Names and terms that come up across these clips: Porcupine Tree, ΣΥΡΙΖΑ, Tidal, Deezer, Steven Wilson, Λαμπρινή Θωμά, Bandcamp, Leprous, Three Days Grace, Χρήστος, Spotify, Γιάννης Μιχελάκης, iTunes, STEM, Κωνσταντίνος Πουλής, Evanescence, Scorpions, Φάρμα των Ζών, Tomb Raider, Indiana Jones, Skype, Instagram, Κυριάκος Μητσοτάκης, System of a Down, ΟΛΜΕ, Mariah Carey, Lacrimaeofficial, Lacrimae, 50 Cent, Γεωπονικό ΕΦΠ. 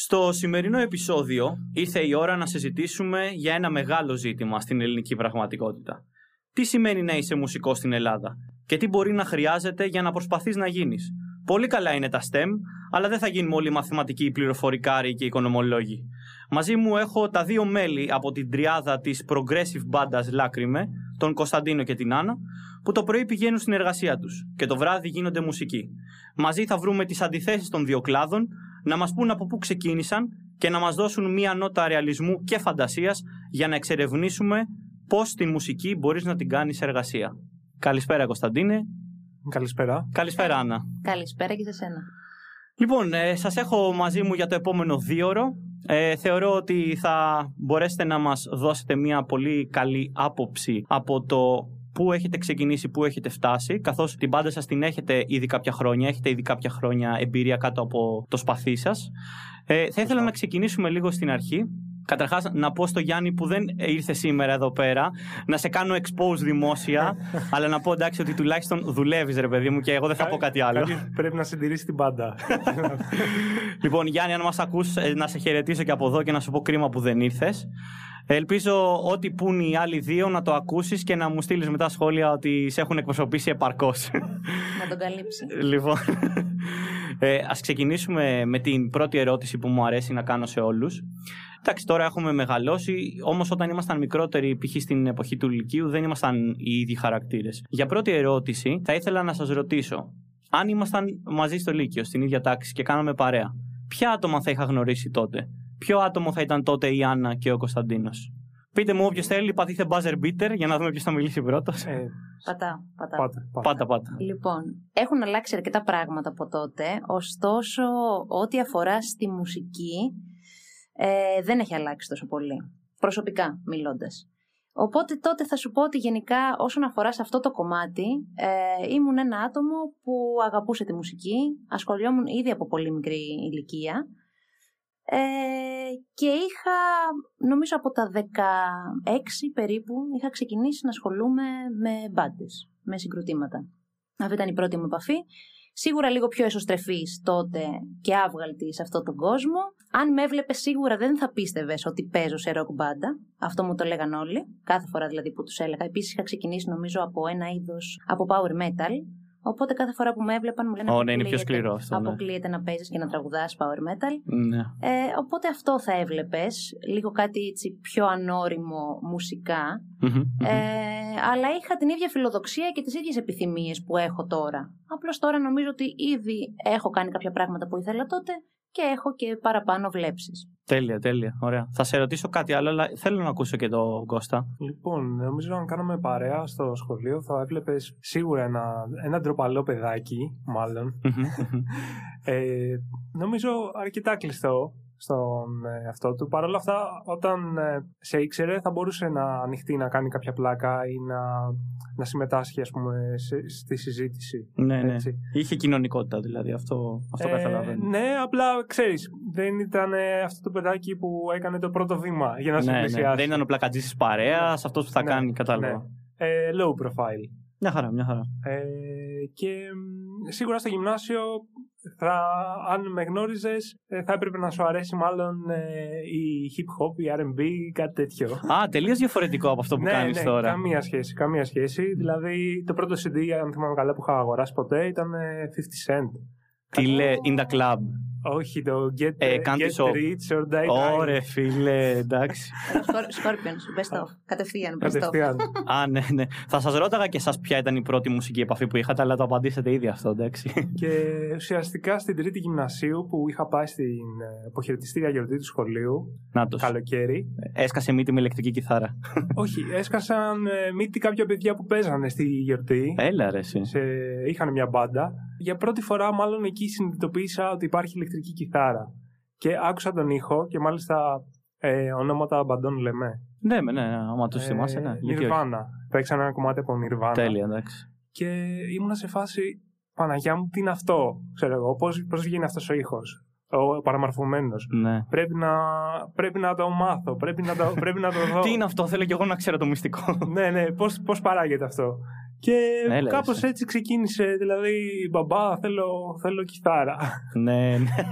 Στο σημερινό επεισόδιο ήρθε η ώρα να συζητήσουμε για ένα μεγάλο ζήτημα στην ελληνική πραγματικότητα. Τι σημαίνει να είσαι μουσικός στην Ελλάδα και τι μπορεί να χρειάζεται για να προσπαθείς να γίνεις. Πολύ καλά είναι τα STEM, αλλά δεν θα γίνουμε όλοι μαθηματικοί, πληροφορικάροι και οικονομολόγοι. Μαζί μου έχω τα δύο μέλη από την τριάδα της progressive μπάντας Lacrimae, τον Κωνσταντίνο και την Άννα, που το πρωί πηγαίνουν στην εργασία τους και το βράδυ γίνονται μουσικοί. Μαζί θα βρούμε τις αντιθέσεις των δύο κλάδων, να μας πούν από πού ξεκίνησαν και να μας δώσουν μία νότα ρεαλισμού και φαντασίας για να εξερευνήσουμε πώς τη μουσική μπορείς να την κάνεις εργασία. Καλησπέρα Κωνσταντίνε. Καλησπέρα. Καλησπέρα Άννα. Καλησπέρα και σε σένα. Λοιπόν, σας έχω μαζί μου για το επόμενο 2ωρο. Θεωρώ ότι θα μπορέσετε να μας δώσετε μία πολύ καλή άποψη από το πού έχετε ξεκινήσει, πού έχετε φτάσει, καθώς την πάντα σας την έχετε ήδη κάποια χρόνια, έχετε ήδη κάποια χρόνια εμπειρία κάτω από το σπαθί σας. Θα ήθελα να ξεκινήσουμε λίγο στην αρχή. Καταρχάς, να πω στο Γιάννη που δεν ήρθε σήμερα εδώ πέρα, να σε κάνω expose δημόσια, αλλά να πω εντάξει ότι τουλάχιστον δουλεύεις ρε παιδί μου και εγώ δεν θα πω κάτι άλλο. Πρέπει να συντηρήσεις την πάντα. Λοιπόν Γιάννη, αν μας ακούς, να σε χαιρετήσω και από εδώ και να σου πω κρίμα που δεν ήρθες. Ελπίζω ό,τι πουν οι άλλοι δύο να το ακούσεις και να μου στείλεις μετά σχόλια ότι σε έχουν εκπροσωπήσει επαρκώς. Να τον καλύψει. Λοιπόν, ας ξεκινήσουμε με την πρώτη ερώτηση που μου αρέσει να κάνω σε όλους. Εντάξει, τώρα έχουμε μεγαλώσει, όμως όταν ήμασταν μικρότεροι, π.χ. στην εποχή του Λυκείου, δεν ήμασταν οι ίδιοι χαρακτήρες. Για πρώτη ερώτηση, θα ήθελα να σας ρωτήσω, αν ήμασταν μαζί στο Λύκειο, στην ίδια τάξη και κάναμε παρέα, ποια άτομα θα είχα γνωρίσει τότε? Ποιο άτομο θα ήταν τότε η Άννα και ο Κωνσταντίνος? Πείτε μου όποιος θέλει, πατήστε buzzer beater για να δούμε ποιος θα μιλήσει πρώτος. Πάτα. Λοιπόν, έχουν αλλάξει αρκετά πράγματα από τότε, ωστόσο ό,τι αφορά στη μουσική δεν έχει αλλάξει τόσο πολύ, προσωπικά μιλώντας. Οπότε τότε θα σου πω ότι γενικά όσον αφορά σε αυτό το κομμάτι ήμουν ένα άτομο που αγαπούσε τη μουσική, ασχολιόμουν ήδη από πολύ μικρή ηλικία. Και είχα, νομίζω από τα 16 περίπου, είχα ξεκινήσει να ασχολούμαι με μπάντες, με συγκροτήματα. Αυτή ήταν η πρώτη μου επαφή. Σίγουρα λίγο πιο εσωστρεφής τότε και άβγαλτη σε αυτόν τον κόσμο. Αν με έβλεπες σίγουρα δεν θα πίστευες ότι παίζω σε ροκ μπάντα. Αυτό μου το λέγαν όλοι, κάθε φορά δηλαδή που τους έλεγα. Επίσης είχα ξεκινήσει νομίζω από ένα είδος, από power metal. Οπότε κάθε φορά που με έβλεπαν μου λένε αποκλείεται να παίζεις και να τραγουδάς power metal. Ναι. Οπότε αυτό θα έβλεπες, λίγο κάτι έτσι πιο ανώριμο μουσικά. Αλλά είχα την ίδια φιλοδοξία και τις ίδιες επιθυμίες που έχω τώρα. Απλώς τώρα νομίζω ότι ήδη έχω κάνει κάποια πράγματα που ήθελα τότε και έχω και παραπάνω βλέψεις. Τέλεια, ωραία. Θα σε ρωτήσω κάτι άλλο, αλλά θέλω να ακούσω και τον Κώστα. Λοιπόν, νομίζω αν κάναμε παρέα στο σχολείο θα έβλεπες σίγουρα ένα ντροπαλό παιδάκι, μάλλον. Νομίζω αρκετά κλειστό στον εαυτό του. Παρ' όλα αυτά, όταν σε ήξερε θα μπορούσε να ανοιχτεί, να κάνει κάποια πλάκα ή να συμμετάσχει, ας πούμε, στη συζήτηση. Ναι. Έτσι. Είχε κοινωνικότητα δηλαδή, αυτό καταλαβαίνω. Ναι, απλά ξέρεις, δεν ήταν αυτό το παιδάκι που έκανε το πρώτο βήμα για να σε πλησιάσει. Ναι. Δεν ήταν ο πλακατζής της παρέας, αυτός που θα κάνει, κατάλαβα. Ναι. Low profile. Μια χαρά. Και σίγουρα στο γυμνάσιο, αν με γνώριζες, θα έπρεπε να σου αρέσει μάλλον η hip-hop, η R&B, κάτι τέτοιο. Τελείως διαφορετικό από αυτό που κάνεις τώρα. Ναι, καμία σχέση. Δηλαδή, το πρώτο CD, αν θυμάμαι καλά, που είχα αγοράσει ποτέ ήταν 50 Cent. Τι λέει, in the club. Όχι, το Get Rich or Die Trying. Ωρε φίλε, εντάξει. Scorpions, best of. Κατευθείαν, best of. Ναι. Θα σας ρώταγα και εσάς ποια ήταν η πρώτη μουσική επαφή που είχατε, αλλά το απαντήσατε ήδη αυτό, εντάξει. Και ουσιαστικά στην τρίτη γυμνασίου που είχα πάει στην αποχαιρετιστήρια γιορτή του σχολείου, καλοκαίρι. Έσκασε μύτη με ηλεκτρική κιθάρα. Όχι, έσκασαν μύτη κάποια παιδιά που παίζανε στη γιορτή. Έλα ρε εσύ. Είχαν μια μπάντα. Για πρώτη φορά, μάλλον εκεί συνειδητοποίησα ότι υπάρχει ηλεκτρική κιθάρα. Και άκουσα τον ήχο και μάλιστα ονόματα μπαντών λέμε. Ναι, άμα τους θυμάσαι, ναι. Nirvana. Παίξαμε ένα κομμάτι από Nirvana. Τέλεια, εντάξει. Και ήμουνα σε φάση, Παναγιά μου, τι είναι αυτό, ξέρω εγώ, πώς βγαίνει αυτός ο ήχος, ο παραμορφωμένος. Ναι. Πρέπει να το μάθω, πρέπει να το δω. Τι είναι αυτό, θέλω κι εγώ να ξέρω το μυστικό. Ναι, πώς παράγεται αυτό. Και κάπως έτσι ξεκίνησε, δηλαδή μπαμπά θέλω κιθάρα. Ναι, ναι.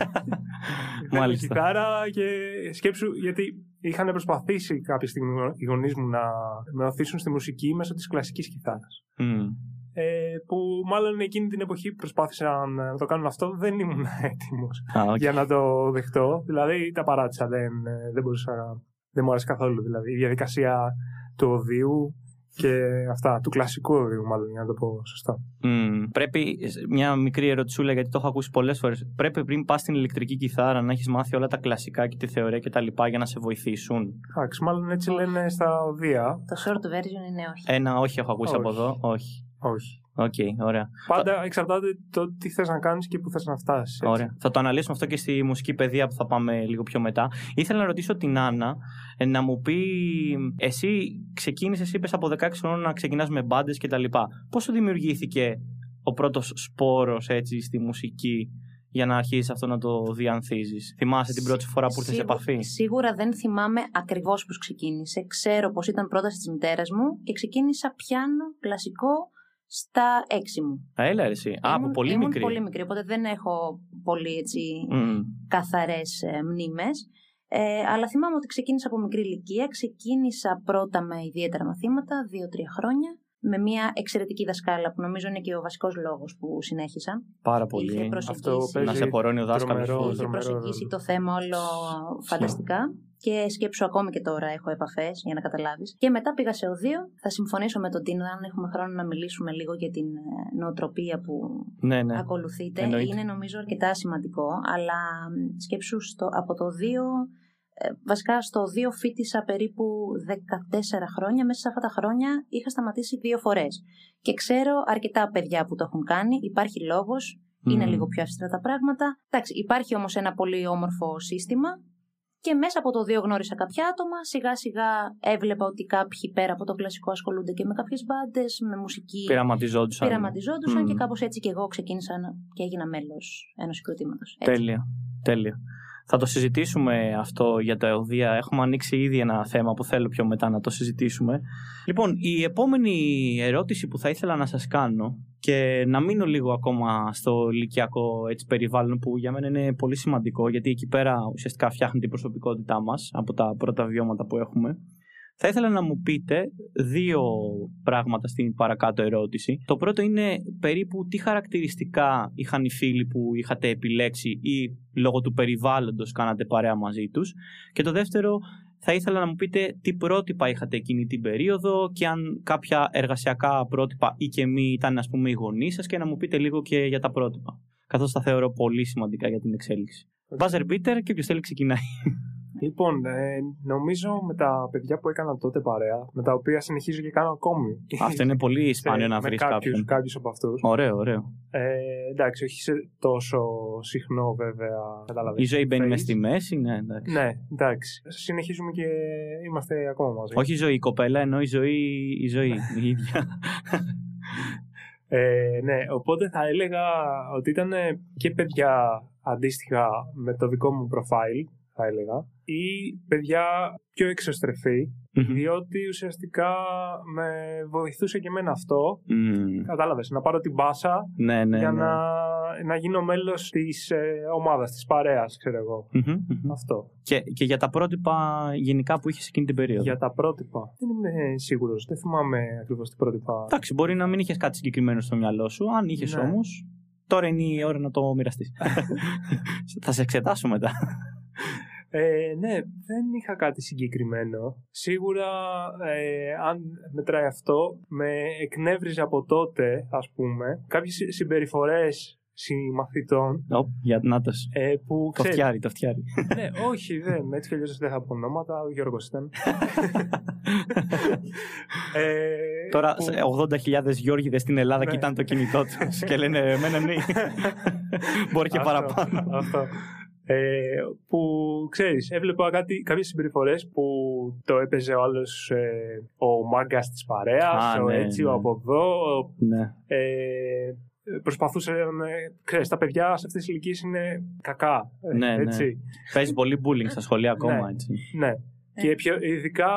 Θέλω κιθάρα και σκέψου, γιατί είχαν προσπαθήσει κάποια στιγμή οι γονείς μου να με οθήσουν στη μουσική μέσω της κλασικής κιθάρας. Mm. Που μάλλον εκείνη την εποχή που προσπάθησαν να το κάνουν αυτό, δεν ήμουν έτοιμος για να το δεχτώ. Δηλαδή τα παράτησα, δεν μπορούσα, δεν μου άρεσε καθόλου δηλαδή η διαδικασία του οδείου και αυτά, του κλασικού οδείου μάλλον, για να το πω σωστά. Πρέπει, μια μικρή ερωτσούλα, γιατί το έχω ακούσει πολλές φορές, πρέπει πριν πας στην ηλεκτρική κιθάρα να έχεις μάθει όλα τα κλασικά και τη θεωρία και τα λοιπά για να σε βοηθήσουν. Εντάξει, μάλλον έτσι λένε στα οδεία. Το short version είναι όχι. Ένα όχι έχω ακούσει από εδώ, όχι. Όχι. Okay, ωραία. Πάντα εξαρτάται το τι θες να κάνεις και πού θες να φτάσεις. Ωραία. Θα το αναλύσουμε αυτό και στη μουσική παιδεία που θα πάμε λίγο πιο μετά. Ήθελα να ρωτήσω την Άννα να μου πει, εσύ ξεκίνησες, είπες από 16 χρόνων να ξεκινάς με μπάντες κτλ. Πώς σου δημιουργήθηκε ο πρώτος σπόρος έτσι στη μουσική, για να αρχίσεις αυτό να το διανθίζεις? Θυμάσαι την πρώτη φορά που ήρθες σε επαφή? Σίγουρα δεν θυμάμαι ακριβώς πώς ξεκίνησε. Ξέρω πως ήταν πρόταση της μητέρας μου και ξεκίνησα πιάνο κλασικό στα 6 μου. Έλα εσύ, από πολύ ήμουν μικρή. Πολύ μικρή, οπότε δεν έχω πολύ έτσι καθαρές μνήμες. Αλλά θυμάμαι ότι ξεκίνησα από μικρή ηλικία. Ξεκίνησα πρώτα με ιδιαίτερα μαθήματα, 2-3 χρόνια. Με μια εξαιρετική δασκάλα που νομίζω είναι και ο βασικός λόγος που συνέχισα. Πάρα πολύ. Αυτό να σε απορρώνει ο δάσκαλος. Είχε προσεγγίσει το θέμα όλο φανταστικά. Και σκέψου, ακόμη και τώρα έχω επαφές για να καταλάβεις. Και μετά πήγα σε οδείο. Θα συμφωνήσω με τον Τίνο, αν έχουμε χρόνο να μιλήσουμε λίγο για την νοοτροπία που ακολουθείτε. Εννοείται. Είναι νομίζω αρκετά σημαντικό. Αλλά σκέψου από το οδείο. Βασικά στο 2 φοίτησα περίπου 14 χρόνια. Μέσα σε αυτά τα χρόνια είχα σταματήσει 2 φορές. Και ξέρω αρκετά παιδιά που το έχουν κάνει. Υπάρχει λόγος, είναι λίγο πιο αυστηρά τα πράγματα. Εντάξει, υπάρχει όμως ένα πολύ όμορφο σύστημα. Και μέσα από το 2 γνώρισα κάποια άτομα. Σιγά σιγά έβλεπα ότι κάποιοι πέρα από το κλασικό ασχολούνται και με κάποιες μπάντες, με μουσική. Πειραματιζόντουσαν και κάπως έτσι και εγώ ξεκίνησα και έγινα μέλος ενός συγκροτήματος. Τέλεια, τέλεια. Θα το συζητήσουμε αυτό για τα οδεία. Έχουμε ανοίξει ήδη ένα θέμα που θέλω πιο μετά να το συζητήσουμε. Λοιπόν, η επόμενη ερώτηση που θα ήθελα να σας κάνω και να μείνω λίγο ακόμα στο ηλικιακό έτσι, περιβάλλον που για μένα είναι πολύ σημαντικό, γιατί εκεί πέρα ουσιαστικά φτιάχνει την προσωπικότητά μας από τα πρώτα βιώματα που έχουμε. Θα ήθελα να μου πείτε 2 πράγματα στην παρακάτω ερώτηση. Το πρώτο είναι περίπου τι χαρακτηριστικά είχαν οι φίλοι που είχατε επιλέξει ή λόγω του περιβάλλοντος κάνατε παρέα μαζί τους. Και το δεύτερο, θα ήθελα να μου πείτε τι πρότυπα είχατε εκείνη την περίοδο και αν κάποια εργασιακά πρότυπα ή και μη ήταν, ας πούμε, οι γονείς σας, και να μου πείτε λίγο και για τα πρότυπα, καθώς τα θεωρώ πολύ σημαντικά για την εξέλιξη. Buzzer beater και ποιος θέλει ξεκινάει. Λοιπόν, νομίζω με τα παιδιά που έκανα τότε παρέα, με τα οποία συνεχίζω και κάνω ακόμη. Αυτό είναι πολύ σπάνιο να βρεις κάποιους από αυτούς. Ωραίο, ωραίο. Εντάξει, όχι σε τόσο συχνό βέβαια. Η ζωή μπαίνει μες στη μέση, ναι, εντάξει. Ναι, εντάξει. Συνεχίζουμε και είμαστε ακόμα μαζί. Όχι η ζωή, η κοπέλα, ενώ η ζωή η ίδια. Ναι, οπότε θα έλεγα ότι ήταν και παιδιά αντίστοιχα με το δικό μου προφάιλ, θα έλεγα, ή παιδιά πιο εξωστρεφή, διότι ουσιαστικά με βοηθούσε και εμένα αυτό. Κατάλαβες, να πάρω την μπάσα για να γίνω μέλος της ομάδας, της παρέας, ξέρω εγώ. Αυτό. Και για τα πρότυπα γενικά που είχες εκείνη την περίοδο. Για τα πρότυπα. Δεν είμαι σίγουρος, δεν θυμάμαι ακριβώς τι πρότυπα. Εντάξει, μπορεί να μην είχες κάτι συγκεκριμένο στο μυαλό σου, αν είχες όμως, τώρα είναι η ώρα να το μοιραστείς. Θα σε εξετάσω μετά. Ναι, δεν είχα κάτι συγκεκριμένο. Σίγουρα, αν μετράει αυτό, με εκνεύριζε από τότε, ας πούμε, κάποιες συμπεριφορές συμμαθητών. Για να τος. Το φτιάρι. Ναι, όχι, έτσι κι αλλιώς δεν θα πω ονόματα. Ο Γιώργος ήταν. Τώρα, 80.000 Γιώργηδες στην Ελλάδα κοιτάνε το κινητό τους και λένε εμένα ναι. Μπορεί και παραπάνω. Αυτό. Που ξέρεις, έβλεπα κάποιες συμπεριφορές που το έπαιζε ο άλλος, ο μάγκας της παρέας, ο από εδώ. Προσπαθούσε να. Ξέρεις, τα παιδιά σε αυτές τις ηλικίες είναι κακά. Έτσι. Παίζει πολύ bullying στα σχολεία ακόμα. Έτσι. Ναι. Και ειδικά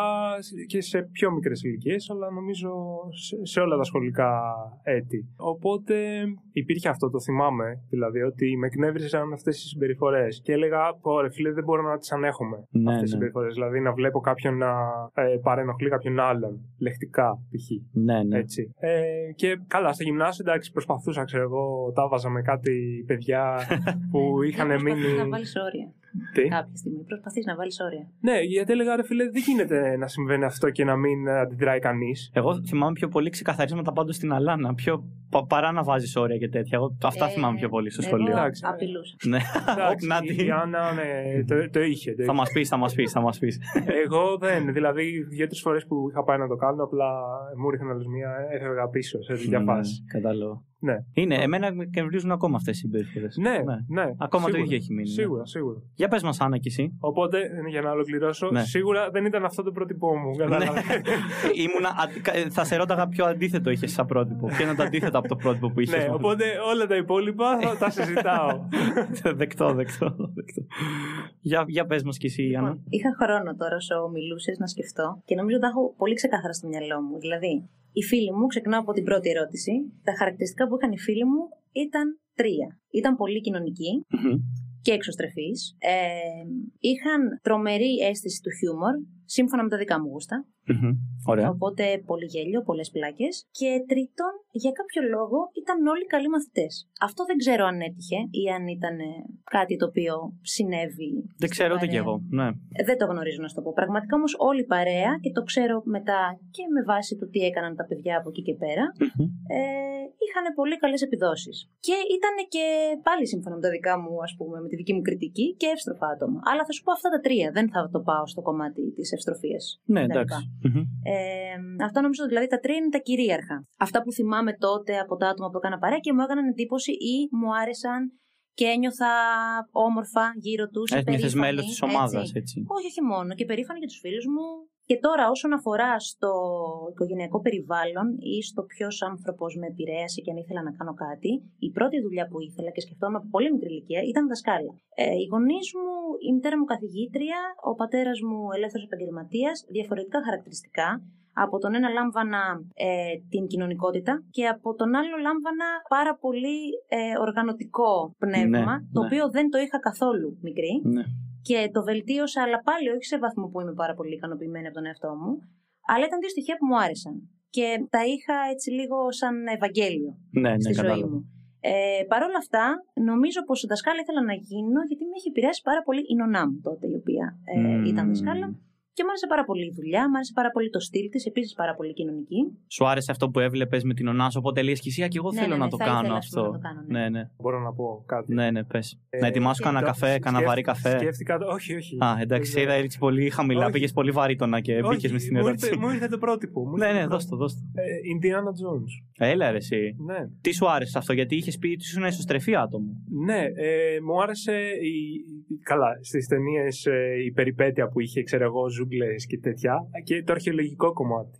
και σε πιο μικρές ηλικίες, αλλά νομίζω σε όλα τα σχολικά έτη. Οπότε υπήρχε αυτό, το θυμάμαι, δηλαδή ότι με εκνεύρισαν αυτές τις συμπεριφορές. Και έλεγα, ρε φίλε, δεν μπορώ να τις ανέχομαι αυτές τις συμπεριφορές. Δηλαδή να βλέπω κάποιον να παρενοχλεί κάποιον άλλον, λεκτικά π.χ. Έτσι. Και καλά, στα γυμνάσια, εντάξει, προσπαθούσα, ξέρω εγώ, τα βάζα με κάτι παιδιά που είχαν μείνει. Να βάλεις όρια. Κάποια στιγμή προσπαθείς να βάλεις όρια. Ναι, γιατί έλεγα, ρε φίλε, δεν γίνεται να συμβαίνει αυτό και να μην αντιδράει κανείς. Εγώ θυμάμαι πιο πολύ ξεκαθαρίσματα πάντως στην Αλάνα, παρά να βάζεις όρια και τέτοια. Εγώ αυτά θυμάμαι πιο πολύ στο σχολείο. Εντάξει. Απειλούσα. Ναι, εντάξει. Η Άννα, το είχε. Θα μας πεις, θα μας πεις. Εγώ δεν. Δηλαδή, 2-3 φορές που είχα πάει να το κάνω, απλά μου ρίχναν άλλη μία, έφευγα πίσω σε τέτοια φάση. Κατάλαβα. Ναι. Εμένα με κεμβρίζουν ακόμα αυτές οι συμπεριφορές. Ναι. Ακόμα σίγουρα, το ίδιο έχει μείνει. Σίγουρα. Για πες μας, Άννα, κι εσύ. Οπότε, για να ολοκληρώσω, σίγουρα δεν ήταν αυτό το πρότυπό μου. Θα σε ρώταγα ποιο αντίθετο είχες σαν πρότυπο. Ποιο είναι το αντίθετο από το πρότυπο που είχες. Ναι, οπότε όλα τα υπόλοιπα τα συζητάω. Δεκτό. Για πες μας κι εσύ, Άννα. Είχα χρόνο τώρα όσο μιλούσες να σκεφτώ και νομίζω τα έχω πολύ ξεκάθαρα στο μυαλό μου. Δηλαδή, οι φίλοι μου, ξεκινάω από την πρώτη ερώτηση. Τα χαρακτηριστικά που είχαν οι φίλοι μου ήταν 3. Ήταν πολύ κοινωνικοί και εξωστρεφείς. Είχαν τρομερή αίσθηση του χιούμορ, σύμφωνα με τα δικά μου γούστα. Ωραία. Οπότε πολύ γέλιο, πολλές πλάκες. Και τρίτον, για κάποιο λόγο ήταν όλοι καλοί μαθητές. Αυτό δεν ξέρω αν έτυχε ή αν ήταν κάτι το οποίο συνέβη. Δεν ξέρω ούτε κι εγώ. Ναι. Δεν το γνωρίζω να σου το πω. Πραγματικά όμως όλη η παρέα, και το ξέρω μετά και με βάση το τι έκαναν τα παιδιά από εκεί και πέρα, είχαν πολύ καλές επιδόσεις. Και ήταν και πάλι σύμφωνα με τα δικά μου, ας πούμε, με τη δική μου κριτική, και εύστροφα άτομα. Αλλά θα σου πω αυτά τα 3. Δεν θα το πάω στο κομμάτι της ευστροφίας. Ναι, εντάξει. Αυτά νομίζω, δηλαδή τα 3 είναι τα κυρίαρχα. Αυτά που θυμάμαι τότε από τα άτομα που έκανα παρέα και μου έκαναν εντύπωση ή μου άρεσαν και ένιωθα όμορφα γύρω τους. Ένιωθες μέλος της ομάδας, έτσι. Όχι μόνο, και περήφανη για τους φίλους μου. Και τώρα, όσον αφορά στο οικογενειακό περιβάλλον ή στο ποιος άνθρωπος με επηρέασε και αν ήθελα να κάνω κάτι, η πρώτη δουλειά που ήθελα και σκεφτόμουν από πολύ μικρή ηλικία ήταν δασκάλια. Οι γονείς μου, η μητέρα μου καθηγήτρια, ο πατέρας μου ελεύθερος επαγγελματίας, διαφορετικά χαρακτηριστικά. Από τον ένα λάμβανα την κοινωνικότητα και από τον άλλο λάμβανα πάρα πολύ οργανωτικό πνεύμα, το οποίο δεν το είχα καθόλου μικρή. Ναι. Και το βελτίωσα, αλλά πάλι όχι σε βαθμό που είμαι πάρα πολύ ικανοποιημένη από τον εαυτό μου. Αλλά ήταν 2 στοιχεία που μου άρεσαν. Και τα είχα έτσι λίγο σαν Ευαγγέλιο στη ζωή μου. Παρ' όλα αυτά, νομίζω πως δασκάλα ήθελα να γίνω, γιατί με είχε επηρεάσει πάρα πολύ η νονά μου τότε, η οποία ήταν δασκάλα. Και μου άρεσε πάρα πολύ η δουλειά, μου άρεσε πάρα πολύ το στυλ της, επίσης πάρα πολύ κοινωνική. Σου άρεσε αυτό που έβλεπες με την ονά σου, οπότε λες και εσύ, και εγώ θέλω να το κάνω αυτό. Ναι. Μπορώ να πω κάτι. Ναι, πες. Να ετοιμάσω κανένα καφέ, κανένα βαρύ καφέ. Σκέφτηκα. Όχι. Εντάξει, είδα έτσι πολύ χαμηλά, πήγες πολύ βαρύτωνα και μπήκες μες στην ερώτηση. Μου ήρθε το πρότυπο. Ναι, δώσ' το. Indiana Jones. Έλα, ρε εσύ. Τι σου άρεσε αυτό, γιατί είχες πει ότι ήσουν εσωστρεφή άτομο. Ναι, μου άρεσε. Καλά, στις ταινίες η περιπέτεια που είχε, ξέρω εγώ, ζούγκλες και τέτοια, και το αρχαιολογικό κομμάτι.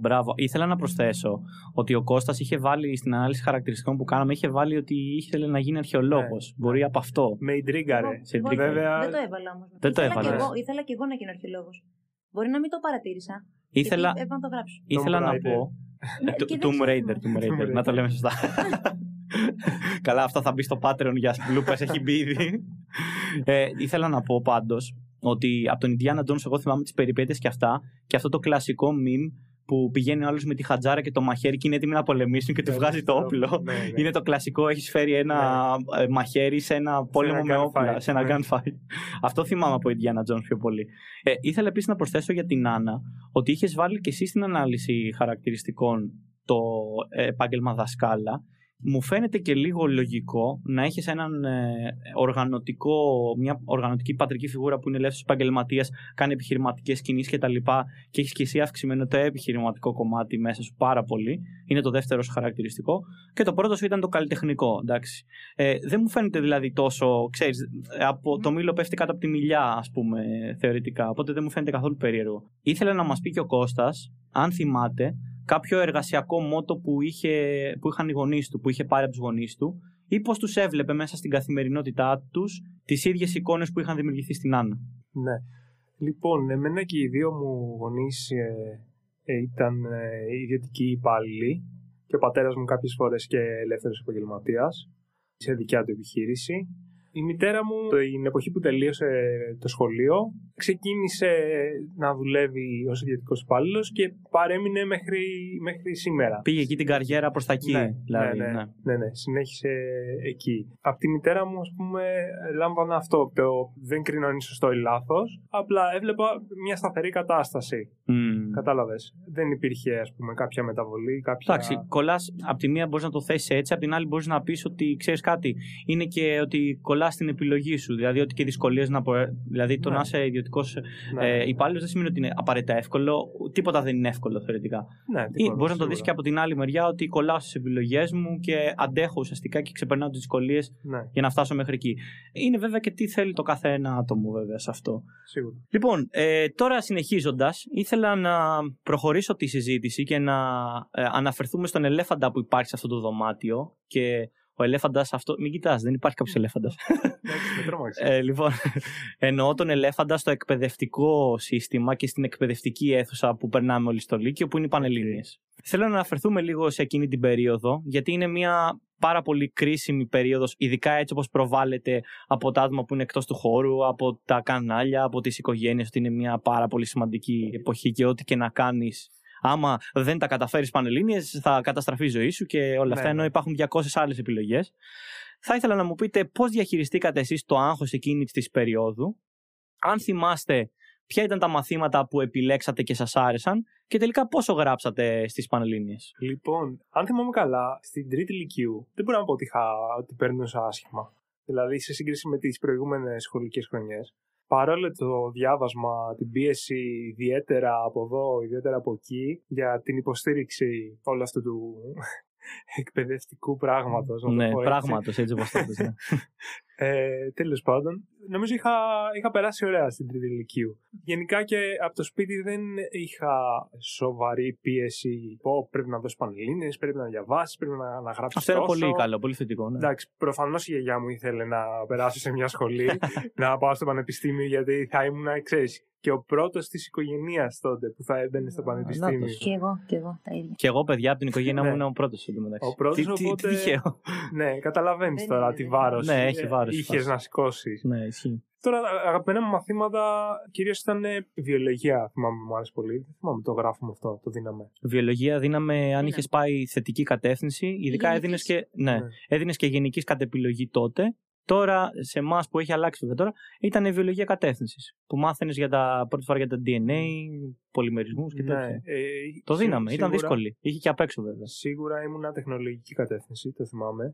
Μπράβο. Ήθελα να προσθέσω ότι ο Κώστας είχε βάλει στην ανάλυση χαρακτηριστικών που κάναμε, είχε βάλει ότι ήθελε να γίνει αρχαιολόγος. Μπορεί από αυτό. Με ιντρίγκαρε. Βέβαια. Δεν το έβαλα όμως. Ήθελα και εγώ να γίνω αρχαιολόγος. Μπορεί να μην το παρατήρησα. Ήθελα να πω. Tomb Raider. Να το λέμε σωστά. Καλά, αυτό θα μπει στο Patreon για Λούπας, έχει μπει ήδη. Ήθελα να πω πάντως ότι από τον Indiana Jones εγώ θυμάμαι τις περιπέτειες και αυτά, και αυτό το κλασικό meme που πηγαίνει ο άλλος με τη χατζάρα και το μαχαίρι και είναι έτοιμοι να πολεμήσουν και του βγάζει το όπλο. Είναι το κλασικό, έχεις φέρει ένα μαχαίρι σε ένα πόλεμο με όπλα, σε ένα gunfight. Αυτό θυμάμαι από Indiana Jones πιο πολύ. Ήθελα επίσης να προσθέσω για την Άννα ότι είχες βάλει και εσύ στην ανάλυση χαρακτηριστικών το επάγγελμα δασκάλα. Μου φαίνεται και λίγο λογικό να έχεις έναν μια οργανωτική πατρική φιγούρα που είναι ελεύθερος επαγγελματίας, κάνει επιχειρηματικές κινήσεις κτλ. Και έχεις και εσύ αυξημένο το επιχειρηματικό κομμάτι μέσα σου πάρα πολύ. Είναι το δεύτερο σου χαρακτηριστικό. Και το πρώτο σου ήταν το καλλιτεχνικό. Εντάξει. Δεν μου φαίνεται δηλαδή τόσο. Ξέρεις, από το μήλο πέφτει κάτω από τη μιλιά, ας πούμε, θεωρητικά. Οπότε δεν μου φαίνεται καθόλου περίεργο. Ήθελα να μας πει και ο Κώστας, αν θυμάται, κάποιο εργασιακό μότο που είχαν οι γονείς του, που είχε πάρει από τους γονείς του, ή πώς τους έβλεπε μέσα στην καθημερινότητά τους τις ίδιες εικόνες που είχαν δημιουργηθεί στην Άννα. Ναι. Λοιπόν, εμένα και οι δύο μου γονείς ήταν ιδιωτικοί υπάλληλοι και ο πατέρας μου κάποιες φορές και ελεύθερος επαγγελματίας σε δικιά του επιχείρηση. Η μητέρα μου, την εποχή που τελείωσε το σχολείο, ξεκίνησε να δουλεύει ως ιδιωτικός υπάλληλος και παρέμεινε μέχρι σήμερα. Πήγε εκεί την καριέρα προς τα εκεί. Ναι, συνέχισε εκεί. Από τη μητέρα μου, ας πούμε, λάμβανα αυτό. Το δεν κρίνω αν είναι σωστό ή λάθος. Απλά έβλεπα μια σταθερή κατάσταση. Κατάλαβες. Δεν υπήρχε, ας πούμε, κάποια μεταβολή. Εντάξει, κολλάς. Από τη μία μπορείς να το θέσεις έτσι, από την άλλη μπορείς να πεις ότι ξέρεις κάτι. Είναι και ότι κολλάς στην επιλογή σου. Δηλαδή, ότι και δυσκολίες να. Δηλαδή, το να είσαι ιδιωτικός υπάλληλος δεν σημαίνει ότι είναι απαραίτητα εύκολο. Τίποτα δεν είναι εύκολο θεωρητικά. Ναι, μπορείς να το δεις και από την άλλη μεριά, ότι κολλάω στις επιλογές μου και αντέχω ουσιαστικά και ξεπερνάω τις δυσκολίες για να φτάσω μέχρι εκεί. Είναι βέβαια και τι θέλει το κάθε ένα άτομο, βέβαια, σε αυτό. Σίγουρα. Λοιπόν, τώρα συνεχίζοντας, ήθελα να προχωρήσω τη συζήτηση και να αναφερθούμε στον ελέφαντα που υπάρχει σε αυτό το δωμάτιο. Και ο ελέφαντας αυτό. Μην κοιτάς, δεν υπάρχει κάποιος ελέφαντας. Λοιπόν, εννοώ τον ελέφαντα στο εκπαιδευτικό σύστημα και στην εκπαιδευτική αίθουσα που περνάμε όλοι στο Λύκειο, που είναι οι Πανελλήνιες. Θέλω να αναφερθούμε λίγο σε εκείνη την περίοδο, γιατί είναι μια πάρα πολύ κρίσιμη περίοδος, ειδικά έτσι όπως προβάλλεται από τα άτομα που είναι εκτός του χώρου, από τα κανάλια, από τις οικογένειες, ότι είναι μια πάρα πολύ σημαντική εποχή και ό,τι και να κάνεις. Άμα δεν τα καταφέρεις Πανελλήνιες, θα καταστραφεί η ζωή σου και όλα αυτά, ενώ υπάρχουν 200 άλλες επιλογές. Θα ήθελα να μου πείτε πώς διαχειριστήκατε εσείς το άγχος εκείνης της περίοδου, αν θυμάστε ποια ήταν τα μαθήματα που επιλέξατε και σας άρεσαν και τελικά πόσο γράψατε στις Πανελλήνιες. Λοιπόν, αν θυμάμαι καλά, στην τρίτη λυκείου δεν μπορώ να πω ότι περνούσα άσχημα. Δηλαδή, σε σύγκριση με τις προηγούμενες σχολικές χρονιές. Παρόλο το διάβασμα, την πίεση ιδιαίτερα από εδώ, ιδιαίτερα από εκεί, για την υποστήριξη όλου αυτού του εκπαιδευτικού πράγματος. Πράγματος, έτσι όπως το πες. Τέλος πάντων, νομίζω είχα περάσει ωραία στην τρίτη ηλικίου. Γενικά και από το σπίτι δεν είχα σοβαρή πίεση. Πρέπει να δώσεις Πανελλήνιες, πρέπει να διαβάσεις, πρέπει να γράψεις. Αυτό είναι πολύ καλό, πολύ θετικό. Ναι. Εντάξει, προφανώς η γιαγιά μου ήθελε να περάσω σε μια σχολή, να πάω στο πανεπιστήμιο, γιατί θα ήμουν, ξέρεις, και ο πρώτος της οικογένειας τότε που θα έμπαινε στο πανεπιστήμιο. Να, και εγώ τα ίδια. Και εγώ, παιδιά, από την οικογένειά μου ήμουν ο πρώτος. Ο πρώτος, οπότε. Ναι, καταλαβαίνεις τώρα τι βάρος. Ναι, έχει βάρος. Είχες να σηκώσεις. Ναι, ισχύει. Τώρα, αγαπημένα μου μαθήματα κυρίως ήταν βιολογία. Θυμάμαι, μου άρεσε πολύ. Δεν θυμάμαι το γράφουμε αυτό, το δίναμε. Βιολογία δίναμε αν είχες πάει θετική κατεύθυνση. Ειδικά έδινες και, και γενικής κατ' επιλογή τότε. Τώρα, σε εμάς που έχει αλλάξει βέβαια τώρα, ήταν η βιολογία κατεύθυνσης. Που μάθαινες πρώτη φορά για τα DNA, πολυμερισμούς και τέτοια. Το δίναμε, ήταν δύσκολη. Είχε και απ' έξω βέβαια. Σίγουρα ήμουν τεχνολογική κατεύθυνση, το θυμάμαι.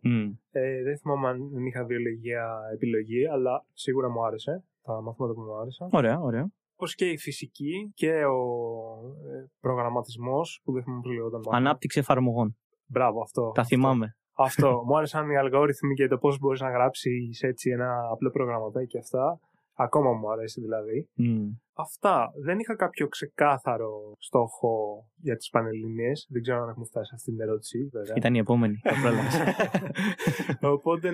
Δεν θυμάμαι αν είχα βιολογία επιλογή, αλλά σίγουρα μου άρεσε. Τα μαθήματα που μου άρεσαν. Ωραία, ωραία. Όπως και η φυσική και ο προγραμματισμός, που δεν θυμάμαι πώς λέγονταν. Ανάπτυξη εφαρμογών. Μπράβο, αυτό. Τα θυμάμαι. Αυτό. Μου άρεσαν οι αλγόριθμοι και το πώς μπορείς να γράψεις έτσι ένα απλό προγραμματάκι και αυτά. Ακόμα μου αρέσει δηλαδή. Αυτά. Δεν είχα κάποιο ξεκάθαρο στόχο για τις Πανελλήνιες. Δεν ξέρω αν έχουμε φτάσει σε αυτήν την ερώτηση, βέβαια. Ήταν η επόμενη. Οπότε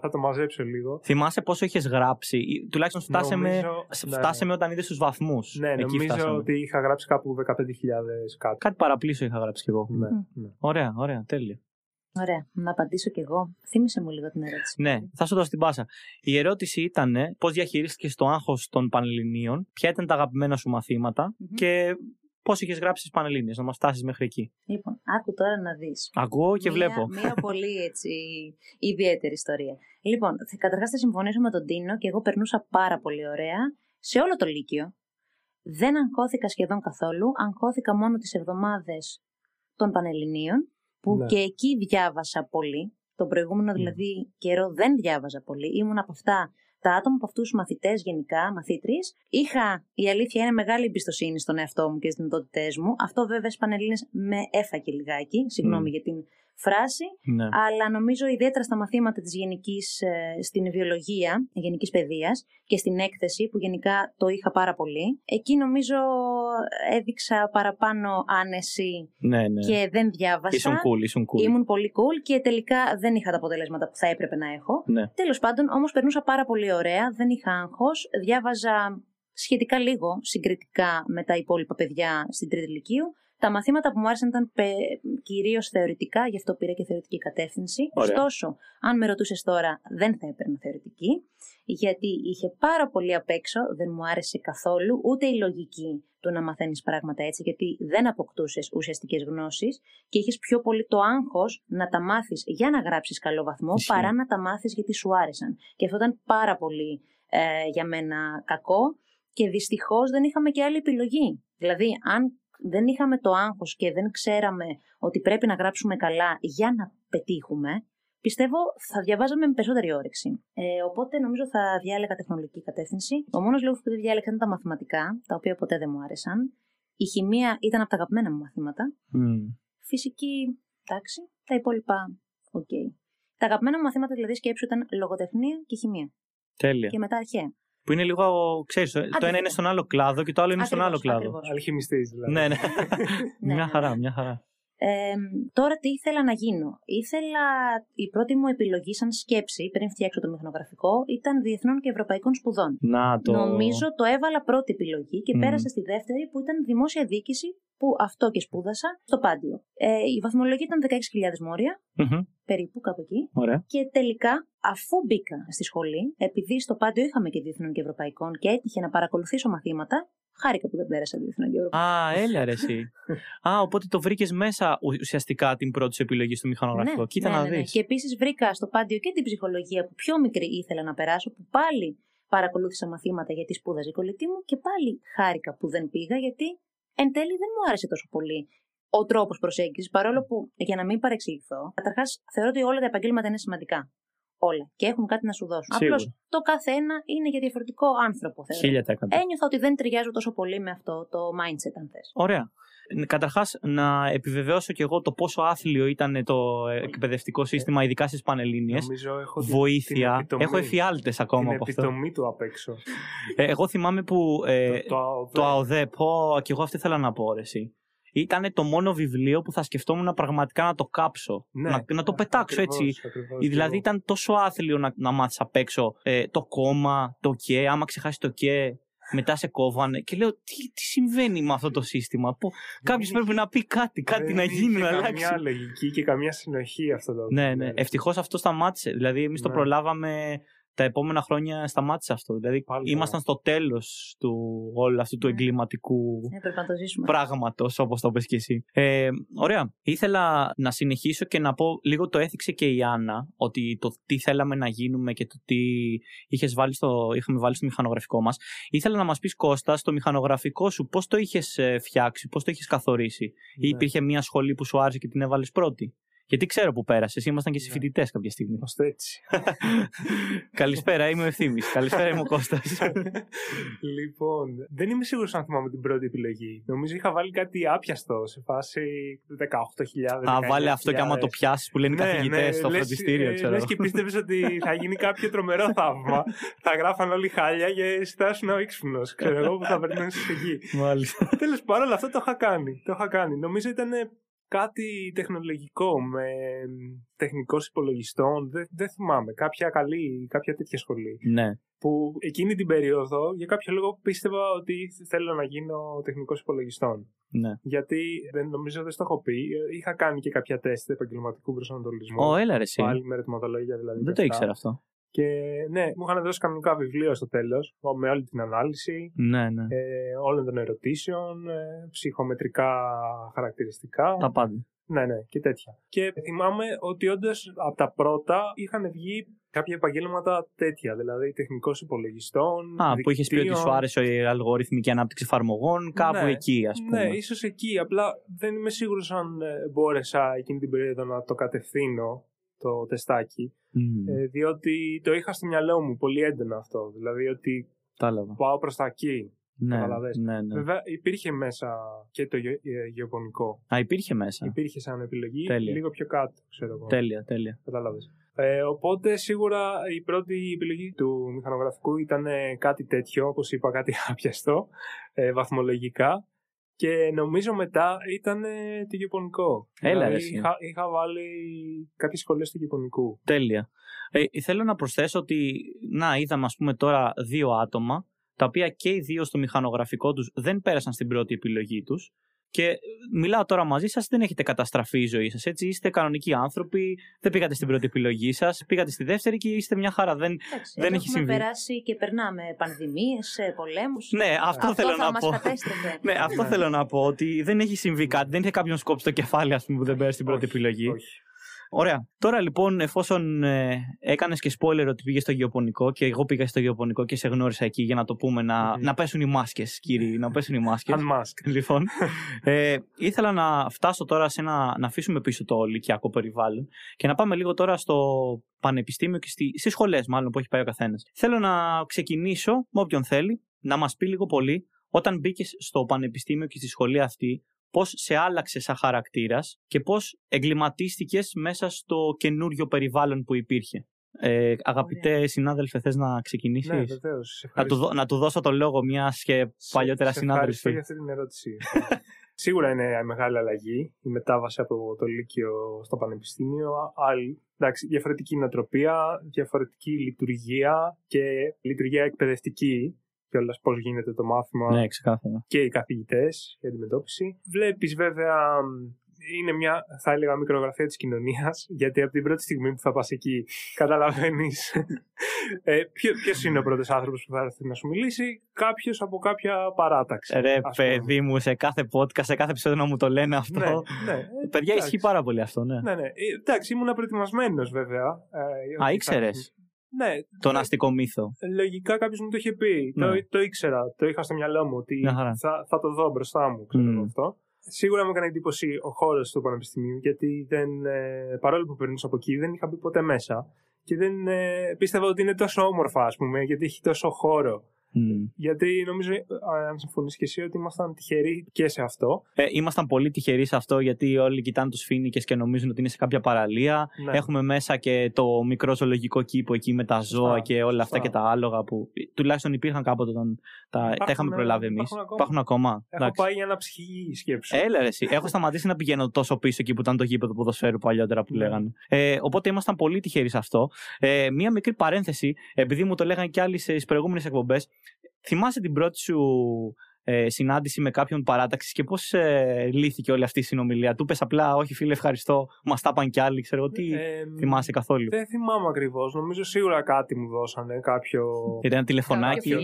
θα το μαζέψω λίγο. Θυμάσαι πόσο είχες γράψει, τουλάχιστον φτάσαμε όταν είδες τους βαθμούς. Ναι, νομίζω ότι είχα γράψει κάπου 15.000 κάτι. Κάτι παραπλήσω είχα γράψει κι εγώ. Ωραία, ωραία, τέλεια. Ωραία, να απαντήσω κι εγώ. Θύμισε μου λίγο την ερώτηση. Ναι, θα σου δώσω την πάσα. Η ερώτηση ήταν πώς διαχειρίστηκες το άγχος των Πανελληνίων, ποια ήταν τα αγαπημένα σου μαθήματα και πώς είχες γράψει τις Πανελλήνιες, να μας φτάσεις μέχρι εκεί. Λοιπόν, άκου τώρα να δεις. Ακούω και βλέπω. Μια πολύ έτσι ιδιαίτερη ιστορία. Λοιπόν, καταρχάς θα συμφωνήσω με τον Τίνο και εγώ περνούσα πάρα πολύ ωραία σε όλο το Λύκειο. Δεν αγχώθηκα σχεδόν καθόλου. Αγχώθηκα μόνο τις εβδομάδες των Πανελληνίων. Που και εκεί διάβασα πολύ. Τον προηγούμενο δηλαδή καιρό δεν διάβαζα πολύ. Ήμουν από αυτά τα άτομα, από αυτούς τους μαθητές γενικά, μαθήτριες. Είχα, η αλήθεια είναι, μεγάλη εμπιστοσύνη στον εαυτό μου και στις δυνατότητές μου. Αυτό βέβαια στις Πανελλήνιες με έφαγε λιγάκι. Συγγνώμη για την φράση. Αλλά νομίζω ιδιαίτερα στα μαθήματα της γενικής, στην βιολογία, γενικής παιδείας και στην έκθεση που γενικά το είχα πάρα πολύ. Εκεί νομίζω έδειξα παραπάνω άνεση και δεν διάβασα. Ήσουν cool. Ήμουν πολύ cool και τελικά δεν είχα τα αποτελέσματα που θα έπρεπε να έχω. Τέλος πάντων, όμως περνούσα πάρα πολύ ωραία, δεν είχα άγχος, διάβαζα σχετικά λίγο συγκριτικά με τα υπόλοιπα παιδιά στην τρίτη λυκείου. Τα μαθήματα που μου άρεσαν ήταν κυρίως θεωρητικά, γι' αυτό πήρα και θεωρητική κατεύθυνση. Ωραία. Ωστόσο, αν με ρωτούσες τώρα, δεν θα έπαιρνα θεωρητική, γιατί είχε πάρα πολύ απ' έξω, δεν μου άρεσε καθόλου, ούτε η λογική του να μαθαίνεις πράγματα έτσι, γιατί δεν αποκτούσες ουσιαστικές γνώσεις και είχες πιο πολύ το άγχος να τα μάθεις για να γράψεις καλό βαθμό, παρά να τα μάθεις γιατί σου άρεσαν. Και αυτό ήταν πάρα πολύ για μένα κακό και δυστυχώς δεν είχαμε και άλλη επιλογή. Δηλαδή, αν δεν είχαμε το άγχος και δεν ξέραμε ότι πρέπει να γράψουμε καλά για να πετύχουμε, πιστεύω θα διαβάζαμε με περισσότερη όρεξη. Οπότε νομίζω θα διάλεγα τεχνολογική κατεύθυνση. Ο μόνος λόγος που δεν διάλεξα ήταν τα μαθηματικά, τα οποία ποτέ δεν μου άρεσαν. Η χημεία ήταν από τα αγαπημένα μου μαθήματα. Φυσική, εντάξει. Τα υπόλοιπα, οκ. Τα αγαπημένα μου μαθήματα, δηλαδή σκέψου, ήταν λογοτεχνία και χημεία. Τέλεια. Και μετά αρχαία. Που είναι λίγο, ξέρεις, το ένα είναι στον άλλο κλάδο και το άλλο είναι στον άλλο κλάδο. Αλχημιστής δηλαδή. Ναι, ναι. Μια χαρά. Τώρα τι ήθελα να γίνω. Η πρώτη μου επιλογή σαν σκέψη, πριν φτιάξω το μηχανογραφικό, ήταν διεθνών και ευρωπαϊκών σπουδών. Νομίζω το έβαλα πρώτη επιλογή και πέρασα στη δεύτερη που ήταν δημόσια διοίκηση, που αυτό και σπούδασα στο Πάντειο. Η βαθμολογία ήταν 16.000 μόρια, περίπου κάπου εκεί. Ωραία. Και τελικά, αφού μπήκα στη σχολή, επειδή στο Πάντειο είχαμε και διεθνών και ευρωπαϊκών και έτυχε να παρακολουθήσω μαθήματα, χάρηκα που δεν πέρασα διεθνών και ευρωπαϊκών. Έλα ρε εσύ. Οπότε το βρήκες μέσα ουσιαστικά την πρώτη σου επιλογή στο μηχανογραφικό. Ναι, κοίτα να δεις. Και επίσης βρήκα στο Πάντειο και την ψυχολογία που πιο μικρή ήθελα να περάσω, που πάλι παρακολούθησα μαθήματα γιατί σπούδαζε η κολλητή μου και πάλι χάρηκα που δεν πήγα γιατί. Εν τέλει δεν μου άρεσε τόσο πολύ ο τρόπος προσέγγισης, παρόλο που, για να μην παρεξηγηθώ, καταρχάς θεωρώ ότι όλα τα επαγγέλματα είναι σημαντικά. Όλα. Και έχουν κάτι να σου δώσουν. Απλώς το κάθε ένα είναι για διαφορετικό άνθρωπο. 1000%. Ένιωθα ότι δεν ταιριάζω τόσο πολύ με αυτό το mindset, αν θες. Ωραία. Καταρχάς, να επιβεβαιώσω και εγώ το πόσο άθλιο ήταν το εκπαιδευτικό σύστημα, ειδικά στις Πανελλήνιες. Νομίζω έχω βοήθεια. Έχω εφιάλτες ακόμα από αυτό. Επιτομή του απ' έξω. Εγώ θυμάμαι που. Το ΑΟΔΕ. Και εγώ αυτό ήθελα να πω, εσύ. Ήταν το μόνο βιβλίο που θα σκεφτόμουν πραγματικά να το κάψω. Ναι, να το πετάξω ακριβώς, έτσι. Ακριβώς, δηλαδή ήταν τόσο άθλιο να μάθεις απ' έξω το κόμμα, το και. Άμα ξεχάσει το και. Μετά σε κόβανε και λέω τι συμβαίνει με αυτό το σύστημα. Κάποιος πρέπει να πει κάτι να γίνει, να αλλάξει. Καμιά λογική και καμιά συνοχή αυτό το. Ναι. Ευτυχώς αυτό σταμάτησε. Δηλαδή εμείς το προλάβαμε, τα επόμενα χρόνια σταμάτησε αυτό. Δηλαδή ήμασταν στο τέλος του όλου αυτού του εγκληματικού πράγματος, όπως το πες και εσύ. Ωραία. Ήθελα να συνεχίσω και να πω λίγο, το έθιξε και η Άννα, ότι το τι θέλαμε να γίνουμε και το τι είχαμε βάλει στο μηχανογραφικό μας. Ήθελα να μας πεις, Κώστα, στο μηχανογραφικό σου πώς το είχες φτιάξει, πώς το είχες καθορίσει. Ή υπήρχε μια σχολή που σου άρεσε και την έβαλες πρώτη. Γιατί ξέρω που πέρασες, ήμασταν και συμφοιτητές κάποια στιγμή. Ωστε έτσι. Καλησπέρα, είμαι ο Ευθύμης. Καλησπέρα, είμαι ο Κώστας. Λοιπόν, δεν είμαι σίγουρος αν θυμάμαι την πρώτη επιλογή. Νομίζω είχα βάλει κάτι άπιαστο σε φάση 18.000. Βάλε αυτό και άμα το πιάσεις που λένε οι καθηγητές στο φροντιστήριο, ξέρω. Λες και πίστευες ότι θα γίνει κάποιο τρομερό θαύμα. Θα γράφαν όλοι χάλια και στάσουν ο Ήξυπνος. Ξέρω εγώ που θα περνούσε στη γη. Μάλιστα. Τέλος πάντων, αυτό το είχα κάνει. Νομίζω ήταν κάτι τεχνολογικό με τεχνικός υπολογιστών, δεν θυμάμαι, κάποια τέτοια σχολή. Ναι. Που εκείνη την περίοδο για κάποιο λόγο πίστευα ότι θέλω να γίνω τεχνικός υπολογιστών. Ναι. Γιατί δεν στο έχω πει, είχα κάνει και κάποια τεστ επαγγελματικού προσανατολισμού. Έλα ρε εσύ. Πάλι με ερωτηματολόγια δηλαδή. Δεν το ήξερα αυτό. Και ναι, μου είχαν δώσει κανονικά βιβλίο στο τέλος, με όλη την ανάλυση όλων των ερωτήσεων, ψυχομετρικά χαρακτηριστικά. Τα πάντα. Ναι, και τέτοια. Και θυμάμαι ότι όντως από τα πρώτα είχαν βγει κάποια επαγγέλματα τέτοια, δηλαδή τεχνικός υπολογιστών. Που είχες πει ότι σου άρεσε η αλγοριθμική ανάπτυξη εφαρμογών, κάπου εκεί, ας πούμε. Ναι, ίσως εκεί. Απλά δεν είμαι σίγουρος αν μπόρεσα εκείνη την περίοδο να το κατευθύνω το τεστάκι, διότι το είχα στο μυαλό μου πολύ έντονα αυτό, δηλαδή ότι πάω προς τα εκεί. Ναι. Βέβαια υπήρχε μέσα και το γεωπονικό. Υπήρχε μέσα. Υπήρχε σαν επιλογή. Τέλεια. Λίγο πιο κάτω, ξέρω εγώ. Τέλεια. Καταλάβες. Οπότε σίγουρα η πρώτη επιλογή του μηχανογραφικού ήταν κάτι τέτοιο, όπως είπα, κάτι άπιαστο, βαθμολογικά. Και νομίζω μετά ήταν το γεωπονικό. Έλα, δηλαδή, είχα βάλει κάποιες σχολές του γεωπονικού. Τέλεια. Θέλω να προσθέσω ότι είδαμε, ας πούμε, τώρα δύο άτομα τα οποία και οι δύο στο μηχανογραφικό τους δεν πέρασαν στην πρώτη επιλογή τους. Και μιλάω τώρα μαζί σας, δεν έχετε καταστραφεί η ζωή σας, έτσι. Είστε κανονικοί άνθρωποι, δεν πήγατε στην πρώτη επιλογή σας, πήγατε στη δεύτερη και είστε μια χαρά. Δεν έχει συμβεί. Έχουμε περάσει και περνάμε πανδημίες, πολέμους. Ναι, αυτό θέλω να πω. Ναι, αυτό θέλω να πω, ότι δεν έχει συμβεί κάτι, δεν είχε κάποιον σκόψει το κεφάλι, ας πούμε, που δεν πέρασε στην πρώτη επιλογή. Όχι. Ωραία. Τώρα λοιπόν, εφόσον έκανες και spoiler ότι πήγες στο γεωπονικό και εγώ πήγα στο γεωπονικό και σε γνώρισα εκεί, για να το πούμε, να πέσουν οι μάσκες, κύριοι, να πέσουν οι μάσκες. Unmask. Λοιπόν, ήθελα να φτάσω τώρα να αφήσουμε πίσω το λυκιακό περιβάλλον και να πάμε λίγο τώρα στο πανεπιστήμιο και στις σχολές, μάλλον, που έχει πάει ο καθένας. Θέλω να ξεκινήσω με όποιον θέλει να μας πει λίγο πολύ, όταν μπήκες στο πανεπιστήμιο και στη σχολή αυτή, πώς σε άλλαξε σαν χαρακτήρας και πώς εγκληματίστηκες μέσα στο καινούριο περιβάλλον που υπήρχε. Αγαπητέ συνάδελφε, θες να ξεκινήσεις? Ναι, βεβαίως. Να του δώσω το λόγο, μιας και παλιότερα συνάδελφοι. Σε ευχαριστώ για αυτή την ερώτηση. Σίγουρα είναι μεγάλη αλλαγή η μετάβαση από το Λύκειο στο Πανεπιστήμιο. Εντάξει, διαφορετική νοοτροπία, διαφορετική λειτουργία και λειτουργία εκπαιδευτική. Και όλα πώς γίνεται το μάθημα, ναι, και οι καθηγητές, η αντιμετώπιση. Βλέπεις, βέβαια, είναι μια, θα έλεγα, μικρογραφία της κοινωνίας, γιατί από την πρώτη στιγμή που θα πας εκεί καταλαβαίνεις ποιος είναι ο πρώτος άνθρωπος που θα έρθει να σου μιλήσει, κάποιος από κάποια παράταξη. Ρε παιδί μου, σε κάθε podcast, σε κάθε επεισόδιο να μου το λένε αυτό. Ναι, παιδιά, ισχύει πάρα πολύ αυτό, ναι. Ναι. Εντάξει, ήμουν προετοιμασμένος, βέβαια. Ήξερες. Ναι, τον αστικό μύθο. Λογικά κάποιος μου το είχε πει. Ναι. Το ήξερα, το είχα στο μυαλό μου ότι θα το δω μπροστά μου. Ξέρω αυτό. Σίγουρα μου έκανε εντύπωση ο χώρος του Πανεπιστημίου, γιατί παρόλο που περνούσα από εκεί, δεν είχα μπει ποτέ μέσα. Και δεν πίστευα ότι είναι τόσο όμορφα, ας πούμε, γιατί έχει τόσο χώρο. Γιατί νομίζω, αν συμφωνείς και εσύ, ότι ήμασταν τυχεροί και σε αυτό. Ήμασταν πολύ τυχεροί σε αυτό, γιατί όλοι κοιτάνε τους φοίνικες και νομίζουν ότι είναι σε κάποια παραλία. Ναι. Έχουμε μέσα και το μικρό ζωολογικό κήπο εκεί με τα ζώα και όλα αυτά και τα άλογα που τουλάχιστον υπήρχαν κάποτε όταν τα είχαμε προλάβει εμείς. Υπάρχουν ακόμα. Έχω πάει για ένα ψυχή σκέψη. Έλα ρε εσύ. Έχω σταματήσει να πηγαίνω τόσο πίσω εκεί που ήταν το γήπεδο ποδοσφαίρου παλιότερα που λέγανε. Οπότε ήμασταν πολύ τυχεροί σε αυτό. Μία μικρή παρένθεση, επειδή μου το λέγανε κι άλλοι στις προηγούμενες εκπομπές. Θυμάσαι την πρώτη σου συνάντηση με κάποιον παράταξης και πώς λύθηκε όλη αυτή η συνομιλία? Του πες απλά, όχι φίλε, ευχαριστώ, μας τα παν κι άλλοι, ξέρω τι? Θυμάσαι καθόλου? Δεν θυμάμαι ακριβώς. Νομίζω σίγουρα κάτι μου δώσανε. Ήταν ένα τηλεφωνάκι.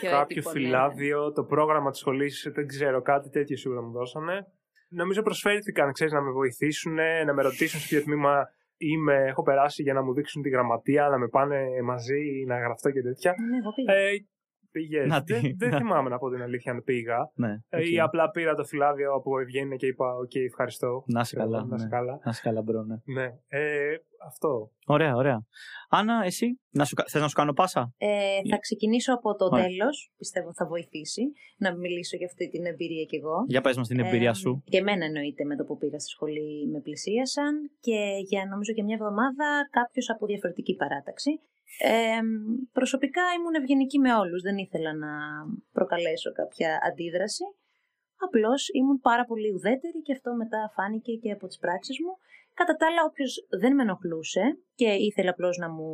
Κάποιο φυλάδιο. Το πρόγραμμα της σχολής, δεν ξέρω, κάτι τέτοιο σίγουρα μου δώσανε. Νομίζω προσφέρθηκαν, ξέρεις, να με βοηθήσουν, να με ρωτήσουν σε ποιο τμήμα έχω περάσει, για να μου δείξουν τη γραμματεία, να με πάνε μαζί, να γραφτώ και τέτοια. Πήγες. Δεν θυμάμαι να πω την αλήθεια αν πήγα. Ή απλά πήρα το φυλάδιο από Ευγένεια και είπα: «Οκ, ευχαριστώ. Να είσαι καλά». Να είσαι καλά, μπρο. Ναι. Αυτό. Ωραία. Άννα, εσύ, θες να σου κάνω πάσα? Θα ξεκινήσω από το τέλος. Πιστεύω θα βοηθήσει να μιλήσω για αυτή την εμπειρία κι εγώ. Για πες μας την εμπειρία σου. Και εμένα, εννοείται, με το που πήγα στη σχολή με πλησίασαν και για νομίζω και μια εβδομάδα κάποιος από διαφορετική παράταξη. Προσωπικά ήμουν ευγενική με όλους, δεν ήθελα να προκαλέσω κάποια αντίδραση. Απλώς ήμουν πάρα πολύ ουδέτερη και αυτό μετά φάνηκε και από τις πράξεις μου. Κατά τα άλλα, όποιος δεν με ενοχλούσε και ήθελε απλώς να μου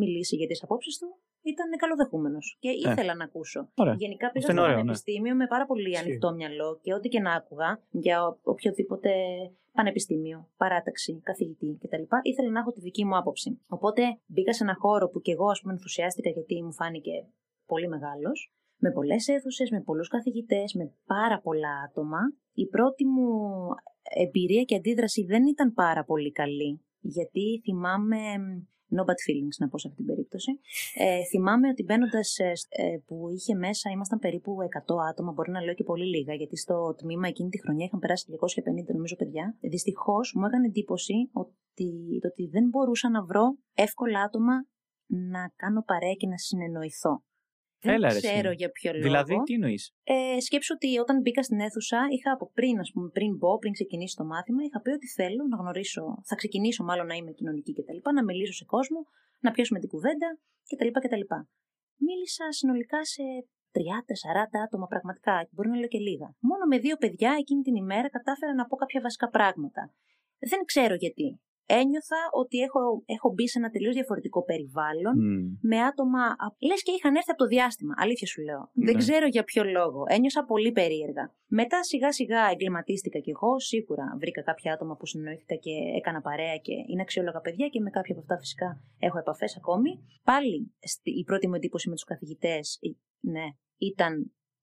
μιλήσει για τις απόψεις του, ήταν καλοδεχούμενος και ήθελα να ακούσω. Ωραία. Γενικά πήγα στο πανεπιστήμιο με πάρα πολύ ανοιχτό μυαλό και ό,τι και να άκουγα για οποιοδήποτε πανεπιστήμιο, παράταξη, καθηγητή κτλ. Ήθελα να έχω τη δική μου άποψη. Οπότε μπήκα σε ένα χώρο που κι εγώ, ας πούμε, ενθουσιάστηκα, γιατί μου φάνηκε πολύ μεγάλος, με πολλές αίθουσες, με πολλούς καθηγητές, με πάρα πολλά άτομα. Η πρώτη μου εμπειρία και αντίδραση δεν ήταν πάρα πολύ καλή, γιατί θυμάμαι. No bad feelings, να πω σε αυτή την περίπτωση. Θυμάμαι ότι μπαίνοντας που είχε μέσα, ήμασταν περίπου 100 άτομα, μπορεί να λέω και πολύ λίγα, γιατί στο τμήμα εκείνη τη χρονιά είχαν περάσει 250 νομίζω παιδιά. Δυστυχώς μου έκανε εντύπωση ότι δεν μπορούσα να βρω εύκολα άτομα να κάνω παρέα και να συνεννοηθώ. Δεν ξέρω για ποιο λόγο. Δηλαδή, τι εννοείς? Σκέψου ότι όταν μπήκα στην αίθουσα, είχα από πριν, ας πούμε, πριν ξεκινήσει το μάθημα, είχα πει ότι θέλω να γνωρίσω, θα ξεκινήσω μάλλον να είμαι κοινωνική κτλ. Να μιλήσω σε κόσμο, να πιάσουμε την κουβέντα κτλ. Μίλησα συνολικά σε 30-40 άτομα πραγματικά, μπορεί να λέω και λίγα. Μόνο με δύο παιδιά εκείνη την ημέρα κατάφερα να πω κάποια βασικά πράγματα. Δεν ξέρω γιατί. ένιωθα ότι έχω μπει σε ένα τελείως διαφορετικό περιβάλλον με άτομα, λες και είχαν έρθει από το διάστημα, αλήθεια σου λέω. Ναι. Δεν ξέρω για ποιο λόγο, ένιωσα πολύ περίεργα. Μετά σιγά σιγά εγκληματίστηκα κι εγώ, σίγουρα βρήκα κάποια άτομα που συνοήθηκα και έκανα παρέα και είναι αξιόλογα παιδιά και με κάποια από αυτά φυσικά έχω επαφές ακόμη. Πάλι η πρώτη μου εντύπωση με τους καθηγητές, ναι, ήταν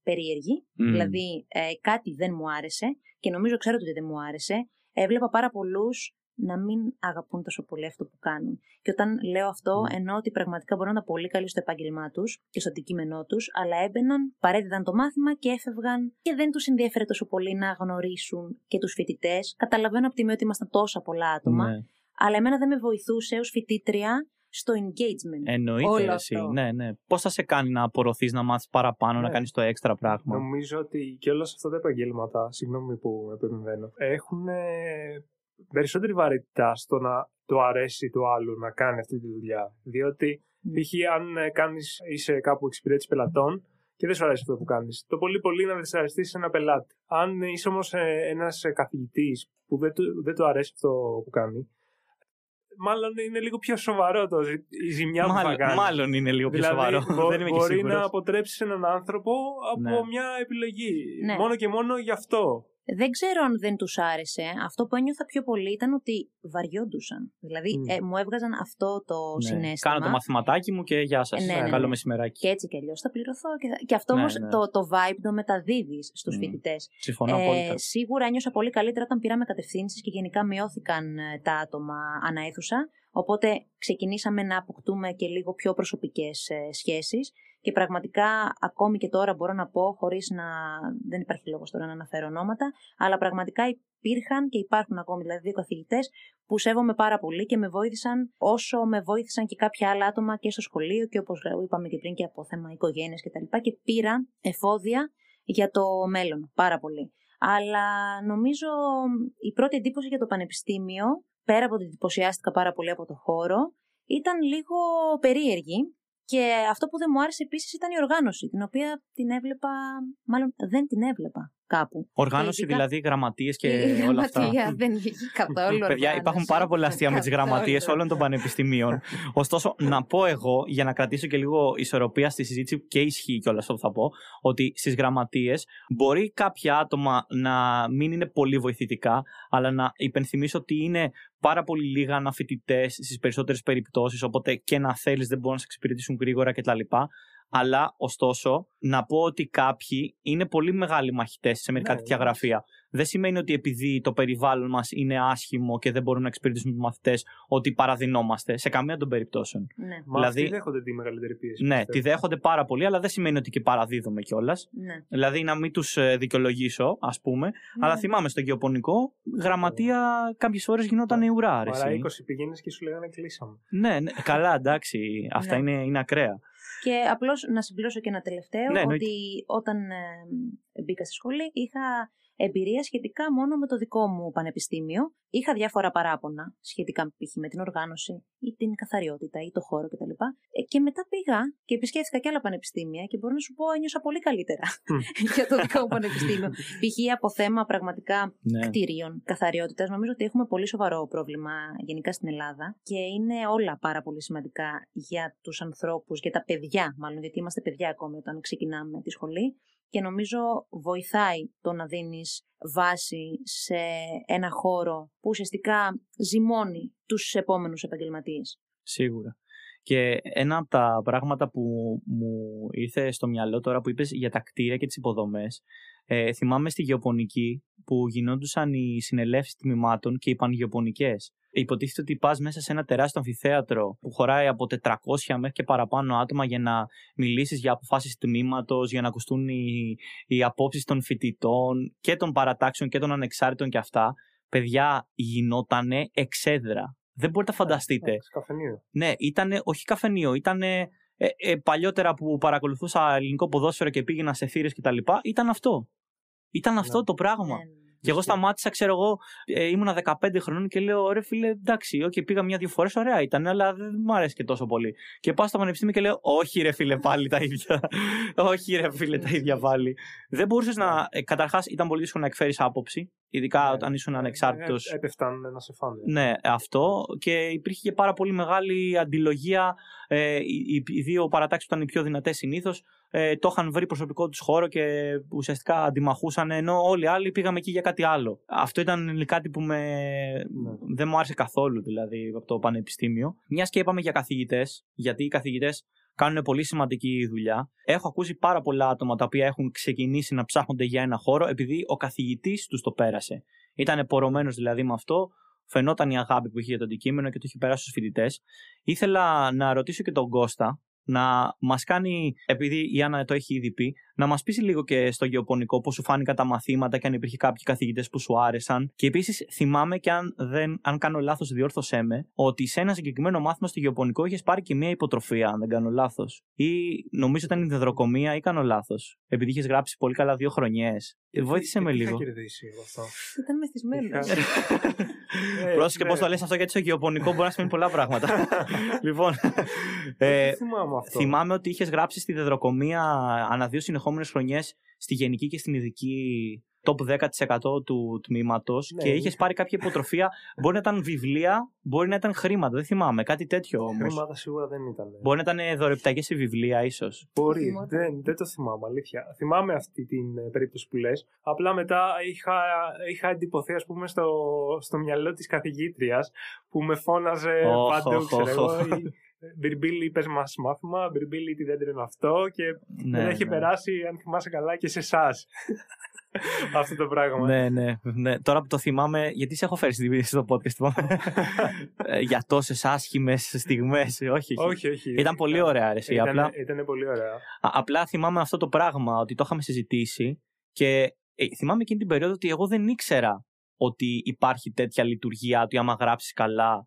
περίεργη, δηλαδή κάτι δεν μου άρεσε και νομίζω ξέρω ότι δεν μου άρεσε. Έβλεπα πάρα πολλούς να μην αγαπούν τόσο πολύ αυτό που κάνουν. Και όταν λέω αυτό, εννοώ ότι πραγματικά μπορούν να ήταν πολύ καλοί στο επάγγελμά τους και στο αντικείμενό τους, αλλά έμπαιναν, παρέδιδαν το μάθημα και έφευγαν και δεν τους ενδιαφέρε τόσο πολύ να γνωρίσουν και τους φοιτητές. Καταλαβαίνω από τη μία ότι ήμασταν τόσα πολλά άτομα, αλλά εμένα δεν με βοηθούσε ως φοιτήτρια στο engagement. Εννοείται εσύ. Ναι, ναι. Πώς θα σε κάνει να απορροθείς, να μάθεις παραπάνω, να κάνεις το έξτρα πράγμα. Νομίζω ότι και όλα αυτά τα επαγγέλματα, συγγνώμη που επεμβαίνω, έχουν περισσότερη βαρύτητα στο να το αρέσει το άλλο να κάνει αυτή τη δουλειά. Διότι, π.χ., αν κάνεις, είσαι κάπου εξυπηρέτης πελατών και δεν σου αρέσει αυτό που κάνεις, το πολύ πολύ να δυσαρεστήσεις ένα πελάτη. Αν είσαι όμως ένας καθηγητής που δεν του αρέσει αυτό που κάνει, μάλλον είναι λίγο πιο σοβαρό η ζημιά που θα κάνει. Μάλλον είναι λίγο πιο σοβαρό. Δηλαδή, μπορεί να αποτρέψει έναν άνθρωπο από μια επιλογή. Ναι. Μόνο και μόνο γι' αυτό. Δεν ξέρω αν δεν τους άρεσε. Αυτό που ένιωθα πιο πολύ ήταν ότι βαριόντουσαν. Δηλαδή μου έβγαζαν αυτό το συνέστημα. Κάνω το μαθηματάκι μου και γεια σας. Καλό μεσημεράκι. Και έτσι κι αλλιώς θα πληρωθώ. Και αυτό όμως το vibe το μεταδίδεις στους φοιτητές. Συμφωνώ απόλυτα. Σίγουρα ένιωσα πολύ καλύτερα όταν πήραμε κατευθύνσεις και γενικά μειώθηκαν τα άτομα ανααίθουσα. Οπότε ξεκινήσαμε να αποκτούμε και λίγο πιο προσωπικές σχέσεις. Και πραγματικά, ακόμη και τώρα μπορώ να πω, χωρίς να. Δεν υπάρχει λόγος τώρα να αναφέρω ονόματα, αλλά πραγματικά υπήρχαν και υπάρχουν ακόμη δηλαδή δύο καθηγητές που σέβομαι πάρα πολύ και με βοήθησαν όσο με βοήθησαν και κάποια άλλα άτομα και στο σχολείο και όπως είπαμε και πριν και από θέμα οικογένειας κτλ. Και πήρα εφόδια για το μέλλον πάρα πολύ. Αλλά νομίζω η πρώτη εντύπωση για το πανεπιστήμιο, πέρα από ότι εντυπωσιάστηκα πάρα πολύ από το χώρο, ήταν λίγο περίεργη. Και αυτό που δεν μου άρεσε επίσης ήταν η οργάνωση, την οποία την έβλεπα, μάλλον δεν την έβλεπα κάπου. Οργάνωση δηλαδή, γραμματείες και όλα αυτά. Γραμματεία δεν βγήκε καθόλου. Παιδιά, υπάρχουν πάρα πολλά αστεία με τις γραμματείες όλων των πανεπιστημίων. Ωστόσο, να πω εγώ, για να κρατήσω και λίγο ισορροπία στη συζήτηση και ισχύει και όλα αυτό που θα πω, ότι στις γραμματείες μπορεί κάποια άτομα να μην είναι πολύ βοηθητικά, αλλά να υπενθυμίσω ότι είναι πάρα πολύ λίγα αναφοιτητές στις περισσότερες περιπτώσεις, οπότε και να θέλεις δεν μπορούν να σε εξυπηρετήσουν γρήγορα κτλ. Αλλά, ωστόσο, να πω ότι κάποιοι είναι πολύ μεγάλοι μαχητές σε μερικά τέτοια γραφεία. Δεν σημαίνει ότι επειδή το περιβάλλον μας είναι άσχημο και δεν μπορούμε να εξυπηρετήσουμε τους μαθητές, ότι παραδεινόμαστε σε καμία των περιπτώσεων. Ναι. Δηλαδή, τη δέχονται τη μεγαλύτερη πίεση. Ναι, τη δέχονται πάρα πολύ, αλλά δεν σημαίνει ότι και παραδίδομαι κιόλας. Ναι. Δηλαδή, να μην τους δικαιολογήσω, ας πούμε. Ναι. Αλλά θυμάμαι στο γεωπονικό, γραμματεία κάποιες ώρες γινόταν η ουρά. Παρά 20 πηγαίνεις και σου λέγανε κλείσαμε. Ναι, ναι, καλά, εντάξει, αυτά είναι ακραία. Και απλώς να συμπληρώσω και ένα τελευταίο, ότι όταν μπήκα στη σχολή είχα εμπειρία σχετικά μόνο με το δικό μου πανεπιστήμιο. Είχα διάφορα παράπονα σχετικά π.χ. με την οργάνωση ή την καθαριότητα ή το χώρο κτλ. Και μετά πήγα και επισκέφθηκα και άλλα πανεπιστήμια και μπορώ να σου πω ένιωσα πολύ καλύτερα για το δικό μου πανεπιστήμιο. Π.χ. από θέμα πραγματικά κτηρίων καθαριότητας. Νομίζω ότι έχουμε πολύ σοβαρό πρόβλημα γενικά στην Ελλάδα και είναι όλα πάρα πολύ σημαντικά για τους ανθρώπους, για τα παιδιά μάλλον, γιατί είμαστε παιδιά ακόμη όταν ξεκινάμε τη σχολή. Και νομίζω βοηθάει το να δίνεις βάση σε ένα χώρο που ουσιαστικά ζυμώνει τους επόμενους επαγγελματίες. Σίγουρα. Και ένα από τα πράγματα που μου ήρθε στο μυαλό τώρα που είπες για τα κτίρια και τις υποδομές, θυμάμαι στη γεωπονική που γινόντουσαν οι συνελεύσεις τμημάτων και οι πανγεωπονικές. Υποτίθεται ότι πας μέσα σε ένα τεράστιο αμφιθέατρο που χωράει από 400 μέχρι και παραπάνω άτομα για να μιλήσεις για αποφάσεις τμήματος, για να ακουστούν οι απόψεις των φοιτητών και των παρατάξεων και των ανεξάρτητων και αυτά. Παιδιά, γινότανε εξέδρα. Δεν μπορείτε να φανταστείτε. Καφενείο. Ναι, ήτανε, όχι καφενείο, ήτανε παλιότερα που παρακολουθούσα ελληνικό ποδόσφαιρο και πήγαινα σε θύρες κτλ. Ήταν αυτό. Ήταν αυτό το πράγμα. Και εγώ σταμάτησα, ξέρω εγώ, ήμουνα 15 χρονών και λέω: ρε φίλε, εντάξει, okay, πήγα μια-δύο φορές, ωραία ήταν, αλλά δεν μου αρέσει και τόσο πολύ. Και πάω στο πανεπιστήμιο και λέω: όχι, ρε φίλε, πάλι τα ίδια. όχι, ρε φίλε, τα ίδια πάλι. Δεν μπορούσες να. Καταρχάς, ήταν πολύ δύσκολο να εκφέρεις άποψη. Ειδικά όταν ήσουν ανεξάρτητος. Επεφτάνουν να σε φάνε. Ναι, αυτό. Και υπήρχε και πάρα πολύ μεγάλη αντιλογία. Οι δύο παρατάξεις που ήταν οι πιο δυνατές συνήθως το είχαν βρει προσωπικό τους χώρο και ουσιαστικά αντιμαχούσαν, ενώ όλοι οι άλλοι πήγαμε εκεί για κάτι άλλο. Αυτό ήταν κάτι που δεν μου άρεσε καθόλου, δηλαδή, από το πανεπιστήμιο. Μιας και είπαμε για καθηγητές, γιατί οι καθηγητές κάνουν πολύ σημαντική δουλειά. Έχω ακούσει πάρα πολλά άτομα τα οποία έχουν ξεκινήσει να ψάχνονται για ένα χώρο επειδή ο καθηγητής τους το πέρασε. Ήταν πορωμένος δηλαδή με αυτό, φαινόταν η αγάπη που είχε για το αντικείμενο και το είχε περάσει στους φοιτητές. Ήθελα να ρωτήσω και τον Κώστα να μας κάνει, επειδή η Άννα το έχει ήδη πει, να μας πεις λίγο και στο γεωπονικό πώς σου φάνηκαν τα μαθήματα και αν υπήρχε κάποιοι καθηγητές που σου άρεσαν. Και επίσης θυμάμαι, και αν κάνω λάθος διόρθωσέ με, ότι σε ένα συγκεκριμένο μάθημα στο γεωπονικό είχες πάρει και μία υποτροφία, αν δεν κάνω λάθος. Ή νομίζω ήταν η υδροδρομία, ή κάνω λάθος. Επειδή είχες γράψει πολύ καλά 2 χρονιές. Βοήθησε με λίγο. Δεν είχα κερδίσει εγώ αυτό. Ήταν μεθυσμένος. Πρόσεχε πώς το λες αυτό, γιατί στο γεωπονικό μπορεί να σημαίνει πολλά πράγματα. Λοιπόν. Θυμάμαι αυτό. Θυμάμαι ότι είχες γράψει στη υδροδρομία ανά 2 συνεχόμενες χρονιές στη γενική και στην ειδική top 10% του τμήματος, ναι, και είχες πάρει κάποια υποτροφία. Μπορεί να ήταν βιβλία, μπορεί να ήταν χρήματα, δεν θυμάμαι, κάτι τέτοιο όμως. Χρήματα σίγουρα δεν ήταν. Μπορεί να ήταν δωρεπταγές σε βιβλία, ίσως. Μπορεί, δεν το θυμάμαι, αλήθεια. Θυμάμαι αυτή την περίπτωση που λες. Απλά μετά είχα εντυπωθεί, ας πούμε, στο μυαλό της καθηγήτριας που με φώναζε Πάντεο, ξέρω εγώ. Μπιρμπίλη, πες μας μάθημα. Μπιρμπίλη, τι δέντρο είναι αυτό. Και δεν έχει περάσει, αν θυμάσαι καλά, και σε εσάς. Αυτό το πράγμα. Ναι. Τώρα που το θυμάμαι, γιατί σε έχω φέρει στο podcast. Για τόσες άσχημες στιγμές. Όχι. Ήταν πολύ ωραία, αρέσει. Ήταν πολύ ωραία. Απλά θυμάμαι αυτό το πράγμα, ότι το είχαμε συζητήσει. Και θυμάμαι εκείνη την περίοδο ότι εγώ δεν ήξερα ότι υπάρχει τέτοια λειτουργία, ότι άμα γράψεις καλά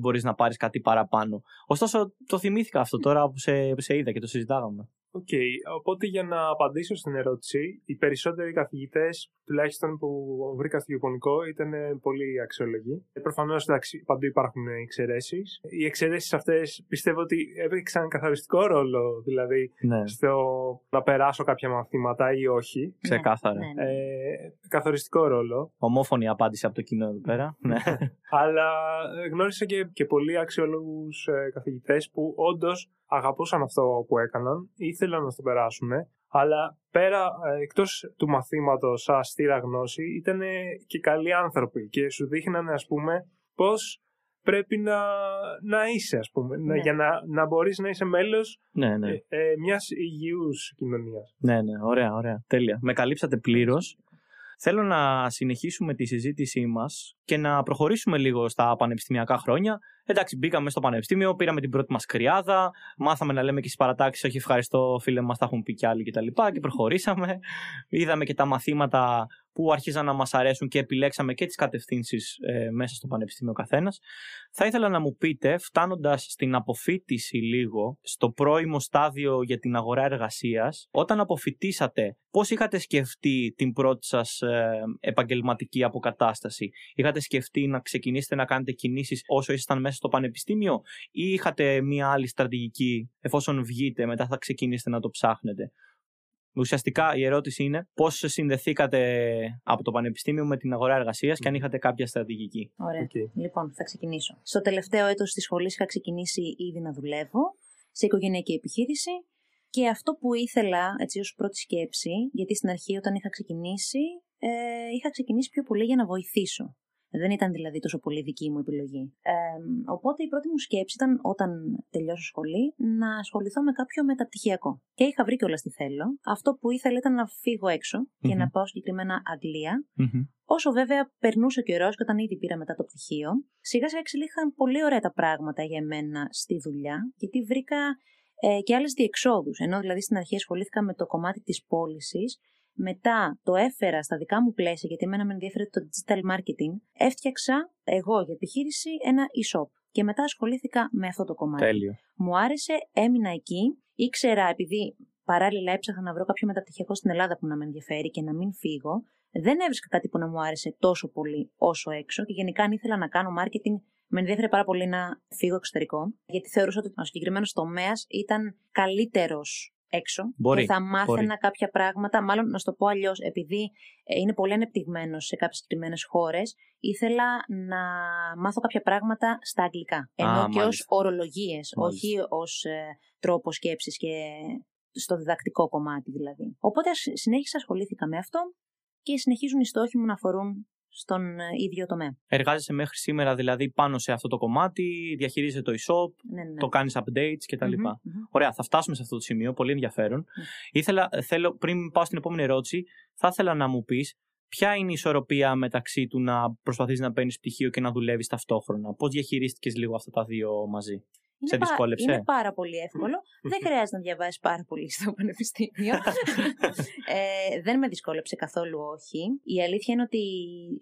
μπορείς να πάρεις κάτι παραπάνω. Ωστόσο, το θυμήθηκα αυτό τώρα που σε είδα και το συζητάγαμε. Okay. Οπότε για να απαντήσω στην ερώτηση, οι περισσότεροι καθηγητές, τουλάχιστον που βρήκα στο γεωπονικό, ήταν πολύ αξιόλογοι. Προφανώς, εντάξει, παντού υπάρχουν εξαιρέσεις. Οι εξαιρέσεις αυτές πιστεύω ότι έπαιξαν καθοριστικό ρόλο, δηλαδή, στο να περάσω κάποια μαθήματα ή όχι. Ξεκάθαρα. Καθοριστικό ρόλο. Ομόφωνη απάντηση από το κοινό εδώ πέρα. Αλλά γνώρισα και πολλοί αξιόλογους καθηγητές που όντως αγαπούσαν αυτό που έκαναν, ήθελαν να το περάσουν, αλλά εκτός του μαθήματος σαν στήρα γνώση, ήταν και καλοί άνθρωποι και σου δείχνανε, ας πούμε, πώς πρέπει να είσαι, ας πούμε, για να μπορείς να είσαι μέλος μιας υγιούς κοινωνίας. Ναι, ωραία, τέλεια. Με καλύψατε πλήρως. Θέλω να συνεχίσουμε τη συζήτησή μας και να προχωρήσουμε λίγο στα πανεπιστημιακά χρόνια. Εντάξει, μπήκαμε στο πανεπιστήμιο, πήραμε την πρώτη μας κρυάδα, μάθαμε να λέμε και στις παρατάξεις, όχι ευχαριστώ φίλε μας, τα έχουν πει κι άλλοι κτλ. Και προχωρήσαμε. Είδαμε και τα μαθήματα που αρχίζαν να μας αρέσουν και επιλέξαμε και τις κατευθύνσεις μέσα στο πανεπιστήμιο καθένας. Θα ήθελα να μου πείτε, φτάνοντας στην αποφοίτηση λίγο, στο πρώιμο στάδιο για την αγορά εργασίας, όταν αποφοιτήσατε, πώς είχατε σκεφτεί την πρώτη σας επαγγελματική αποκατάσταση? Είχατε σκεφτεί να ξεκινήσετε να κάνετε κινήσεις όσο ήσασταν μέσα στο πανεπιστήμιο, ή είχατε μία άλλη στρατηγική, εφόσον βγείτε, μετά θα ξεκινήσετε να το ψάχνετε? Ουσιαστικά η ερώτηση είναι πώς συνδεθήκατε από το πανεπιστήμιο με την αγορά εργασίας και αν είχατε κάποια στρατηγική. Ωραία. Okay. Λοιπόν, θα ξεκινήσω. Στο τελευταίο έτος της σχολής είχα ξεκινήσει ήδη να δουλεύω σε οικογενειακή επιχείρηση και αυτό που ήθελα, έτσι ως πρώτη σκέψη, γιατί στην αρχή όταν είχα ξεκινήσει πιο πολύ για να βοηθήσω. Δεν ήταν δηλαδή τόσο πολύ δική μου επιλογή. Οπότε η πρώτη μου σκέψη ήταν, όταν τελειώσω σχολή, να ασχοληθώ με κάποιο μεταπτυχιακό. Και είχα βρει κιόλας τι θέλω. Αυτό που ήθελα ήταν να φύγω έξω και να πάω συγκεκριμένα Αγγλία. Όσο βέβαια περνούσε ο καιρός και όταν ήδη πήρα μετά το πτυχίο, σιγά σιγά εξελίχθηκαν πολύ ωραία τα πράγματα για μένα στη δουλειά, γιατί βρήκα και άλλες διεξόδους. Ενώ δηλαδή στην αρχή ασχολήθηκα με το κομμάτι της πώλησης. Μετά το έφερα στα δικά μου πλαίσια, γιατί εμένα με ενδιαφέρει το digital marketing. Έφτιαξα εγώ για επιχείρηση ένα e-shop και μετά ασχολήθηκα με αυτό το κομμάτι. Τέλειο. Μου άρεσε, έμεινα εκεί. Ήξερα, επειδή παράλληλα έψαχνα να βρω κάποιο μεταπτυχιακό στην Ελλάδα που να με ενδιαφέρει και να μην φύγω, δεν έβρισκα κάτι που να μου άρεσε τόσο πολύ όσο έξω. Και γενικά, αν ήθελα να κάνω marketing, με ενδιαφέρει πάρα πολύ να φύγω εξωτερικό, γιατί θεωρούσα ότι ο συγκεκριμένος τομέας ήταν καλύτερος έξω. Μπορεί, και θα μάθαινα κάποια πράγματα. Μάλλον, να στο πω αλλιώς, επειδή είναι πολύ ανεπτυγμένο σε κάποιες συγκεκριμένες χώρες, ήθελα να μάθω κάποια πράγματα στα αγγλικά. Ενώ και ως ορολογίες, όχι ως τρόπο σκέψης και στο διδακτικό κομμάτι δηλαδή. Οπότε συνέχισα, ασχολήθηκα με αυτό και συνεχίζουν οι στόχοι μου να αφορούν στον ίδιο τομέα. Εργάζεσαι μέχρι σήμερα δηλαδή πάνω σε αυτό το κομμάτι, διαχειρίζεσαι το e-shop, το κάνεις updates κτλ. Ωραία, θα φτάσουμε σε αυτό το σημείο, πολύ ενδιαφέρον. Θέλω, πριν πάω στην επόμενη ερώτηση, θα ήθελα να μου πεις ποια είναι η ισορροπία μεταξύ του να προσπαθείς να παίρνεις πτυχίο και να δουλεύεις ταυτόχρονα. Πώς διαχειρίστηκες λίγο αυτά τα δύο μαζί? Είναι πάρα πολύ εύκολο. Δεν χρειάζεται να διαβάζεις πάρα πολύ στο πανεπιστήμιο. Δεν με δυσκόλεψε καθόλου, όχι. Η αλήθεια είναι ότι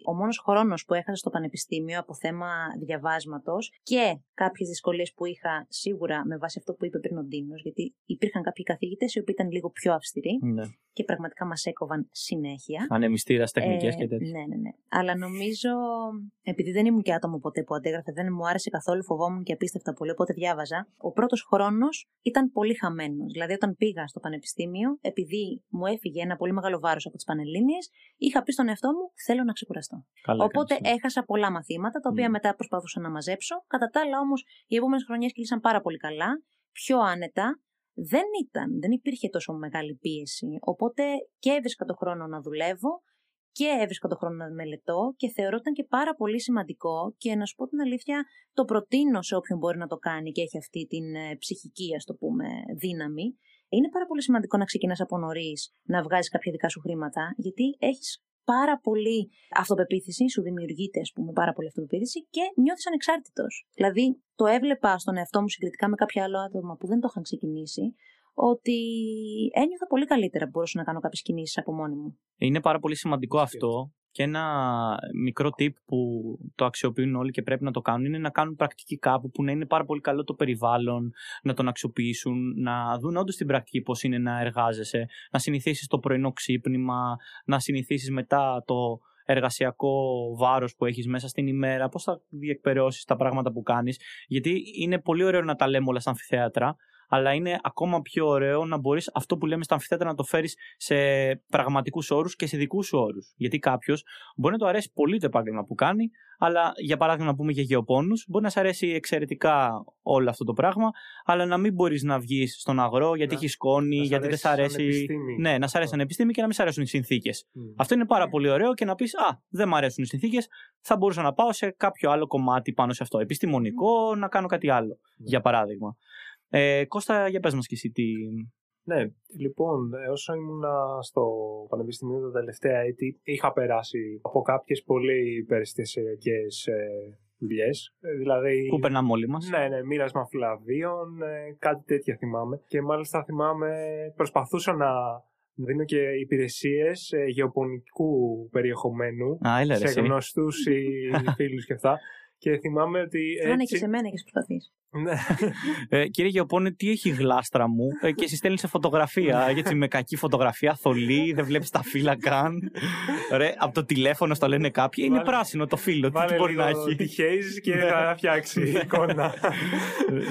ο μόνος χρόνος που έχασα στο πανεπιστήμιο από θέμα διαβάσματος και κάποιες δυσκολίες που είχα σίγουρα με βάση αυτό που είπε πριν ο Ντίνος, γιατί υπήρχαν κάποιοι καθηγητές οι οποίοι ήταν λίγο πιο αυστηροί και πραγματικά μας έκοβαν συνέχεια. Ανεμιστήρας, τεχνικές και τέτοια. Ναι. Αλλά νομίζω, επειδή δεν ήμουν και άτομο ποτέ που αντέγραφε, δεν μου άρεσε καθόλου, φοβόμουν και απίστευτα πολύ, οπότε διάβαζα. Ο πρώτος χρόνος ήταν πολύ χαμένος. Δηλαδή, όταν πήγα στο πανεπιστήμιο, επειδή μου έφυγε ένα πολύ μεγάλο βάρος από τις Πανελλήνιες, είχα πει στον εαυτό μου: θέλω να ξεκουραστώ. Οπότε έχασα πολλά μαθήματα, τα οποία μετά προσπαθούσα να μαζέψω. Κατά τα άλλα, όμως, οι επόμενες χρονιές κύλησαν πάρα πολύ καλά, πιο άνετα. Δεν υπήρχε τόσο μεγάλη πίεση. Οπότε και έβρισκα το χρόνο να δουλεύω και έβρισκα το χρόνο να μελετώ και θεωρώ ότι ήταν και πάρα πολύ σημαντικό και να σου πω την αλήθεια, το προτείνω σε όποιον μπορεί να το κάνει και έχει αυτή την ψυχική, ας το πούμε, δύναμη. Είναι πάρα πολύ σημαντικό να ξεκινάς από νωρίς, να βγάζεις κάποια δικά σου χρήματα, γιατί έχεις πάρα πολύ αυτοπεποίθηση, σου δημιουργείται, ας πούμε, πάρα πολύ αυτοπεποίθηση και νιώθεις ανεξάρτητος. Δηλαδή, το έβλεπα στον εαυτό μου συγκριτικά με κάποια άλλο άτομα που δεν το είχαν ξεκινήσει, ότι ένιωθα πολύ καλύτερα που μπορούσα να κάνω κάποιες κινήσεις από μόνη μου. Είναι πάρα πολύ σημαντικό αυτό και ένα μικρό tip που το αξιοποιούν όλοι και πρέπει να το κάνουν είναι να κάνουν πρακτική κάπου που να είναι πάρα πολύ καλό το περιβάλλον, να τον αξιοποιήσουν, να δουν όντως την πρακτική πώς είναι να εργάζεσαι, να συνηθίσεις το πρωινό ξύπνημα, να συνηθίσεις μετά το εργασιακό βάρος που έχεις μέσα στην ημέρα, πώς θα διεκπεραιώσεις τα πράγματα που κάνεις, γιατί είναι πολύ ωραίο να τα λέμε όλα στα αμφιθέατρα, αλλά είναι ακόμα πιο ωραίο να μπορείς αυτό που λέμε στα αμφιθέατρα να το φέρεις σε πραγματικούς όρους και σε δικούς σου όρους. Γιατί κάποιος μπορεί να του αρέσει πολύ το επάγγελμα που κάνει, αλλά για παράδειγμα, να πούμε για γεωπόνους, μπορεί να σου αρέσει εξαιρετικά όλο αυτό το πράγμα, αλλά να μην μπορείς να βγεις στον αγρό γιατί έχει σκόνη, γιατί δεν σ' αρέσει. Ναι, να σ' αρέσει ανεπιστήμη και να μην σ' αρέσουν οι συνθήκες. Αυτό είναι πάρα πολύ ωραίο και να πεις: α, δεν μ' αρέσουν οι συνθήκες, θα μπορούσα να πάω σε κάποιο άλλο κομμάτι πάνω σε αυτό. Επιστημονικό, να κάνω κάτι άλλο, για παράδειγμα. Κώστα, για πες μας και εσύ τι... Ναι, λοιπόν, όσο ήμουνα στο πανεπιστήμιο τα τελευταία έτη, είχα περάσει από κάποιες πολύ περιστασιακές δουλειές. Δηλαδή... Πού περνάμε όλοι μας. Ναι, μοίρασμα φυλαδίων, κάτι τέτοια θυμάμαι. Και μάλιστα θυμάμαι, προσπαθούσα να δίνω και υπηρεσίες γεωπονικού περιεχομένου. Σε γνωστούς ή φίλους και αυτά. Και θυμάμαι ότι. Άνα και σε μένα έχεις προσπαθήσει. Κύριε Γεωπόνε, τι έχει η γλάστρα μου και εσύ στέλνει σε φωτογραφία. Γιατί με κακή φωτογραφία, θολή, δεν βλέπεις τα φύλλα καν. Από το τηλέφωνο στα λένε κάποιοι. Είναι πράσινο το φύλλο, τι μπορεί να έχει. Τυχαίζεις και θα φτιάξει εικόνα.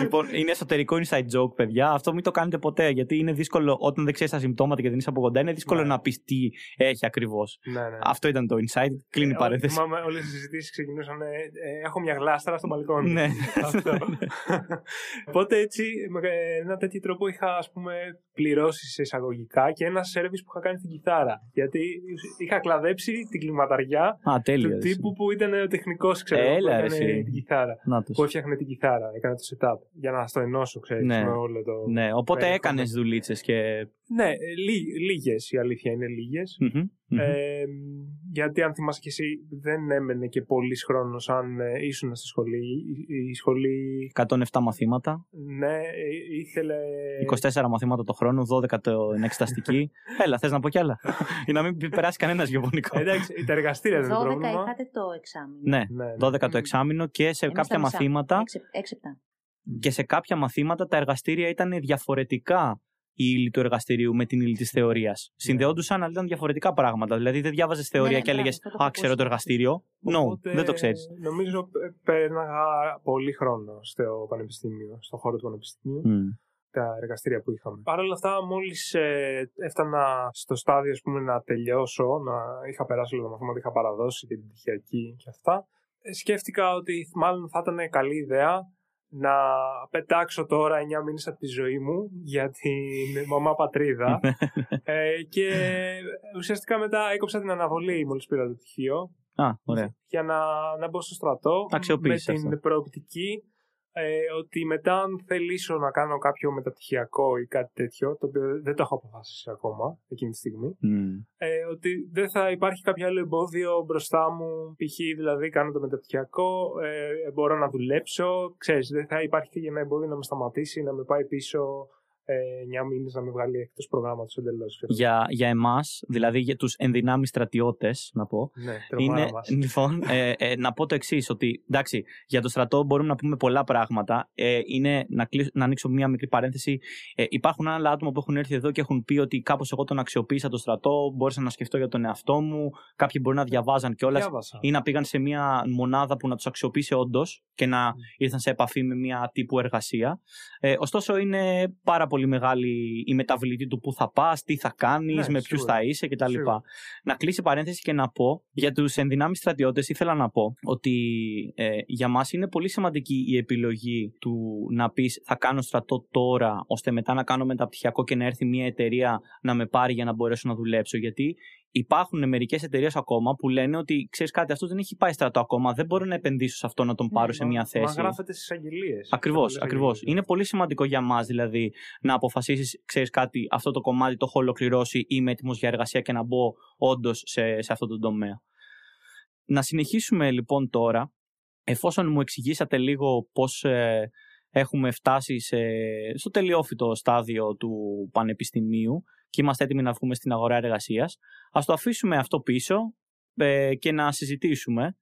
Λοιπόν, είναι εσωτερικό inside joke, παιδιά. Αυτό μην το κάνετε ποτέ. Γιατί είναι δύσκολο όταν δεν ξέρεις τα συμπτώματα και δεν είσαι από κοντά, είναι δύσκολο να πεις τι έχει ακριβώς. Αυτό ήταν το inside. Κλείνει η παρένθεση. Θυμάμαι, όλες οι συζητήσεις ξεκινούσαν. Έχω μια γλάστρα στο μπαλκόνι. Ναι. Οπότε έτσι, με ένα τέτοιο τρόπο είχα, ας πούμε, πληρώσει σε εισαγωγικά και ένα σερβις που είχα κάνει στην κιθάρα. Γιατί είχα κλαδέψει την κλιματαριά του τύπου που ήταν ο τεχνικός, που έκανε την κιθάρα. Που έφτιαχνε την κιθάρα, έκανε το setup. Για να στο ενώσω, ξέρεις, με όλο το... Ναι, οπότε έκανες δουλίτσες και... Ναι, λίγες, η αλήθεια είναι λίγες. Γιατί αν θυμάσαι κι εσύ, δεν έμενε και πολύς χρόνος αν ήσουν στη σχολή. Η σχολή... 107 μαθήματα. Ναι, ήθελε... 24 μαθήματα το χρόνο, 12 την εξεταστική. Έλα, θες να πω κι άλλα. Για να μην περάσει κανένας γεωπονικό. Εντάξει, τα εργαστήρια δεν είναι πρόβλημα. 12 είχατε το εξάμηνο. Ναι, 12 το εξάμηνο και σε κάποια μαθήματα... 6-7. Και σε κάποια μαθήματα τα εργαστήρια ήταν διαφορετικά. Η ύλη του εργαστηρίου με την ύλη της θεωρίας. Συνδεόντουσαν, αλλά ήταν διαφορετικά πράγματα. Δηλαδή δεν διάβαζες θεωρία και έλεγες «Α, ξέρω το εργαστήριο». Οπότε, δεν το ξέρεις. Νομίζω πέρναγα πολύ χρόνο στο πανεπιστήμιο, στον χώρο του πανεπιστημίου. τα εργαστήρια που είχαμε. Παρ' όλα αυτά, μόλις έφτανα στο στάδιο, ας πούμε, να τελειώσω, να είχα περάσει όλα τα μαθήματα, είχα παραδώσει και την πτυχιακή και αυτά, σκέφτηκα ότι μάλλον θα ήταν καλή ιδέα να πετάξω τώρα 9 μήνες από τη ζωή μου για την μαμά πατρίδα. Και ουσιαστικά μετά έκοψα την αναβολή μόλις πήρα το πτυχίο. Για να μπω στο στρατό με την προοπτική ότι μετά, αν θελήσω να κάνω κάποιο μεταπτυχιακό ή κάτι τέτοιο, το οποίο δεν το έχω αποφασίσει ακόμα εκείνη τη στιγμή, ότι δεν θα υπάρχει κάποιο άλλο εμπόδιο μπροστά μου. Π.χ. δηλαδή, κάνω το μεταπτυχιακό, μπορώ να δουλέψω. Ξέρεις, δεν θα υπάρχει και ένα εμπόδιο να με σταματήσει, να με πάει πίσω 9 μήνες, να με βγάλει εκτός προγράμματος εντελώς. Για εμάς, δηλαδή για τους ενδυνάμει στρατιώτες, να πω. Ναι, είναι, λοιπόν, να πω το εξής, ότι εντάξει, για το στρατό μπορούμε να πούμε πολλά πράγματα. Είναι, να ανοίξω μία μικρή παρένθεση. Υπάρχουν άλλα άτομα που έχουν έρθει εδώ και έχουν πει ότι κάπως εγώ τον αξιοποίησα το στρατό, μπόρεσα να σκεφτώ για τον εαυτό μου. Κάποιοι μπορεί να διαβάζαν κιόλας ή να πήγαν σε μία μονάδα που να τους αξιοποίησε όντως και να ήρθαν σε επαφή με μία τύπου εργασία. Ωστόσο, είναι πάρα πολύ μεγάλη η μεταβλητή του πού θα πας, τι θα κάνεις, με ποιους θα είσαι κτλ. Να κλείσει παρένθεση και να πω για τους ενδυνάμεις στρατιώτες, ήθελα να πω ότι για μας είναι πολύ σημαντική η επιλογή του να πεις θα κάνω στρατό τώρα, ώστε μετά να κάνω μεταπτυχιακό και να έρθει μια εταιρεία να με πάρει για να μπορέσω να δουλέψω. Γιατί υπάρχουν μερικές εταιρείες ακόμα που λένε ότι ξέρεις κάτι, αυτό δεν έχει πάει στρατό ακόμα, δεν μπορώ να επενδύσω σε αυτό να τον πάρω σε μια θέση. Μα γράφεται στις αγγελίες. Ακριβώς. Είναι πολύ σημαντικό για μας δηλαδή να αποφασίσεις, ξέρεις κάτι, αυτό το κομμάτι το έχω ολοκληρώσει, είμαι έτοιμος για εργασία και να μπω όντως σε αυτό το τομέα. Να συνεχίσουμε λοιπόν τώρα, εφόσον μου εξηγήσατε λίγο πώς έχουμε φτάσει στο τελειόφυτο στάδιο του πανεπιστημίου και είμαστε έτοιμοι να βγούμε στην αγορά εργασίας, ας το αφήσουμε αυτό πίσω και να συζητήσουμε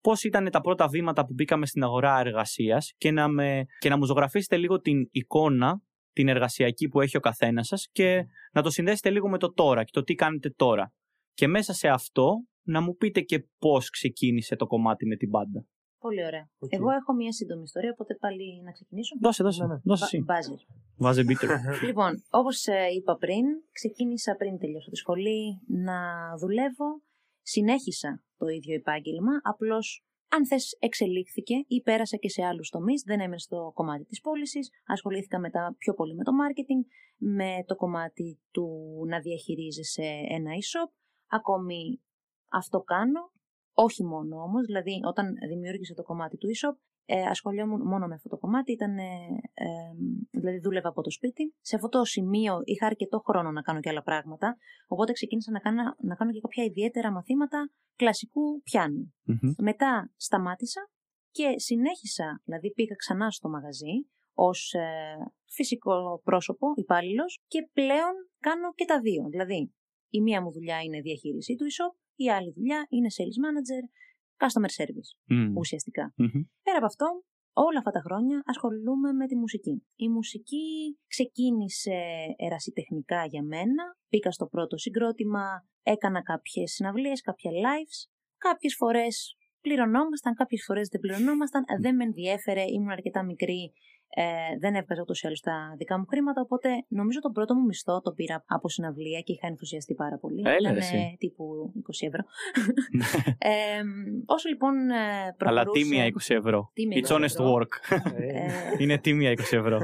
πώς ήταν τα πρώτα βήματα που μπήκαμε στην αγορά εργασίας και να μου ζωγραφίσετε λίγο την εικόνα, την εργασιακή που έχει ο καθένας σας και να το συνδέσετε λίγο με το τώρα και το τι κάνετε τώρα. Και μέσα σε αυτό να μου πείτε και πώς ξεκίνησε το κομμάτι με την πάντα. Πολύ ωραία. Okay. Εγώ έχω μία σύντομη ιστορία, οπότε πάλι να ξεκινήσω. Δώσε. Βάζε μπίτερ. Λοιπόν, όπως είπα πριν, ξεκίνησα πριν τελειώσω τη σχολή να δουλεύω. Συνέχισα το ίδιο επάγγελμα. Απλώς, αν θες, εξελίχθηκε ή πέρασα και σε άλλους τομείς. Δεν έμεινε στο κομμάτι της πώλησης. Ασχολήθηκα μετά πιο πολύ με το marketing, με το κομμάτι του να διαχειρίζεσαι ένα e-shop. Ακόμη αυτό κάνω. Όχι μόνο όμως, δηλαδή όταν δημιούργησα το κομμάτι του e-shop, ασχολιόμουν μόνο με αυτό το κομμάτι, δηλαδή δούλευα από το σπίτι. Σε αυτό το σημείο είχα αρκετό χρόνο να κάνω και άλλα πράγματα, οπότε ξεκίνησα να κάνω και κάποια ιδιαίτερα μαθήματα κλασικού πιάνου. Μετά σταμάτησα και συνέχισα, δηλαδή πήγα ξανά στο μαγαζί ως φυσικό πρόσωπο, υπάλληλος, και πλέον κάνω και τα δύο. Δηλαδή η μία μου δουλειά είναι διαχείριση του e-shop, η άλλη δουλειά είναι sales manager, customer service ουσιαστικά. Πέρα από αυτό, όλα αυτά τα χρόνια ασχολούμαι με τη μουσική. Η μουσική ξεκίνησε ερασιτεχνικά για μένα. Μπήκα στο πρώτο συγκρότημα, έκανα κάποιες συναυλίες, κάποια lives. Κάποιες φορές πληρωνόμασταν, κάποιες φορές δεν πληρωνόμασταν. Δεν με ενδιέφερε, ήμουν αρκετά μικρή. Δεν έβγαζα ούτως ή άλλως τα δικά μου χρήματα, οπότε νομίζω τον πρώτο μου μισθό τον πήρα από συναυλία και είχα ενθουσιαστεί πάρα πολύ. Ήταν τύπου 20 ευρώ. Όσο λοιπόν προχωρούσα. Αλλά τίμια 20 ευρώ. It's honest work. Είναι τίμια 20 ευρώ.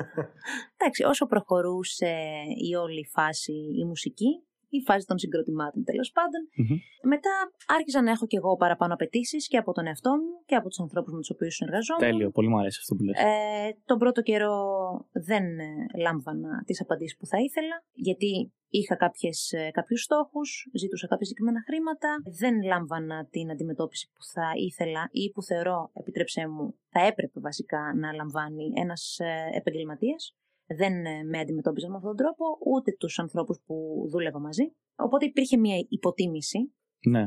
Εντάξει, όσο προχωρούσε η όλη φάση η μουσική, η φάση των συγκροτημάτων τέλος πάντων, μετά άρχισα να έχω και εγώ παραπάνω απαιτήσεις και από τον εαυτό μου και από τους ανθρώπους με τους οποίους συνεργαζόμουν. Τέλειο, πολύ μου αρέσει αυτό που λες. Τον πρώτο καιρό δεν λάμβανα τις απαντήσεις που θα ήθελα, γιατί είχα κάποιους στόχους, ζήτουσα κάποια συγκεκριμένα χρήματα, δεν λάμβανα την αντιμετώπιση που θα ήθελα ή που θεωρώ, επιτρέψέ μου, θα έπρεπε βασικά να λαμβάνει ένας επαγγελματίας. Δεν με αντιμετώπιζαν με αυτόν τον τρόπο, ούτε τους ανθρώπους που δούλευα μαζί. Οπότε υπήρχε μια υποτίμηση. Ναι.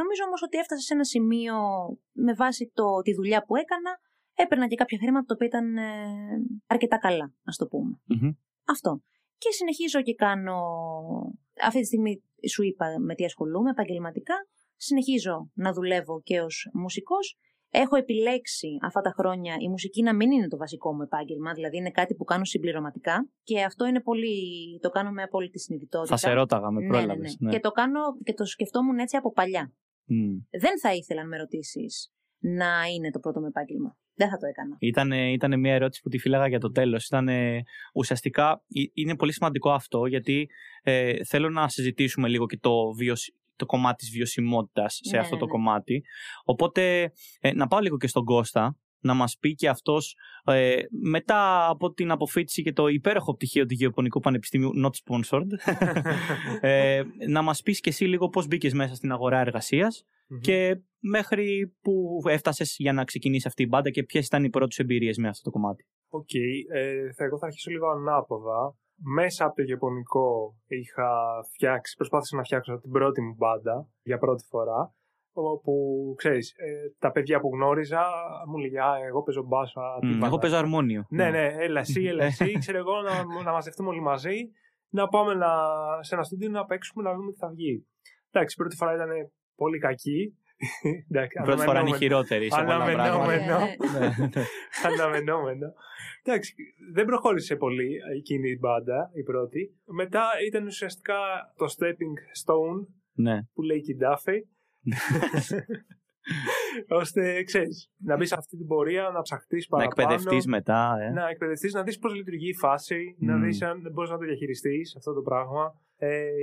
Νομίζω όμως ότι έφτασα σε ένα σημείο, με βάση τη δουλειά που έκανα, έπαιρνα και κάποια χρήματα τα οποία ήταν αρκετά καλά, ας το πούμε. Αυτό. Και συνεχίζω και κάνω. Αυτή τη στιγμή σου είπα με τι ασχολούμαι επαγγελματικά. Συνεχίζω να δουλεύω και ως μουσικός. Έχω επιλέξει αυτά τα χρόνια η μουσική να μην είναι το βασικό μου επάγγελμα, δηλαδή είναι κάτι που κάνω συμπληρωματικά και αυτό είναι πολύ. Το κάνω με απόλυτη συνειδητότητα. Θα σε ρώταγα, με πρόλαβες. Ναι. Και το κάνω και το σκεφτόμουν έτσι από παλιά. Δεν θα ήθελα να με ρωτήσεις να είναι το πρώτο μου επάγγελμα. Δεν θα το έκανα. Ήταν μια ερώτηση που τη φύλαγα για το τέλος. Ουσιαστικά είναι πολύ σημαντικό αυτό, γιατί θέλω να συζητήσουμε λίγο και το κομμάτι της βιωσιμότητας σε αυτό το κομμάτι. Οπότε να πάω λίγο και στον Κώστα, να μας πει και αυτός μετά από την αποφοίτηση και το υπέροχο πτυχίο του Γεωπονικού Πανεπιστημίου, not sponsored, να μας πεις και εσύ λίγο πώς μπήκες μέσα στην αγορά εργασίας και μέχρι που έφτασες για να ξεκινήσεις αυτή η μπάντα και ποιες ήταν οι πρώτες εμπειρίες με αυτό το κομμάτι. Οκ, εγώ θα αρχίσω λίγο ανάποδα. Μέσα από το Γεωπονικό προσπάθησα να φτιάξω την πρώτη μου μπάντα για πρώτη φορά, όπου, ξέρεις, τα παιδιά που γνώριζα μου λέγανε εγώ παίζω μπάσα. Εγώ παίζω αρμόνιο. Ναι, έλα εσύ, ξέρω εγώ, να μαζευτούμε όλοι μαζί, να πάμε σε ένα στούντιο να παίξουμε, να δούμε τι θα βγει. Εντάξει, πρώτη φορά ήταν πολύ κακή. Πρώτη φορά είναι χειρότερη. Αναμενόμενο. Εντάξει, δεν προχώρησε πολύ εκείνη η μπάντα, η πρώτη. Μετά ήταν ουσιαστικά το stepping stone που λέει και η Ντάφη, ώστε, ξέρεις, να μπει σε αυτή την πορεία, να ψαχτείς παραπάνω. Να εκπαιδευτείς μετά. Να εκπαιδευτείς, να δεις πώς λειτουργεί η φάση, να δεις αν μπορείς να το διαχειριστείς αυτό το πράγμα.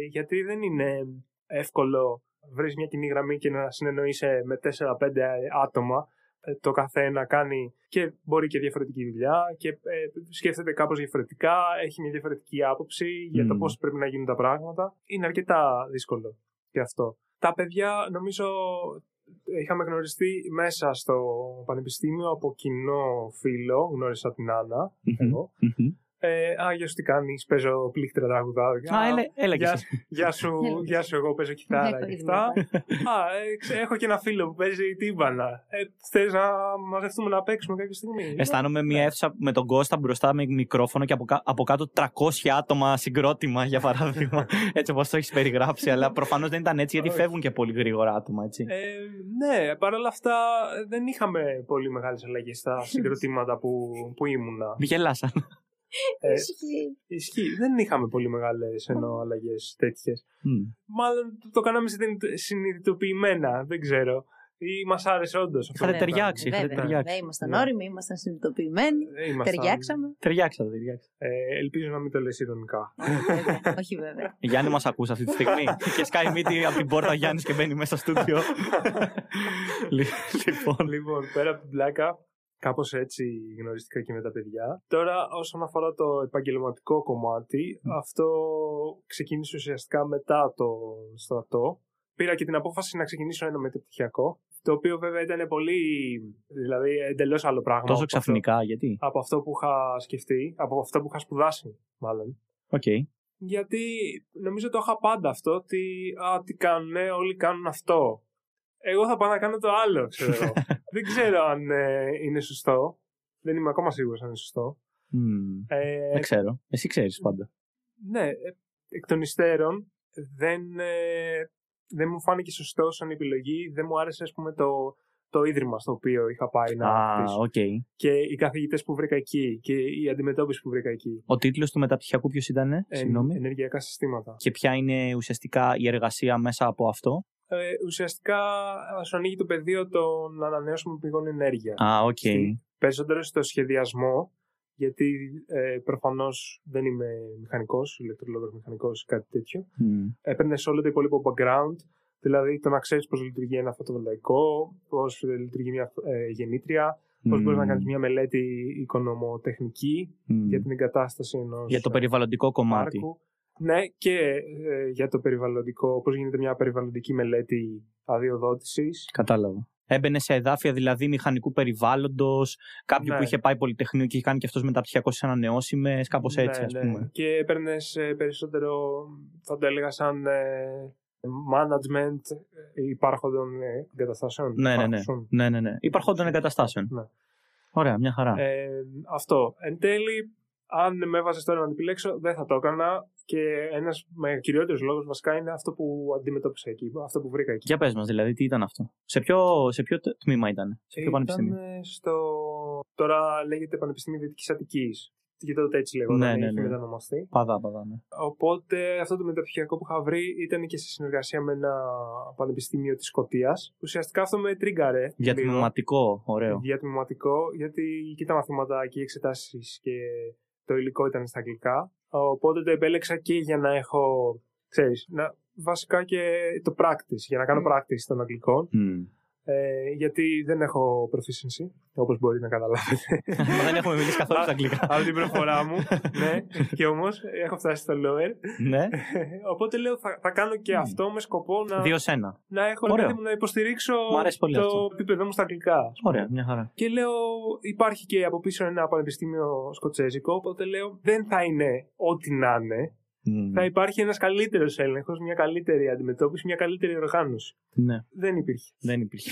Γιατί δεν είναι εύκολο. Βρεις μια κοινή γραμμή και να συνεννοείσαι με 4-5 άτομα. Το καθένα κάνει και μπορεί και διαφορετική δουλειά και σκέφτεται κάπως διαφορετικά, έχει μια διαφορετική άποψη για το πώς πρέπει να γίνουν τα πράγματα. Είναι αρκετά δύσκολο και αυτό. Τα παιδιά, νομίζω, είχαμε γνωριστεί μέσα στο πανεπιστήμιο από κοινό φίλο. Γνώρισα την Άννα, εγώ. Γεια σου, τι κάνεις, παίζω πλήκτρα τραγουδά. Έλα και εσύ. Γεια σου, εγώ παίζω κιθάρα και αυτά. Έχω και ένα φίλο που παίζει τύμπανα. Θες να μαζευτούμε να παίξουμε κάποια στιγμή. Αισθάνομαι μια αίθουσα με τον Κώστα μπροστά με μικρόφωνο και από κάτω 300 άτομα συγκρότημα, για παράδειγμα. Έτσι όπως το έχεις περιγράψει, αλλά προφανώς δεν ήταν έτσι, γιατί φεύγουν και πολύ γρήγορα άτομα. Ναι, παρόλα αυτά δεν είχαμε πολύ μεγάλες αλλαγές στα συγκροτήματα που ήμουνα. Γελάσαν. Ισχύει. Δεν είχαμε πολύ μεγάλες αλλαγές τέτοιες. Μάλλον το κάναμε συνειδητοποιημένα, δεν ξέρω. Ή μας άρεσε όντως. Είχατε ταιριάξει. Ήμασταν όριμοι, ήμασταν συνειδητοποιημένοι. Ταιριάξαμε. Ελπίζω να μην το λες ειρωνικά. Όχι, βέβαια. Γιάννη, μας ακούς αυτή τη στιγμή? Και σκάει μύτη από την πόρτα Γιάννης και μπαίνει μέσα στο στούντιο. Λοιπόν, πέρα από την πλάκα, κάπως έτσι γνωρίστηκα και με τα παιδιά. Τώρα, όσον αφορά το επαγγελματικό κομμάτι, αυτό ξεκίνησε ουσιαστικά μετά τον στρατό. Πήρα και την απόφαση να ξεκινήσω ένα μεταπτυχιακό, το οποίο βέβαια ήταν πολύ, δηλαδή εντελώς άλλο πράγμα. Τόσο ξαφνικά, γιατί? Από αυτό που είχα σκεφτεί, από αυτό που είχα σπουδάσει, μάλλον. Okay. Γιατί νομίζω το είχα πάντα αυτό, ότι τι κάνουνε, όλοι κάνουν αυτό. Εγώ θα πάω να κάνω το άλλο, ξέρω. Δεν ξέρω αν είναι σωστό. Δεν είμαι ακόμα σίγουρος αν είναι σωστό. Δεν ξέρω. Εσύ ξέρεις πάντα. Ναι. Εκ των υστέρων δεν μου φάνηκε σωστό σαν επιλογή. Δεν μου άρεσε, ας πούμε, το ίδρυμα στο οποίο είχα πάει να χτίσω. Και οι καθηγητές που βρήκα εκεί και η αντιμετώπιση που βρήκα εκεί. Ο τίτλος του μεταπτυχιακού ποιος ήταν? Ενεργειακά συστήματα. Και ποια είναι ουσιαστικά η εργασία μέσα από αυτό? Ουσιαστικά σου ανοίγει το πεδίο των ανανεώσιμων πηγών ενέργεια. Περισσότερο στο σχεδιασμό, γιατί προφανώς δεν είμαι μηχανικός, ηλεκτρολόγος μηχανικός, κάτι τέτοιο. Έπαιρνε όλο το υπόλοιπο background, δηλαδή το να ξέρεις πώς λειτουργεί ένα φωτοβολταϊκό, πώς λειτουργεί μια γεννήτρια, πώς μπορείς να κάνεις μια μελέτη οικονομοτεχνική για την εγκατάσταση ενός. Για το περιβαλλοντικό κομμάτι. Ναι, και για το περιβαλλοντικό, πώς γίνεται μια περιβαλλοντική μελέτη αδειοδότησης. Κατάλαβα. Έμπαινε σε εδάφια δηλαδή μηχανικού περιβάλλοντος, κάποιου που είχε πάει πολυτεχνείο και είχε κάνει και αυτός μεταπτυχιακό στις ανανεώσιμες, κάπως έτσι, ας πούμε. Ναι. Και έπαιρνε περισσότερο, θα το έλεγα, σαν management υπάρχοντων εγκαταστάσεων. Ναι. Υπάρχοντων εγκαταστάσεων. Ναι. Ωραία, μια χαρά. Αυτό. Εν τέλει, αν με έβαζες τώρα να επιλέξω, δεν θα το έκανα. Και ένας κυριότερος λόγος βασικά είναι αυτό που αντιμετώπισα εκεί, αυτό που βρήκα εκεί. Για πες μας, δηλαδή, τι ήταν αυτό. Σε ποιο τμήμα ήταν, σε ποιο πανεπιστήμιο. Τώρα λέγεται Πανεπιστήμιο Δυτικής Αττικής. Και τότε έτσι λέγονταν, είχε μετανομαστεί. Παδά, ναι. Οπότε αυτό το μεταπτυχιακό που είχα βρει ήταν και σε συνεργασία με ένα πανεπιστήμιο της Σκωτίας. Ουσιαστικά αυτό με τρίγκαρε. Διατμηματικό, ωραίο. Διατμηματικό, γιατί και τα μαθήματα και οι εξετάσεις και το υλικό ήταν στα αγγλικά. Οπότε το επέλεξα και για να έχω, ξέρεις, βασικά και το practice, για να κάνω practice των αγγλικών. Mm. Γιατί δεν έχω proficiency, όπως μπορεί να καταλάβετε. Δεν έχουμε μιλήσει καθόλου στα αγγλικά. Από την προφορά μου. Ναι, και όμως έχω φτάσει στο lower. Ναι. Οπότε λέω θα κάνω και αυτό με σκοπό να. Δύο σένα. Να έχω να υποστηρίξω το επίπεδο μου στα αγγλικά. Ωραία, μια χαρά. Και λέω, υπάρχει και από πίσω ένα πανεπιστήμιο σκοτσέζικο. Οπότε λέω, δεν θα είναι ό,τι να είναι. Mm. Θα υπάρχει ένας καλύτερος έλεγχος, μια καλύτερη αντιμετώπιση, μια καλύτερη οργάνωση. Ναι. Δεν υπήρχε.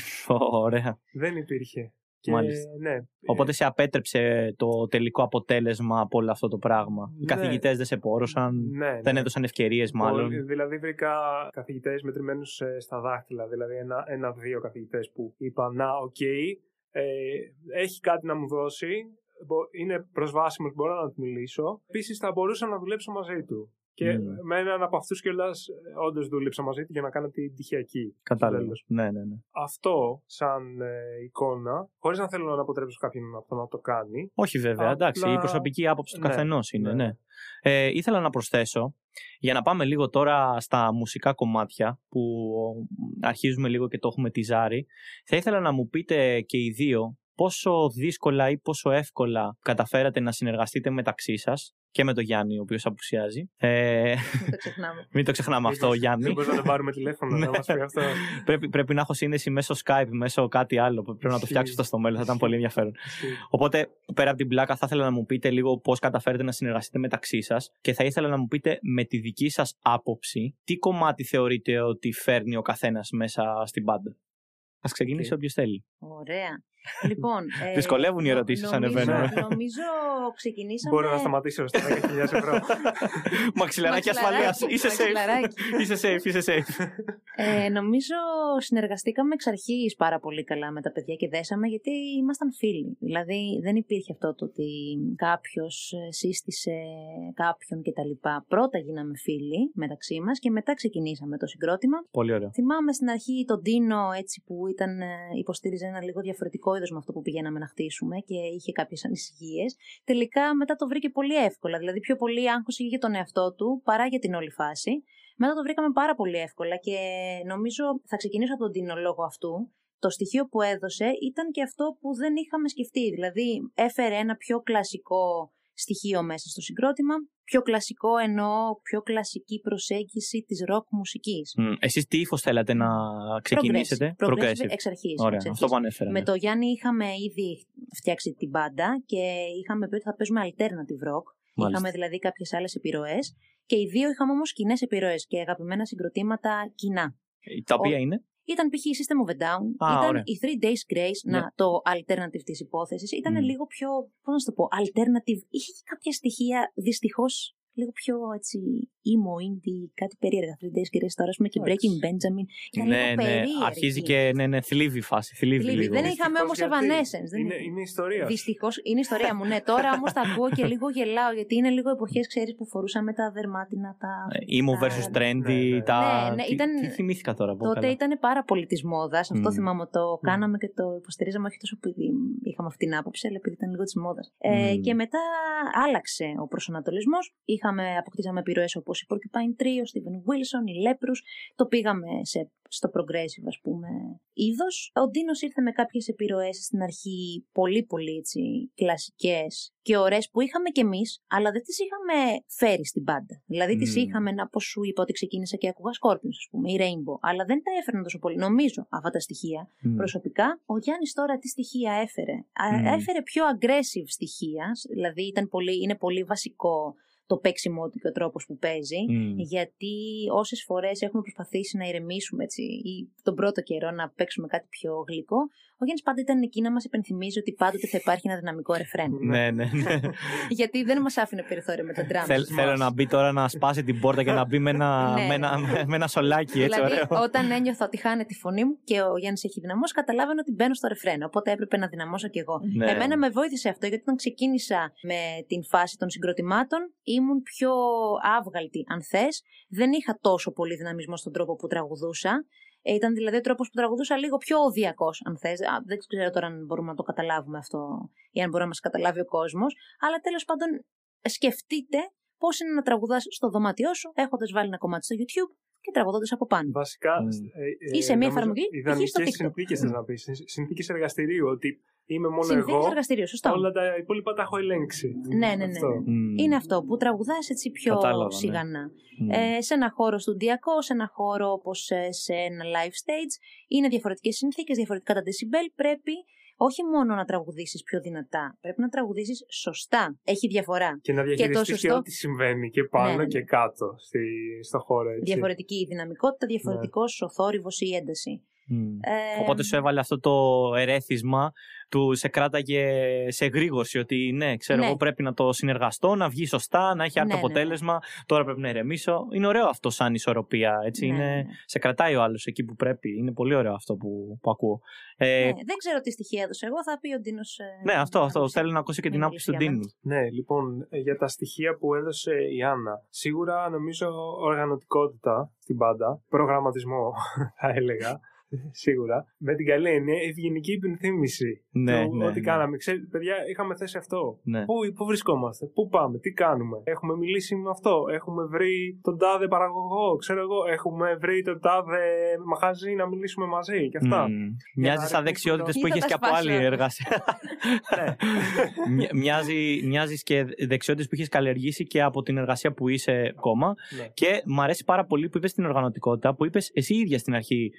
Ωραία. Δεν υπήρχε. Και, ναι. Οπότε σε απέτρεψε το τελικό αποτέλεσμα από όλο αυτό το πράγμα. Οι καθηγητές δεν σε πόρωσαν, δεν έδωσαν ευκαιρίες μάλλον. Δηλαδή βρήκα καθηγητές μετρημένους στα δάχτυλα, δηλαδή ένα-δύο καθηγητές που είπαν έχει κάτι να μου δώσει. Είναι προσβάσιμος, μπορώ να του μιλήσω. Επίσης, θα μπορούσα να δουλέψω μαζί του. Και με έναν από αυτούς κιόλας, όντως δούλεψα μαζί του για να κάνω την πτυχιακή. Κατάλαβα. Ναι. Αυτό, σαν εικόνα, χωρίς να θέλω να αποτρέψω κάποιον από το να το κάνει. Όχι, βέβαια. Εντάξει, η προσωπική άποψη του καθενός είναι. Ναι. Ήθελα να προσθέσω, για να πάμε λίγο τώρα στα μουσικά κομμάτια, που αρχίζουμε λίγο και το έχουμε τιζάρει, θα ήθελα να μου πείτε και οι δύο. Πόσο δύσκολα ή πόσο εύκολα καταφέρατε να συνεργαστείτε μεταξύ σας και με τον Γιάννη, ο οποίος απουσιάζει. Μην το ξεχνάμε αυτό, Γιάννη. Δεν μπορούμε να το πάρουμε τηλέφωνο, να μας πει αυτό. Πρέπει να έχω σύνδεση μέσω Skype, μέσω κάτι άλλο. Πρέπει να το φτιάξω αυτό στο μέλλον, θα ήταν πολύ ενδιαφέρον. Οπότε, πέρα από την πλάκα, θα ήθελα να μου πείτε λίγο πώς καταφέρετε να συνεργαστείτε μεταξύ σας και θα ήθελα να μου πείτε με τη δική σας άποψη τι κομμάτι θεωρείτε ότι φέρνει ο καθένας μέσα στην μπάντα. Ας ξεκινήσει όποιος θέλει. Ωραία. Λοιπόν, δυσκολεύουν οι ερωτήσεις, ανεβαίνουν. Νομίζω ξεκινήσαμε. Μπορώ να σταματήσω στα 10.000 ευρώ. Μαξιλαράκι ασφαλείας. Είσαι safe. Νομίζω συνεργαστήκαμε εξ αρχής πάρα πολύ καλά με τα παιδιά και δέσαμε, γιατί ήμασταν φίλοι. Δηλαδή δεν υπήρχε αυτό το ότι κάποιος σύστησε κάποιον κτλ. Πρώτα γίναμε φίλοι μεταξύ μας και μετά ξεκινήσαμε το συγκρότημα. Πολύ ωραία. Θυμάμαι στην αρχή τον Ντίνο, έτσι, που υποστήριζε ένα λίγο διαφορετικό είδος με αυτό που πηγαίναμε να χτίσουμε και είχε κάποιες ανησυχίες. Τελικά μετά το βρήκε πολύ εύκολα, δηλαδή πιο πολύ άγχος είχε για τον εαυτό του παρά για την όλη φάση. Μετά το βρήκαμε πάρα πολύ εύκολα και νομίζω θα ξεκινήσω από τον Τίνο λόγω αυτού. Το στοιχείο που έδωσε ήταν και αυτό που δεν είχαμε σκεφτεί, δηλαδή έφερε ένα πιο κλασικό στοιχείο μέσα στο συγκρότημα. Πιο κλασικό εννοώ, πιο κλασική προσέγγιση της ροκ μουσικής. Εσείς τι ήχος θέλατε να ξεκινήσετε? Progressive. Εξ αρχής. Ωραία, αυτό που ανέφερα. Με το Γιάννη είχαμε ήδη φτιάξει την μπάντα και είχαμε πει ότι θα παίζουμε alternative rock. Μάλιστα. Είχαμε δηλαδή κάποιες άλλες επιρροές και οι δύο είχαμε όμως κοινές επιρροές και αγαπημένα συγκροτήματα κοινά. Τα οποία είναι? Ήταν π.χ. η System of a Down, ήταν η Three Days Grace, το alternative της υπόθεσης. Ήταν λίγο πιο, πώς να σου το πω, alternative. Είχε και κάποια στοιχεία, δυστυχώς, λίγο πιο έτσι, emo, indie, κάτι περίεργα. Three Days Grace, τώρα, ας πούμε, και Breaking Benjamin. Ναι, αρχίζει και θλίβει φάση. Δεν είχαμε όμως Evanescence. Είναι ιστορία. Δυστυχώς, είναι ιστορία μου, ναι. Τώρα όμως τα ακούω και λίγο γελάω, γιατί είναι λίγο εποχές, ξέρεις, που φορούσαμε τα δερμάτινα, τα. Emo versus trendy, τα. Τι θυμήθηκα τώρα. Τότε ήταν πάρα πολύ της μόδας. Αυτό θυμάμαι, το κάναμε και το υποστηρίζαμε, όχι τόσο επειδή είχαμε αυτή την άποψη, αλλά επειδή ήταν λίγο της μόδας. Και μετά άλλαξε ο προσανατολισμός. Αποκτήσαμε επιρροές όπως η Porcupine Tree, ο Steven Wilson, η Leprous. Το πήγαμε στο progressive, ας πούμε, είδος. Ο Ντίνος ήρθε με κάποιες επιρροές στην αρχή, πολύ πολύ έτσι, κλασικές και ωραίες που είχαμε κι εμείς, αλλά δεν τις είχαμε φέρει στην πάντα. Δηλαδή τις είχαμε, όπως σου είπα, ότι ξεκίνησα και ακούγα Scorpions, ας πούμε, ή Rainbow, αλλά δεν τα έφεραν τόσο πολύ, νομίζω, αυτά τα στοιχεία. Προσωπικά, ο Γιάννης τώρα τι στοιχεία έφερε? Έφερε πιο aggressive στοιχεία, δηλαδή είναι πολύ βασικό το παίξιμό του και ο τρόπος που παίζει, γιατί όσες φορές έχουμε προσπαθήσει να ηρεμήσουμε έτσι, ή τον πρώτο καιρό να παίξουμε κάτι πιο γλυκό, Ο Γιάννης πάντα ήταν εκεί να μας υπενθυμίζει ότι πάντοτε θα υπάρχει ένα δυναμικό ρεφρέν. Ναι, ναι. Γιατί δεν μας άφηνε περιθώριο με τον Τραμπ. Θέλω να μπει τώρα να σπάσει την πόρτα και να μπει με ένα σολάκι. Έτσι, δηλαδή, ωραίο. Όταν ένιωθα ότι χάνε τη φωνή μου και ο Γιάννης έχει δυναμώσει, καταλάβαινε ότι μπαίνω στο ρεφρέν. Οπότε έπρεπε να δυναμώσω κι εγώ. Ναι. Εμένα με βοήθησε αυτό, γιατί όταν ξεκίνησα με την φάση των συγκροτημάτων, ήμουν πιο άβγαλτη, αν θες. Δεν είχα τόσο πολύ δυναμισμό στον τρόπο που τραγουδούσα. Ήταν δηλαδή ο τρόπος που τραγουδούσα λίγο πιο οδιακός, αν θες. Δεν ξέρω τώρα αν μπορούμε να το καταλάβουμε αυτό ή αν μπορεί να μας καταλάβει ο κόσμος. Αλλά τέλος πάντων, σκεφτείτε πώς είναι να τραγουδάς στο δωμάτιό σου, έχοντας βάλει ένα κομμάτι στο YouTube και τραγουδώντας από πάνω. Βασικά, είσαι μια εφαρμογή που έχει στο TikTok. Συνθήκες, θες να πεις, συνθήκες εργαστηρίου, ότι είμαι μόνο εγώ. Εργαστηρίου, σωστά. Όλα τα υπόλοιπα τα έχω ελέγξει. Ναι. Είναι αυτό που τραγουδάς έτσι πιο σιγανά. Ναι. Σε ένα χώρο στουντιακό, σε ένα χώρο όπως σε ένα live stage, είναι διαφορετικές συνθήκες, διαφορετικά τα decibel. Πρέπει όχι μόνο να τραγουδήσεις πιο δυνατά, πρέπει να τραγουδήσεις σωστά. Έχει διαφορά. Και να διαχειριστείς και, σωστό... ό,τι συμβαίνει και πάνω και κάτω στο χώρο. Έτσι. Διαφορετική η δυναμικότητα, διαφορετικός ο θόρυβος ή η ένταση. Οπότε σου έβαλε αυτό το ερέθισμα του σε κράταγε σε εγρήγορση. Ότι ναι, ξέρω εγώ, πρέπει να το συνεργαστώ, να βγει σωστά, να έχει άρτο αποτέλεσμα. Τώρα πρέπει να ερεμήσω. Είναι ωραίο αυτό σαν ισορροπία. Έτσι. Είναι, σε κρατάει ο άλλος εκεί που πρέπει. Είναι πολύ ωραίο αυτό που ακούω. Δεν ξέρω τι στοιχεία έδωσε. Εγώ θα πει ο Ντίνος. Ναι, αυτό. Θέλω να ακούσω και την άποψη του Ντίνου. Ναι, λοιπόν, για τα στοιχεία που έδωσε η Άννα. Σίγουρα νομίζω οργανωτικότητα στην πάντα. Προγραμματισμό, θα έλεγα. Σίγουρα. Με την καλή έννοια, ευγενική υπενθύμηση. Ό,τι κάναμε. Ξέρετε, παιδιά, είχαμε θέσει αυτό. Ναι. Πού βρισκόμαστε, πού πάμε, τι κάνουμε. Έχουμε μιλήσει με αυτό. Έχουμε βρει τον τάδε παραγωγό. Ξέρω εγώ, έχουμε βρει τον τάδε μαχαζί να μιλήσουμε μαζί. Και αυτά. Μοιάζει σαν δεξιότητες που είχες και από άλλη εργασία. Μοιάζει και δεξιότητες που είχες καλλιεργήσει και από την εργασία που είσαι ακόμα. Και μου αρέσει πάρα πολύ που είπες την οργανωτικότητα, που είπες εσύ ίδια στην αρχή.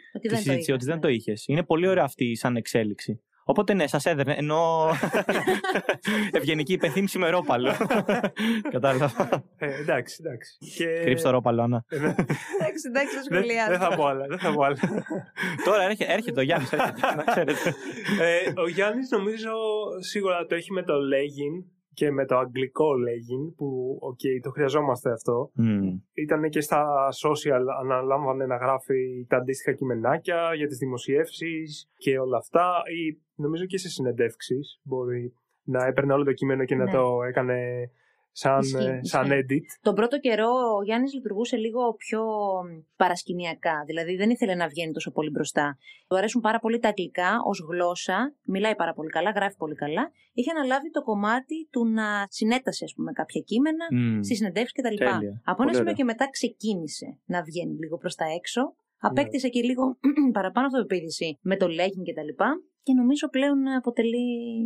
Ότι δεν το είχες. Είναι πολύ ωραία αυτή σαν εξέλιξη. Οπότε ναι, σας έδερνε. Ενώ ευγενική υπενθύμηση με ρόπαλο. Κατάλαβα. Εντάξει. Κρύψε το ρόπαλο, Άννα. Εντάξει, το σχολιάζω. Δεν θα πω άλλα. Τώρα έρχεται ο Γιάννης. Ο Γιάννης νομίζω σίγουρα το έχει με το legging και με το αγγλικό legging που το χρειαζόμαστε αυτό. Ήταν και στα social, αναλάμβανε να γράφει τα αντίστοιχα κειμενάκια για τις δημοσιεύσεις και όλα αυτά, ή νομίζω και σε συνεντεύξεις μπορεί να έπαιρνε όλο το κείμενο και να το έκανε σαν edit. Τον πρώτο καιρό ο Γιάννης λειτουργούσε λίγο πιο παρασκηνιακά, δηλαδή δεν ήθελε να βγαίνει τόσο πολύ μπροστά. Του αρέσουν πάρα πολύ τα αγγλικά ως γλώσσα, μιλάει πάρα πολύ καλά, γράφει πολύ καλά. Είχε αναλάβει το κομμάτι του να συνέτασε, ας πούμε, κάποια κείμενα στις συνεντεύξεις κτλ. Από ένα σημείο και μετά ξεκίνησε να βγαίνει λίγο προς τα έξω. Απέκτησε και λίγο παραπάνω αυτοπεποίθηση με το legging κτλ. Και νομίζω πλέον αποτελεί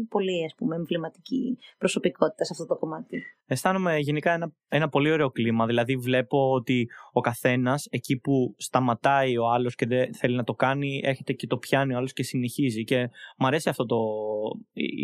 πολύ, ας πούμε, εμβληματική προσωπικότητα σε αυτό το κομμάτι. Αισθάνομαι γενικά ένα πολύ ωραίο κλίμα. Δηλαδή βλέπω ότι ο καθένας εκεί που σταματάει ο άλλος και δεν θέλει να το κάνει, έρχεται και το πιάνει ο άλλος και συνεχίζει. Και μου αρέσει αυτό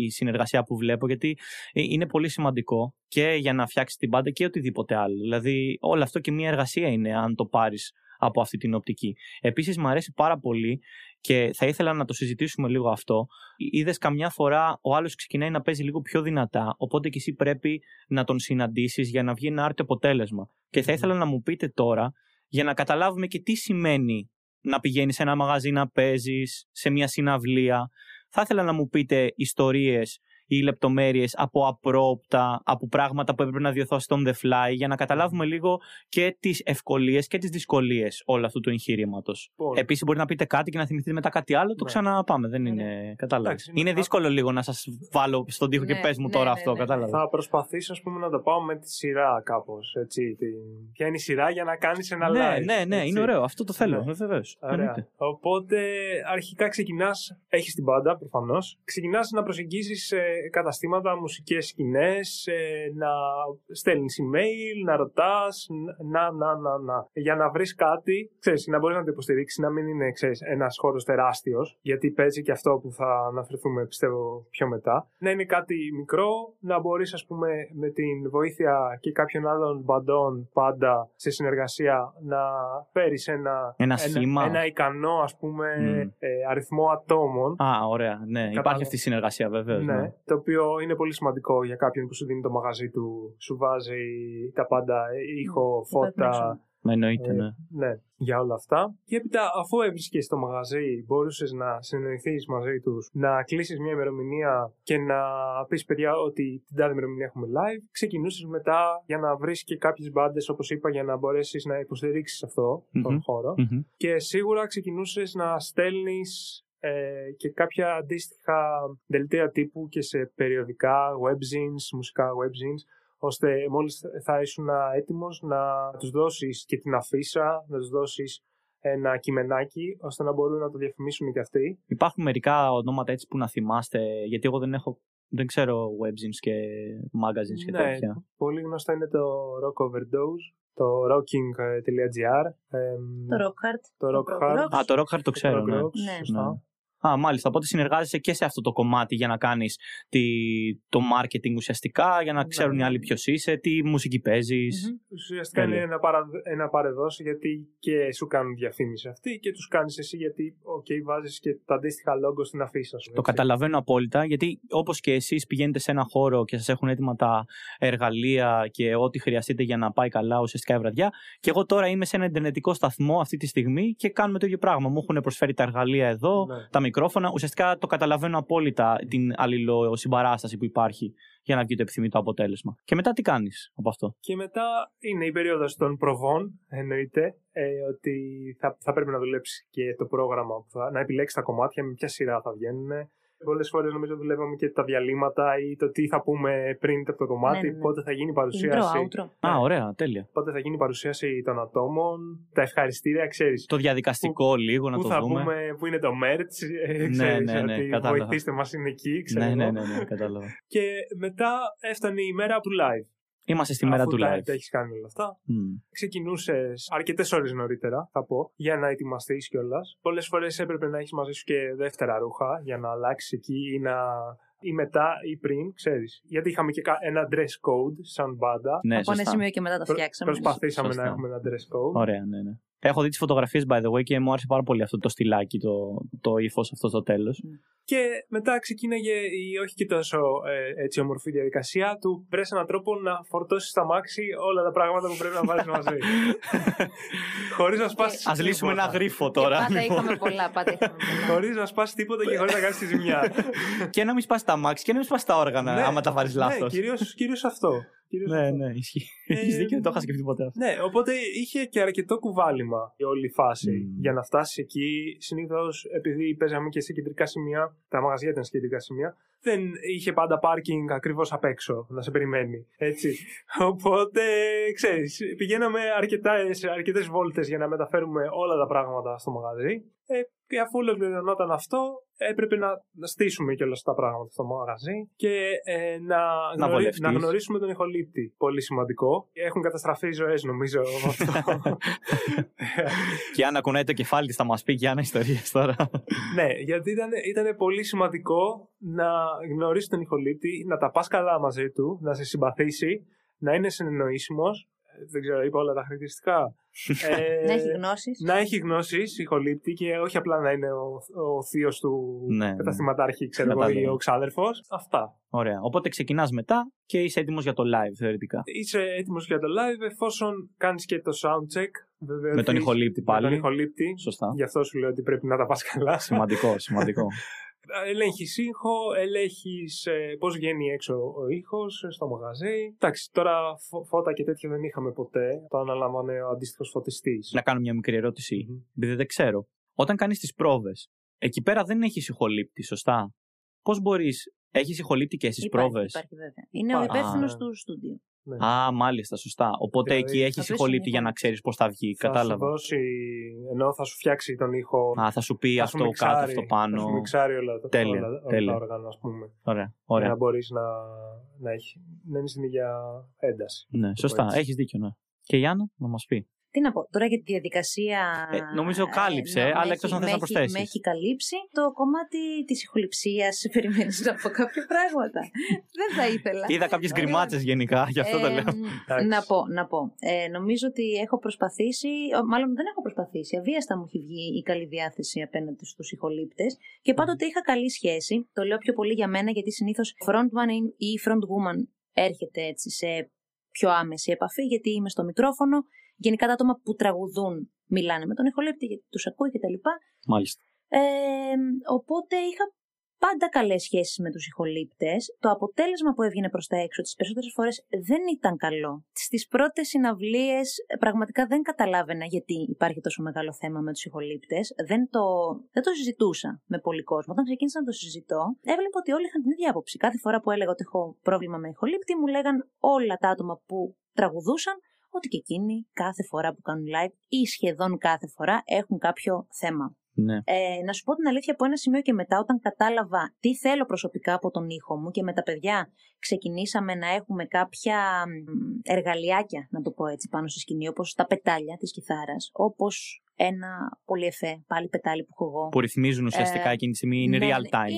η συνεργασία που βλέπω, γιατί είναι πολύ σημαντικό και για να φτιάξει την πάντα και οτιδήποτε άλλο. Δηλαδή όλο αυτό και μια εργασία είναι, αν το πάρεις από αυτή την οπτική. Επίσης μου αρέσει πάρα πολύ και θα ήθελα να το συζητήσουμε λίγο αυτό. Είδες καμιά φορά ο άλλος ξεκινάει να παίζει λίγο πιο δυνατά, οπότε και εσύ πρέπει να τον συναντήσεις για να βγει ένα άρτιο αποτέλεσμα. Και θα ήθελα να μου πείτε τώρα, για να καταλάβουμε και τι σημαίνει να πηγαίνεις σε ένα μαγαζί να παίζεις, σε μια συναυλία, θα ήθελα να μου πείτε ιστορίες ή λεπτομέρειες από απρόπτα, από πράγματα που έπρεπε να διορθώσει on the fly, για να καταλάβουμε λίγο και τις ευκολίες και τις δυσκολίες όλου αυτού του εγχειρήματος. Επίσης, μπορεί να πείτε κάτι και να θυμηθείτε μετά κάτι άλλο, το ξαναπάμε. Δεν είναι. Κατάλαβα. Είναι δύσκολο λίγο να σας βάλω στον τοίχο και πες μου τώρα αυτό. Κατάλαβα. Θα προσπαθήσω, ας πούμε, να το πάω με τη σειρά κάπως. Ποια είναι η σειρά για να κάνεις ένα live. Ναι, είναι ωραίο. Αυτό το θέλω. Βεβαίως. Οπότε, αρχικά ξεκινάς, έχεις την πάντα προφανώς. Ξεκινάς να προσεγγίσεις καταστήματα, μουσικές σκηνές, να στέλνεις email, να ρωτάς, να. Για να βρεις κάτι, ξέρεις, να μπορείς να το υποστηρίξεις, να μην είναι, ξέρεις, ένας χώρος τεράστιος, γιατί παίζει και αυτό που θα αναφερθούμε, πιστεύω, πιο μετά. Να είναι κάτι μικρό, να μπορείς, ας πούμε, με την βοήθεια και κάποιων άλλων μπαντών, πάντα σε συνεργασία, να φέρεις ένα ικανό, ας πούμε, αριθμό ατόμων. Α, ωραία, ναι. Υπάρχει αυτή η συνεργασία, βεβαίως. Ναι, ναι. Το οποίο είναι πολύ σημαντικό για κάποιον που σου δίνει το μαγαζί του, σου βάζει τα πάντα, ήχο, φώτα. Εννοείται, ναι. Ναι, για όλα αυτά. Και έπειτα, αφού έβρισκες το μαγαζί, μπορούσες να συνεννοηθείς μαζί τους, να κλείσεις μια ημερομηνία και να πεις, παιδιά, ότι την τάδε ημερομηνία έχουμε live. Ξεκινούσες μετά για να βρεις και κάποιες μπάντες, όπως είπα, για να μπορέσεις να υποστηρίξεις αυτό τον χώρο. Και σίγουρα ξεκινούσες να στέλνεις και κάποια αντίστοιχα δελτία τύπου και σε περιοδικά, webzines, μουσικά webzines, ώστε μόλις θα ήσουν έτοιμος να τους δώσεις και την αφίσα, να τους δώσεις ένα κειμενάκι, ώστε να μπορούν να το διαφημίσουν και αυτοί. Υπάρχουν μερικά ονόματα έτσι που να θυμάστε, γιατί εγώ δεν ξέρω webzines και magazines και τέτοια. Ναι, πολύ γνωστά είναι το Rock Overdose. Το rocking.gr. Το Rockhard. Α, το Rockhard το ξέρω. Το ναι. Α, μάλιστα. Οπότε συνεργάζεσαι και σε αυτό το κομμάτι για να κάνεις το marketing ουσιαστικά, για να ξέρουν οι άλλοι ποιος είσαι, τι μουσική παίζεις. Ουσιαστικά είναι ένα παρεδόση, γιατί και σου κάνουν διαφήμιση αυτοί και τους κάνεις εσύ, γιατί βάζεις και τα αντίστοιχα λόγο στην αφίσα σου. Το καταλαβαίνω απόλυτα, γιατί όπως και εσείς πηγαίνετε σε ένα χώρο και σας έχουν έτοιμα τα εργαλεία και ό,τι χρειαστείτε για να πάει καλά ουσιαστικά η βραδιά. Και εγώ τώρα είμαι σε ένα ιντερνετικό σταθμό αυτή τη στιγμή και κάνουμε το ίδιο πράγμα. Μου έχουν προσφέρει τα εργαλεία εδώ, τα μικρόφωνα. Ουσιαστικά το καταλαβαίνω απόλυτα την αλληλοσυμπαράσταση που υπάρχει για να βγει το επιθυμητό αποτέλεσμα. Και μετά τι κάνεις από αυτό? Και μετά είναι η περίοδος των προβών, εννοείται, ότι θα πρέπει να δουλέψει και το πρόγραμμα, που να επιλέξει τα κομμάτια, με ποια σειρά θα βγαίνουν. Πολλές φορές νομίζω δουλεύαμε και τα διαλύματα ή το τι θα πούμε πριν από το κομμάτι, πότε θα γίνει η παρουσίαση. Α, ωραία, τέλεια. Πότε θα γίνει η παρουσίαση των ατόμων, τα ευχαριστήρια, ξέρεις. Το διαδικαστικό λίγο να το δούμε. Πού θα πούμε, πού είναι το merch, ξέρεις, ότι βοηθήστε μας είναι εκεί, ξέρω. Ναι, κατάλαβα. Και μετά έφτανε η μέρα του live. Είμαστε στη μέρα του live. Αφού τα έχεις κάνει όλα αυτά, ξεκινούσες αρκετές ώρες νωρίτερα, θα πω, για να ετοιμαστείς κιόλας. Πολλές φορές έπρεπε να έχεις μαζί σου και δεύτερα ρούχα για να αλλάξεις εκεί ή μετά ή πριν, ξέρεις. Γιατί είχαμε και ένα dress code σαν μπάντα. Ναι, από ένα σημείο και μετά τα φτιάξαμε. Προσπαθήσαμε να έχουμε ένα dress code. Ωραία, ναι. Έχω δει τις φωτογραφίες, by the way, και μου άρεσε πάρα πολύ αυτό το στυλάκι, το ύφος αυτό στο τέλος. Και μετά ξεκίναγε η όχι και τόσο έτσι ομορφή διαδικασία του βρες έναν τρόπο να φορτώσεις στα μάξι όλα τα πράγματα που πρέπει να βάλεις μαζί. Χωρίς να σπάσεις. Ας λύσουμε ένα γρίφο τώρα. Και πάντα είχαμε πολλά. Χωρίς να σπάσεις τίποτα και χωρίς να κάνεις τη ζημιά. Και να μην σπάσεις τα μάξι και να μην σπάσεις τα όργανα, άμα τα βάλεις λάθος. Κυρίως αυτό. Ναι, ισχύει. Έχεις δίκιο, δεν το είχα σκεφτεί ποτέ αυτό. Ναι, οπότε είχε και αρκετό κουβάλιμα η όλη φάση για να φτάσει εκεί. Συνήθως, επειδή παίζαμε και σε κεντρικά σημεία, τα μαγαζιά ήταν σε κεντρικά σημεία, δεν είχε πάντα πάρκινγκ ακριβώς απ' έξω να σε περιμένει. Έτσι. Οπότε, ξέρεις, πηγαίναμε αρκετές βόλτες για να μεταφέρουμε όλα τα πράγματα στο μαγαζί. Και αφού ολοκληρωνόταν αυτό, έπρεπε να στήσουμε κιόλας τα πράγματα στο μαγαζί και να γνωρίσουμε τον ηχολήπτη. Πολύ σημαντικό. Έχουν καταστραφεί ζωές, νομίζω, αυτό. Και αν ακουνάει το κεφάλι της, θα μας πει και άλλες ιστορίες τώρα. Ναι, γιατί ήταν πολύ σημαντικό να γνωρίσεις τον ηχολήπτη, να τα πας καλά μαζί του, να σε συμπαθήσει, να είναι συνεννοήσιμος. Δεν ξέρω, είπα όλα τα χαρακτηριστικά. Να έχει γνώσεις. Να έχει γνώσεις, ηχολήπτη, και όχι απλά να είναι ο θείος του καταστηματάρχη, ξέρω εγώ, ή ο ξάδερφος. Αυτά. Ωραία. Οπότε ξεκινάς μετά και είσαι έτοιμος για το live, θεωρητικά. Είσαι έτοιμος για το live, εφόσον κάνεις και το soundcheck. Βέβαια, με τον ηχολήπτη πάλι. Με τον ηχολήπτη. Σωστά. Γι' αυτό σου λέω ότι πρέπει να τα πας καλά. Σημαντικό, σημαντικό. Ελέγχεις ήχο, ελέγχεις πώς βγαίνει έξω ο ήχος στο μαγαζί. Εντάξει, τώρα φώτα και τέτοια δεν είχαμε ποτέ. Το αναλαμβάνει ο αντίστοιχος φωτιστής. Να κάνω μια μικρή ερώτηση, επειδή δεν ξέρω. Όταν κάνεις τις πρόβες, εκεί πέρα δεν έχεις ηχολήπτη, σωστά? Πώς μπορείς, έχεις ηχολήπτη και στις πρόβες? Υπάρχει, βέβαια. Είναι ο υπεύθυνος του στούντιο. Ναι. Α, μάλιστα, σωστά. Οπότε εκεί έχει συγχολήπτη για να ξέρει πώς θα βγει. Θα κατάλαβα. Σου δώσει, ενώ θα σου φτιάξει τον ήχο. Α, θα σου πει θα αυτό μιξάρει, κάτω, αυτό πάνω. Θα σου μιξάρει όλα τα όργανα, ας πούμε. Ωραία, ωραία. Για να μπορείς να έχει. Να είναι στην ίδια ένταση. Ναι, σωστά. Έχεις δίκιο, ναι. Και Γιάννα, να μας πει. Τι να πω, τώρα για τη διαδικασία. Νομίζω κάλυψε, αλλά εκτός αν θες να προσθέσεις. Με έχει καλύψει το κομμάτι της ηχοληψίας. Περιμένεις να πω κάποια πράγματα. Δεν θα ήθελα. Είδα κάποιες γκριμάτσες γενικά, γι' αυτό το λέω. Να πω. Νομίζω ότι έχω προσπαθήσει, μάλλον δεν έχω προσπαθήσει. Αβίαστα μου έχει βγει η καλή διάθεση απέναντι στους ηχολήπτες και πάντοτε είχα καλή σχέση. Το λέω πιο πολύ για μένα, γιατί συνήθως frontman ή frontwoman έρχεται έτσι σε πιο άμεση επαφή, γιατί είμαι στο μικρόφωνο. Γενικά τα άτομα που τραγουδούν μιλάνε με τον ηχολήπτη γιατί τους ακούει και τα λοιπά. Μάλιστα. Οπότε είχα πάντα καλές σχέσεις με τους ηχολήπτες. Το αποτέλεσμα που έβγαινε προς τα έξω τις περισσότερες φορές δεν ήταν καλό. Στις πρώτες συναυλίες πραγματικά δεν καταλάβαινα γιατί υπάρχει τόσο μεγάλο θέμα με τους ηχολήπτες. Δεν το συζητούσα με πολύ κόσμο. Όταν ξεκίνησα να το συζητώ, έβλεπα ότι όλοι είχαν την ίδια άποψη. Κάθε φορά που έλεγα ότι έχω πρόβλημα με ηχολήπτη, μου λέγαν όλα τα άτομα που τραγουδούσαν ότι και εκείνοι κάθε φορά που κάνουν live ή σχεδόν κάθε φορά έχουν κάποιο θέμα. Ναι. Να σου πω την αλήθεια, από ένα σημείο και μετά, όταν κατάλαβα τι θέλω προσωπικά από τον ήχο μου και με τα παιδιά ξεκινήσαμε να έχουμε κάποια εργαλειάκια, να το πω έτσι, πάνω στη σκηνή, όπως τα πετάλια της κιθάρας, όπως ένα πολύ εφέ, πάλι πετάλι που έχω εγώ. Που ρυθμίζουν ουσιαστικά εκείνη τη στιγμή, είναι real time.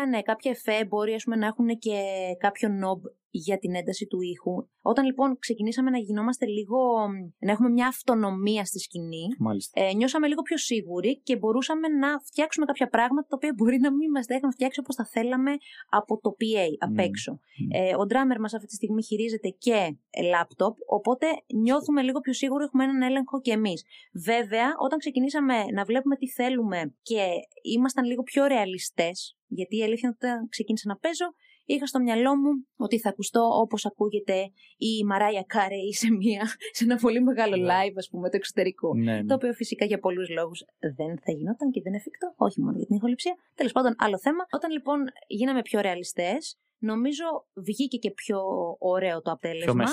Είναι κάποια εφέ, μπορεί ας πούμε, να έχουν και κάποιο knob για την ένταση του ήχου. Όταν λοιπόν ξεκινήσαμε να γινόμαστε λίγο, να έχουμε μια αυτονομία στη σκηνή, νιώσαμε λίγο πιο σίγουροι και μπορούσαμε να φτιάξουμε κάποια πράγματα τα οποία μπορεί να μην μας τα είχαν φτιάξει όπως τα θέλαμε από το PA απ' έξω. Ο drummer μας αυτή τη στιγμή χειρίζεται και laptop, οπότε νιώθουμε λίγο πιο σίγουροι, έχουμε έναν έλεγχο κι εμείς. Βέβαια, όταν ξεκινήσαμε να βλέπουμε τι θέλουμε και ήμασταν λίγο πιο ρεαλιστές, γιατί η αλήθεια είναι ότι όταν ξεκίνησα να παίζω, είχα στο μυαλό μου ότι θα ακουστώ όπως ακούγεται η Mariah Carey σε ένα πολύ μεγάλο live, ας πούμε, το εξωτερικό. Ναι. Το οποίο φυσικά για πολλούς λόγους δεν θα γινόταν και δεν εφικτό, όχι μόνο για την ηχοληψία. Τέλος πάντων, άλλο θέμα. Όταν λοιπόν γίναμε πιο ρεαλιστές, νομίζω βγήκε και πιο ωραίο το αποτέλεσμα.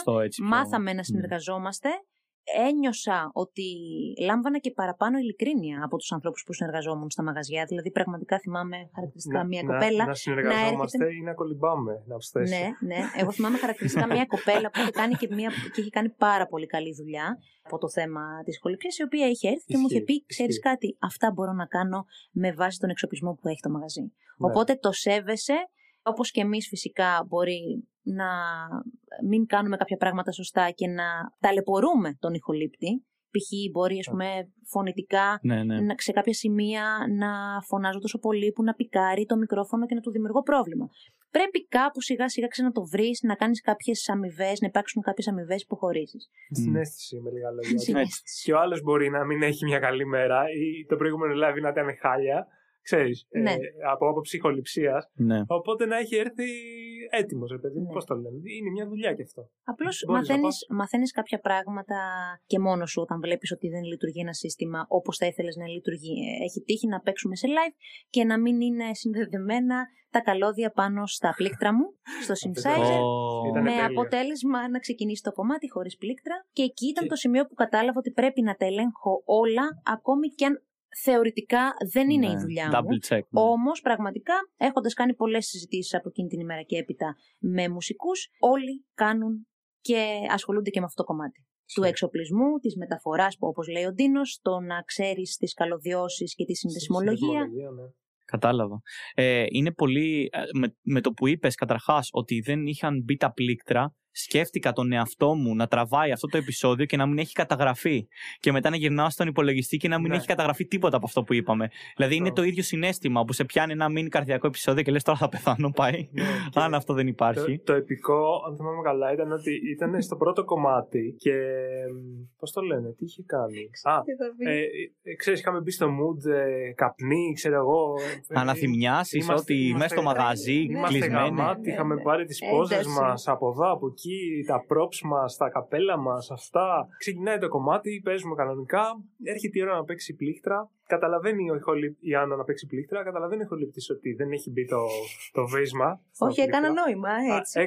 Μάθαμε να συνεργαζόμαστε. Ένιωσα ότι λάμβανα και παραπάνω ειλικρίνεια από τους ανθρώπους που συνεργαζόμουν στα μαγαζιά. Δηλαδή, πραγματικά θυμάμαι χαρακτηριστικά μια κοπέλα. Να συνεργαζόμαστε ή να κολυμπάμε, να ψθέσει. Ναι. Εγώ θυμάμαι χαρακτηριστικά μια κοπέλα που είχε κάνει και είχε κάνει πάρα πολύ καλή δουλειά από το θέμα της ηχοληψίας, η οποία είχε έρθει και μου είχε πει: «Ξέρεις κάτι, αυτά μπορώ να κάνω με βάση τον εξοπλισμό που έχει το μαγαζί». Ναι. Οπότε το σέβεσαι, όπως και εμείς φυσικά μπορεί να μην κάνουμε κάποια πράγματα σωστά και να ταλαιπωρούμε τον ηχολήπτη. Π.χ. μπορεί, ας πούμε, φωνητικά σε κάποια σημεία να φωνάζω τόσο πολύ που να πικάρει το μικρόφωνο και να του δημιουργώ πρόβλημα. Πρέπει κάπου σιγά-σιγά να το βρεις, να κάνεις κάποιες αμοιβές, να υπάρξουν κάποιες αμοιβές υποχωρήσεις. Συνέστηση, με λίγα λόγια. Και ο άλλος μπορεί να μην έχει μια καλή μέρα ή το προηγούμενο λάβει να ήταν χάλια. Ξέρεις, από άποψη ηχοληψίας. Ναι. Οπότε να έχει έρθει έτοιμος, πώς το λένε. Είναι μια δουλειά κι αυτό. Απλώς μαθαίνεις κάποια πράγματα και μόνος σου όταν βλέπεις ότι δεν λειτουργεί ένα σύστημα όπως θα ήθελες να λειτουργεί. Έχει τύχει να παίξουμε σε live και να μην είναι συνδεδεμένα τα καλώδια πάνω στα πλήκτρα μου, στο synthesizer, με αποτέλεσμα να ξεκινήσει το κομμάτι χωρίς πλήκτρα. Και εκεί ήταν το σημείο που κατάλαβα ότι πρέπει να τα ελέγχω όλα, ακόμη και αν θεωρητικά δεν είναι η δουλειά μου. Όμως, πραγματικά, έχοντας κάνει πολλές συζητήσεις από εκείνη την ημέρα και έπειτα με μουσικούς, όλοι κάνουν και ασχολούνται και με αυτό το κομμάτι. Του εξοπλισμού, της μεταφοράς, όπως λέει ο Ντίνος, το να ξέρεις τις καλωδιώσεις και τη συνδεσμολογία. Κατάλαβα. Είναι πολύ. Με το που είπες καταρχάς ότι δεν είχαν μπει τα πλήκτρα, σκέφτηκα τον εαυτό μου να τραβάει αυτό το επεισόδιο και να μην έχει καταγραφεί. Και μετά να γυρνάω στον υπολογιστή και να μην έχει καταγραφεί τίποτα από αυτό που είπαμε. Δηλαδή είναι το ίδιο συνέστημα που σε πιάνει ένα μήνυ καρδιακό επεισόδιο και λες τώρα θα πεθάνω. Πάει. Αν αυτό δεν υπάρχει. Το επικό, αν θυμάμαι καλά, ήταν ότι ήταν στο πρώτο κομμάτι και. Πώς το λένε, τι είχε κάνει. Ξέρεις, είχαμε μπει στο mood, καπνί, ξέρω εγώ. Αναθυμιάσεις ότι μέσα στο μαγαζί κλεισμένοι. Είχαμε πάρει τις πόζες μας από εδώ, από εκεί. εκεί, τα props μας, τα καπέλα μας, αυτά. Ξεκινάει το κομμάτι, παίζουμε κανονικά. Έρχεται η ώρα να παίξει πλήκτρα. Καταλαβαίνει η Άννα να παίξει πλήκτρα. Καταλαβαίνει ο ηχοληπτής ότι δεν έχει μπει το βίσμα. Όχι, έκανε νόημα, έτσι.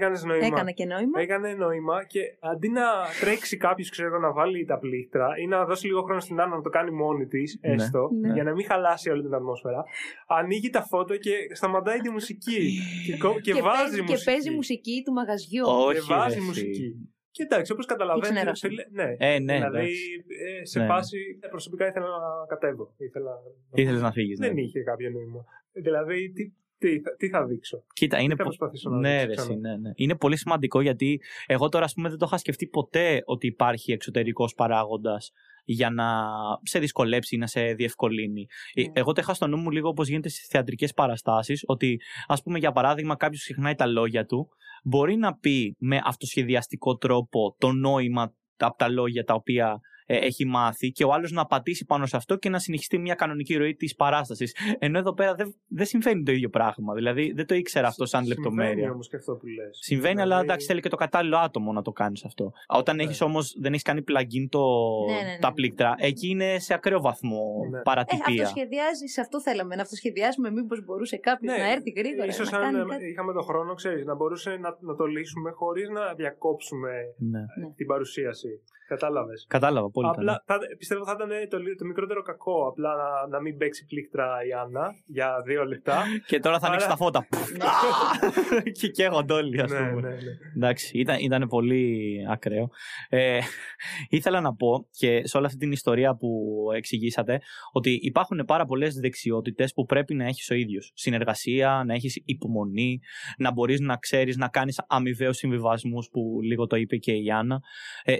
Έκανε νόημα και αντί να τρέξει κάποιος, ξέρω, να βάλει τα πλήκτρα ή να δώσει λίγο χρόνο στην Άννα να το κάνει μόνη της, έστω, ναι, για να μην χαλάσει όλη την ατμόσφαιρα, ανοίγει τα φώτα και σταματάει τη μουσική. Και βάζει μουσική. Και παίζει μουσική του μαγαζιού. Όχι, και βάζει μουσική. Και εντάξει, όπως καταλαβαίνετε. Σε φάση προσωπικά ήθελα να κατέβω. Ήθελες να φύγεις. Δεν είχε κάποιο νόημα. Δηλαδή, τι θα δείξω. Κοίτα, είναι, είναι πολύ σημαντικό, γιατί εγώ τώρα, ας πούμε, δεν το είχα σκεφτεί ποτέ ότι υπάρχει εξωτερικός παράγοντας για να σε δυσκολέψει ή να σε διευκολύνει. Εγώ το είχα στο νου μου λίγο όπως γίνεται στις θεατρικές παραστάσεις, ότι, ας πούμε, για παράδειγμα, κάποιος ξεχνάει τα λόγια του. Μπορεί να πει με αυτοσχεδιαστικό τρόπο το νόημα από τα λόγια τα οποία έχει μάθει και ο άλλος να πατήσει πάνω σε αυτό και να συνεχιστεί μια κανονική ροή της παράστασης. Ενώ εδώ πέρα δεν συμβαίνει το ίδιο πράγμα. Δηλαδή δεν το ήξερα αυτό σαν λεπτομέρεια. Συμβαίνει όμως και αυτό που λες. Συμβαίνει, δηλαδή... αλλά εντάξει, θέλει και το κατάλληλο άτομο να το κάνεις αυτό. Όταν έχεις όμως, δεν έχεις κάνει plugin τα πλήκτρα, εκεί είναι σε ακραίο βαθμό παρατυπία. Αυτοσχεδιάζεις, αυτό θέλαμε. Να αυτοσχεδιάσουμε, μήπως μπορούσε κάποιος να έρθει γρήγορα. Ίσως αν είχαμε τον χρόνο, ξέρεις, να μπορούσε να το λύσουμε χωρίς να διακόψουμε την παρουσίαση. Κατάλαβα. Απλά πιστεύω θα ήταν το μικρότερο κακό. Απλά να μην παίξει πλήκτρα η Άννα για 2 λεπτά. Και τώρα θα ανοίξει τα φώτα. Και καίγονται όλοι, ας πούμε. Εντάξει, ήταν πολύ ακραίο. Ήθελα να πω και σε όλη αυτή την ιστορία που εξηγήσατε ότι υπάρχουν πάρα πολλές δεξιότητες που πρέπει να έχεις ο ίδιος. Συνεργασία, να έχεις υπομονή, να μπορείς να ξέρεις να κάνεις αμοιβαίους συμβιβασμούς, που λίγο το είπε και η Άννα.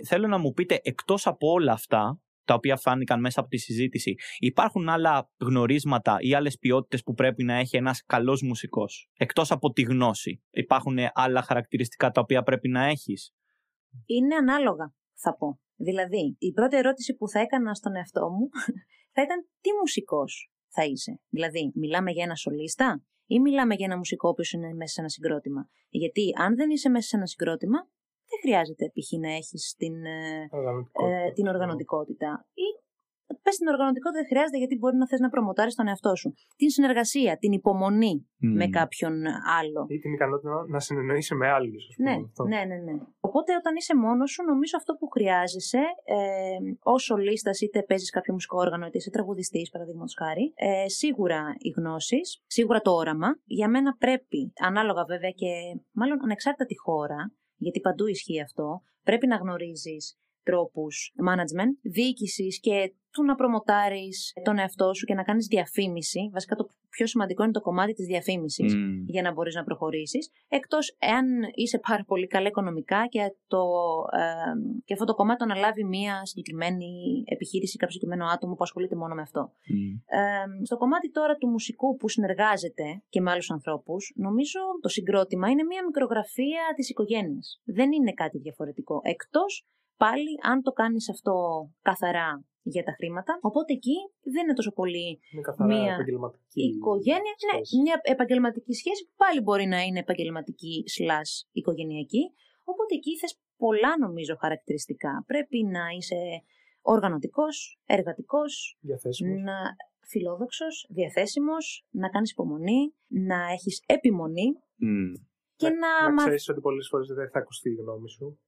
Θέλω να μου πείτε, εκτός από όλα αυτά τα οποία φάνηκαν μέσα από τη συζήτηση, υπάρχουν άλλα γνωρίσματα ή άλλες ποιότητες που πρέπει να έχει ένας καλός μουσικός, εκτός από τη γνώση? Υπάρχουν άλλα χαρακτηριστικά τα οποία πρέπει να έχεις? Είναι ανάλογα, θα πω. Δηλαδή, η πρώτη ερώτηση που θα έκανα στον εαυτό μου θα ήταν τι μουσικός θα είσαι. Δηλαδή, μιλάμε για ένα σολίστα ή μιλάμε για ένα μουσικό που είναι μέσα σε ένα συγκρότημα? Γιατί αν δεν είσαι μέσα σε ένα συγκρότημα, δεν χρειάζεται π.χ. να έχεις την οργανωτικότητα. Ή πες την οργανωτικότητα δεν χρειάζεται, γιατί μπορεί να θες να προμοτάρεις τον εαυτό σου. Την συνεργασία, την υπομονή με κάποιον άλλο. Ή την ικανότητα να συνεννοείσαι με άλλους. Ναι. Οπότε όταν είσαι μόνος σου, νομίζω αυτό που χρειάζεσαι, όσο λίστας, είτε παίζεις κάποιο μουσικό όργανο, είτε είσαι τραγουδιστής, παραδείγματος χάρη, σίγουρα οι γνώσεις, σίγουρα το όραμα. Για μένα πρέπει, ανάλογα βέβαια και μάλλον ανεξάρτητα τη χώρα, γιατί παντού ισχύει αυτό, πρέπει να γνωρίζεις τρόπους management, διοίκησης και του να προμοτάρεις τον εαυτό σου και να κάνεις διαφήμιση. Βασικά το πιο σημαντικό είναι το κομμάτι της διαφήμισης για να μπορείς να προχωρήσεις. Εκτός εάν είσαι πάρα πολύ καλά οικονομικά και, και αυτό το κομμάτι το αναλάβει μια συγκεκριμένη επιχείρηση, κάποιο συγκεκριμένο άτομο που ασχολείται μόνο με αυτό. Στο κομμάτι τώρα του μουσικού που συνεργάζεται και με άλλους ανθρώπους, νομίζω το συγκρότημα είναι μια μικρογραφία της οικογένειας. Δεν είναι κάτι διαφορετικό. Εκτός πάλι αν το κάνεις αυτό καθαρά για τα χρήματα, οπότε εκεί δεν είναι τόσο πολύ μια επαγγελματική οικογένεια, μια επαγγελματική σχέση που πάλι μπορεί να είναι επαγγελματική / οικογενειακή, οπότε εκεί θες πολλά, νομίζω, χαρακτηριστικά. Πρέπει να είσαι οργανωτικός, εργατικός, φιλόδοξος, διαθέσιμος, να κάνεις υπομονή, να έχεις επιμονή και να ξέρεις ότι πολλές φορές δεν θα ακουστεί η γνώμη σου.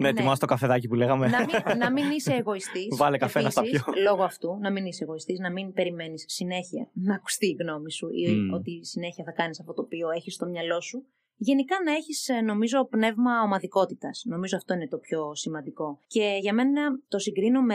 Ναι, ετοιμάσαι το καφεδάκι που λέγαμε. Να μην είσαι εγωιστής. Βάλε καφέ να στα πιω. Λόγω αυτού, να μην είσαι εγωιστής, να μην περιμένεις συνέχεια να ακουστεί η γνώμη σου ή ότι συνέχεια θα κάνεις αυτό το οποίο έχεις στο μυαλό σου. Γενικά να έχεις, νομίζω, πνεύμα ομαδικότητας. Νομίζω αυτό είναι το πιο σημαντικό. Και για μένα το συγκρίνω με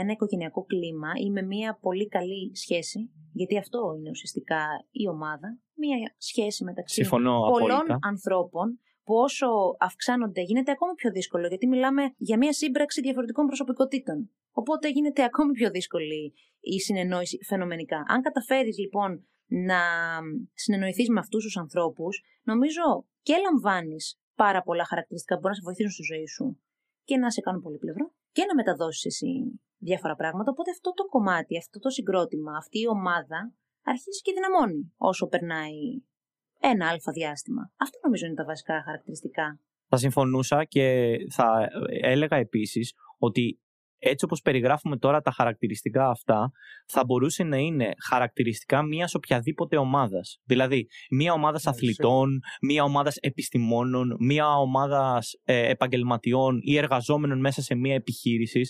ένα οικογενειακό κλίμα ή με μια πολύ καλή σχέση, γιατί αυτό είναι ουσιαστικά η ομάδα. Μια σχέση μεταξύ πολλών ανθρώπων που όσο αυξάνονται γίνεται ακόμη πιο δύσκολο, γιατί μιλάμε για μια σύμπραξη διαφορετικών προσωπικότητων. Οπότε γίνεται ακόμη πιο δύσκολη η συνεννόηση φαινομενικά. Αν καταφέρεις λοιπόν να συνεννοηθείς με αυτούς τους ανθρώπους, νομίζω και λαμβάνεις πάρα πολλά χαρακτηριστικά που μπορούν να σε βοηθήσουν στη ζωή σου και να σε κάνουν πολύπλευρο και να μεταδώσεις εσύ διάφορα πράγματα. Οπότε αυτό το κομμάτι, αυτό το συγκρότημα, αυτή η ομάδα αρχίζει και δυναμώνει όσο περνάει ένα αλφα διάστημα. Αυτό νομίζω είναι τα βασικά χαρακτηριστικά. Θα συμφωνούσα και θα έλεγα επίσης ότι έτσι όπως περιγράφουμε τώρα τα χαρακτηριστικά αυτά, θα μπορούσε να είναι χαρακτηριστικά μιας οποιαδήποτε ομάδας. Δηλαδή, μια ομάδας αθλητών, μια ομάδας επιστημόνων, μια ομάδας επαγγελματιών ή εργαζόμενων μέσα σε μια επιχείρηση.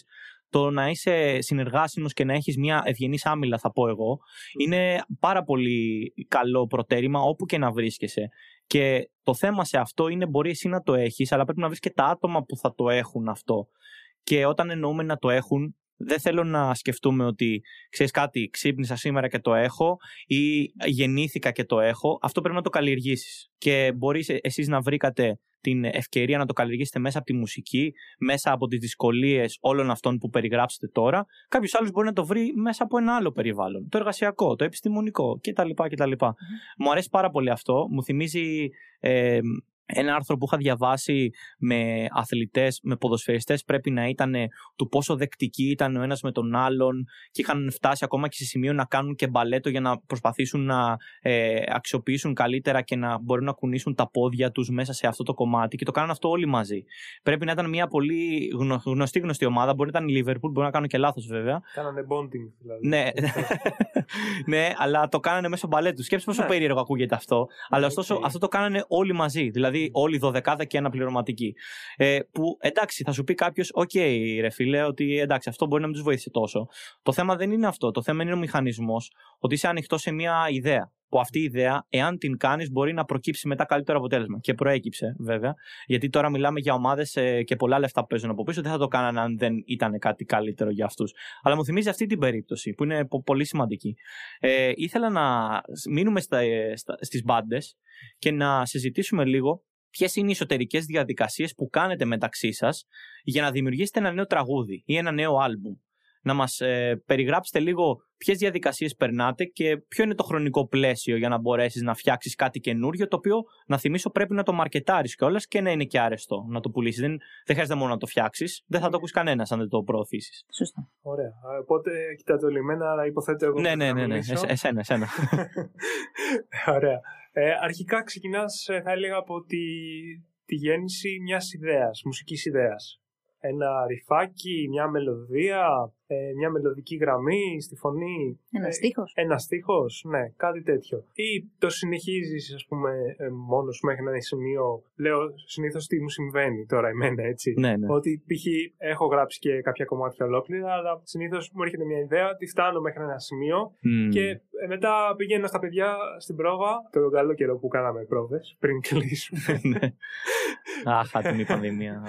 Το να είσαι συνεργάσιμος και να έχεις μια ευγενής άμυλα, θα πω εγώ, είναι πάρα πολύ καλό προτέρημα όπου και να βρίσκεσαι. Και το θέμα σε αυτό είναι μπορεί εσύ να το έχεις, αλλά πρέπει να βρεις και τα άτομα που θα το έχουν αυτό. Και όταν εννοούμε να το έχουν, δεν θέλω να σκεφτούμε ότι ξέρεις κάτι, ξύπνησα σήμερα και το έχω ή γεννήθηκα και το έχω. Αυτό πρέπει να το καλλιεργήσεις. Και μπορείς εσείς να βρήκατε την ευκαιρία να το καλλιεργήσετε μέσα από τη μουσική, μέσα από τις δυσκολίες όλων αυτών που περιγράψετε τώρα. Κάποιος άλλος μπορεί να το βρει μέσα από ένα άλλο περιβάλλον, το εργασιακό, το επιστημονικό κτλ. Μου αρέσει πάρα πολύ αυτό. Μου θυμίζει ένα άρθρο που είχα διαβάσει με αθλητές, με ποδοσφαιριστές, πρέπει να ήταν του πόσο δεκτικοί ήταν ο ένας με τον άλλον και είχαν φτάσει ακόμα και σε σημείο να κάνουν και μπαλέτο για να προσπαθήσουν να αξιοποιήσουν καλύτερα και να μπορούν να κουνήσουν τα πόδια τους μέσα σε αυτό το κομμάτι και το κάνουν αυτό όλοι μαζί. Πρέπει να ήταν μια πολύ γνωστή ομάδα, μπορεί να ήταν η Λίβερπουλ, μπορεί να κάνω και λάθος βέβαια. Κάνανε bonding δηλαδή. Ναι. Ναι, αλλά το κάνανε μέσω μπαλέτου. Σκέψτε πόσο περίεργο ακούγεται αυτό. Αλλά ωστόσο αυτό το κάνανε όλοι μαζί. Δηλαδή, όλοι δωδεκάδα και ένα πληρωματική. Που εντάξει, θα σου πει κάποιο, OK, ρε φίλε, ότι εντάξει, αυτό μπορεί να μην του βοήθησε τόσο. Το θέμα δεν είναι αυτό. Το θέμα είναι ο μηχανισμός, ότι είσαι ανοιχτό σε μια ιδέα. Που αυτή η ιδέα, εάν την κάνεις, μπορεί να προκύψει μετά καλύτερο αποτέλεσμα. Και προέκυψε, βέβαια. Γιατί τώρα μιλάμε για ομάδες και πολλά λεφτά που παίζουν από πίσω. Δεν θα το κάναν αν δεν ήταν κάτι καλύτερο για αυτούς. Αλλά μου θυμίζει αυτή την περίπτωση, που είναι πολύ σημαντική. Ήθελα να μείνουμε στις μπάντες και να συζητήσουμε λίγο ποιες είναι οι εσωτερικές διαδικασίες που κάνετε μεταξύ σας για να δημιουργήσετε ένα νέο τραγούδι ή ένα νέο άλμπουμ. Να μας περιγράψετε λίγο ποιες διαδικασίες περνάτε και ποιο είναι το χρονικό πλαίσιο για να μπορέσεις να φτιάξεις κάτι καινούριο, το οποίο, να θυμίσω, πρέπει να το μαρκετάρεις κιόλας και να είναι και άρεστο να το πουλήσεις. Δεν χρειάζεται μόνο να το φτιάξεις, δεν θα το ακούσει κανένας αν δεν το προωθήσεις. Σωστά. Ωραία. Οπότε, κοιτάτε όλοι εμένα, αλλά υποθέτω εγώ. Ναι. Εσένα. Ωραία. Αρχικά ξεκινάς, θα έλεγα, από τη γέννηση μιας ιδέας, μουσικής ιδέας. Ένα ριφάκι, μια μελωδία, μια μελωδική γραμμή στη φωνή. Ένα στίχος, ναι, κάτι τέτοιο. Ή το συνεχίζεις, ας πούμε, μόνος μέχρι ένα σημείο. Λέω συνήθως τι μου συμβαίνει τώρα εμένα, έτσι. Ναι. Ότι π.χ. έχω γράψει και κάποια κομμάτια ολόκληρα, αλλά συνήθως μου έρχεται μια ιδέα, τη φτάνω μέχρι ένα σημείο και μετά πηγαίνω στα παιδιά στην πρόβα. Το καλό καιρό που κάναμε πρόβες, πριν κλείσουμε. Ναι. Αχ, άτιμη πανδημία.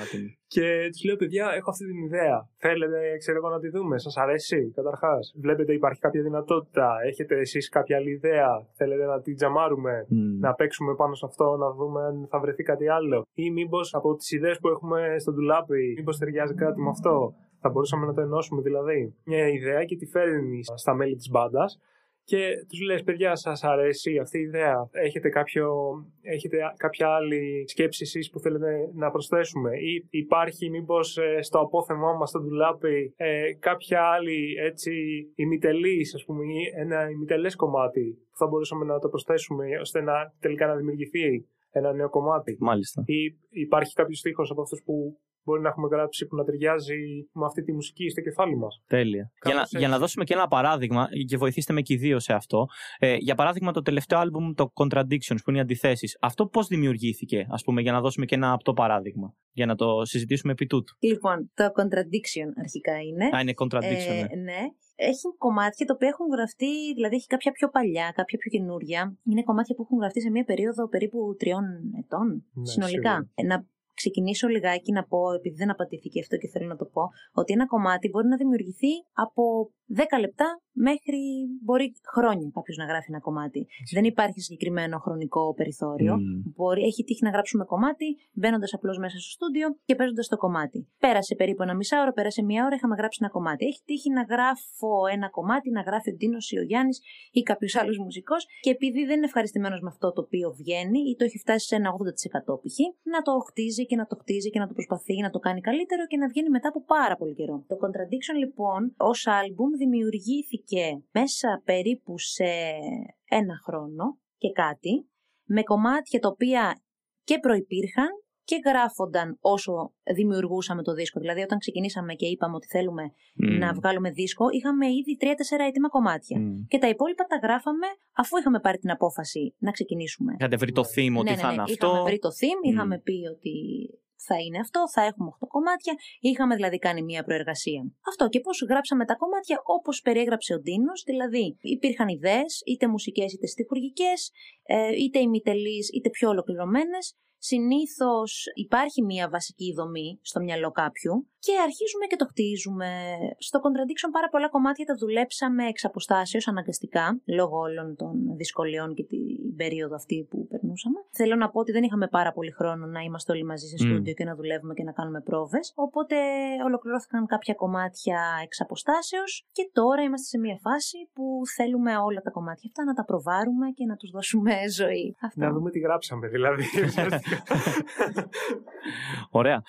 Και τους λέω, παιδιά, έχω αυτή την ιδέα. Θέλετε, ξέρω εγώ, να τη δούμε. Σας αρέσει, καταρχάς. Βλέπετε, υπάρχει κάποια δυνατότητα. Έχετε εσείς κάποια άλλη ιδέα. Θέλετε να την τζαμάρουμε, να παίξουμε πάνω σε αυτό, να δούμε αν θα βρεθεί κάτι άλλο. Ή μήπως από τις ιδέες που έχουμε στο ντουλάπι, μήπως ταιριάζει κάτι με αυτό. Θα μπορούσαμε να το ενώσουμε δηλαδή. Μια ιδέα και τη φέρνει στα μέλη της μπάντας. Και τους λες, παιδιά, σας αρέσει αυτή η ιδέα, έχετε κάποια άλλη σκέψη εσείς που θέλετε να προσθέσουμε ή υπάρχει μήπως στο απόθεμά μας, στο ντουλάπι, κάποια άλλη, έτσι, ημιτελής, ας πούμε, ή ένα ημιτελές κομμάτι που θα μπορούσαμε να το προσθέσουμε ώστε να τελικά να δημιουργηθεί ένα νέο κομμάτι. Μάλιστα. Ή υπάρχει κάποιος στίχος από αυτούς που μπορεί να έχουμε γράψει που να ταιριάζει με αυτή τη μουσική στο κεφάλι μας. Τέλεια. Για να δώσουμε και ένα παράδειγμα, και βοηθήστε με και οι δύο σε αυτό. Για παράδειγμα, το τελευταίο άλμπουμ, το Contradictions, που είναι οι αντιθέσεις. Αυτό πώς δημιουργήθηκε, ας πούμε, για να δώσουμε και ένα απτό παράδειγμα, για να το συζητήσουμε επί τούτου. Λοιπόν, το Contradiction αρχικά είναι. Α, είναι Contradiction. Ναι. Έχει κομμάτια τα οποία έχουν γραφτεί, δηλαδή έχει κάποια πιο παλιά, κάποια πιο καινούρια. Είναι κομμάτια που έχουν γραφτεί σε μία περίοδο περίπου 3 ετών, ναι, συνολικά. Ξεκινήσω λιγάκι να πω, επειδή δεν απαντήθηκε αυτό και θέλω να το πω, ότι ένα κομμάτι μπορεί να δημιουργηθεί από 10 λεπτά μέχρι μπορεί χρόνια κάποιος να γράφει ένα κομμάτι. Δεν υπάρχει συγκεκριμένο χρονικό περιθώριο. Έχει τύχει να γράψουμε κομμάτι, μπαίνοντας απλώς μέσα στο στούντιο και παίζοντας το κομμάτι. Πέρασε περίπου ένα μισάωρο, πέρασε μία ώρα, είχαμε γράψει ένα κομμάτι. Έχει τύχει να γράφω ένα κομμάτι, να γράφει ο Ντίνος ή ο Γιάννης ή κάποιος άλλος μουσικός και επειδή δεν είναι ευχαριστημένος με αυτό το οποίο βγαίνει ή το έχει φτάσει σε ένα 80% π.χ., να το χτίζει και να το χτίζει και να το προσπαθεί να το κάνει καλύτερο και να βγαίνει μετά από πάρα πολύ καιρό. Το Contradiction, λοιπόν, ως άλμπουμ δημιουργήθηκε μέσα περίπου σε 1 χρόνο και κάτι, με κομμάτια τα οποία και προϋπήρχαν και γράφονταν όσο δημιουργούσαμε το δίσκο. Δηλαδή, όταν ξεκινήσαμε και είπαμε ότι θέλουμε να βγάλουμε δίσκο, είχαμε ήδη 3-4 έτοιμα κομμάτια. Και τα υπόλοιπα τα γράφαμε αφού είχαμε πάρει την απόφαση να ξεκινήσουμε. Είχατε βρει το theme, ότι θα είναι αυτό. Είχαμε βρει το theme, είχαμε πει ότι θα είναι αυτό, θα έχουμε 8 κομμάτια. Είχαμε δηλαδή κάνει μία προεργασία. Αυτό και πώς γράψαμε τα κομμάτια όπως περιέγραψε ο Ντίνος. Δηλαδή, υπήρχαν ιδέες, είτε μουσικές είτε στιχουργικές, είτε ημιτελείς είτε πιο ολοκληρωμένες. Συνήθως υπάρχει μία βασική δομή στο μυαλό κάποιου και αρχίζουμε και το χτίζουμε. Στο Contradiction πάρα πολλά κομμάτια τα δουλέψαμε εξ αποστάσεως αναγκαστικά, λόγω όλων των δυσκολιών και την περίοδο αυτή που περνούσαμε. Θέλω να πω ότι δεν είχαμε πάρα πολύ χρόνο να είμαστε όλοι μαζί σε στούντιο και να δουλεύουμε και να κάνουμε πρόβες. Οπότε ολοκληρώθηκαν κάποια κομμάτια εξ αποστάσεως και τώρα είμαστε σε μία φάση που θέλουμε όλα τα κομμάτια αυτά να τα προβάρουμε και να τους δώσουμε ζωή. Αυτό. Να δούμε τι γράψαμε δηλαδή. Ωραία.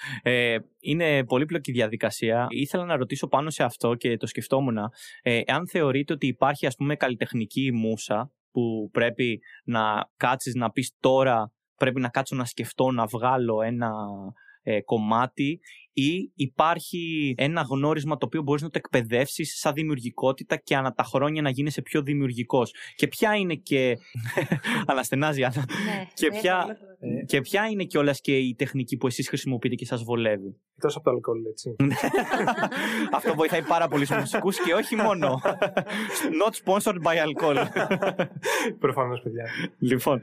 Είναι πολύπλοκη η διαδικασία. Ήθελα να ρωτήσω πάνω σε αυτό και το σκεφτόμουν. Εάν θεωρείτε ότι υπάρχει, ας πούμε, καλλιτεχνική μούσα που πρέπει να κάτσεις να πεις τώρα, πρέπει να κάτσω να σκεφτώ, να βγάλω ένα κομμάτι, ή υπάρχει ένα γνώρισμα το οποίο μπορείς να το εκπαιδεύσεις σαν δημιουργικότητα και ανά τα χρόνια να γίνεσαι πιο δημιουργικός? Και ποια είναι και... Αναστενάζει, Άννα. Και ποια είναι κιόλας και η τεχνική που εσείς χρησιμοποιείτε και σας βολεύει? Τόσο από το αλκοόλ, έτσι. Αυτό βοηθάει πάρα πολύ στους μουσικούς και όχι μόνο. Not sponsored by alcohol. Προφανώς, παιδιά. Λοιπόν,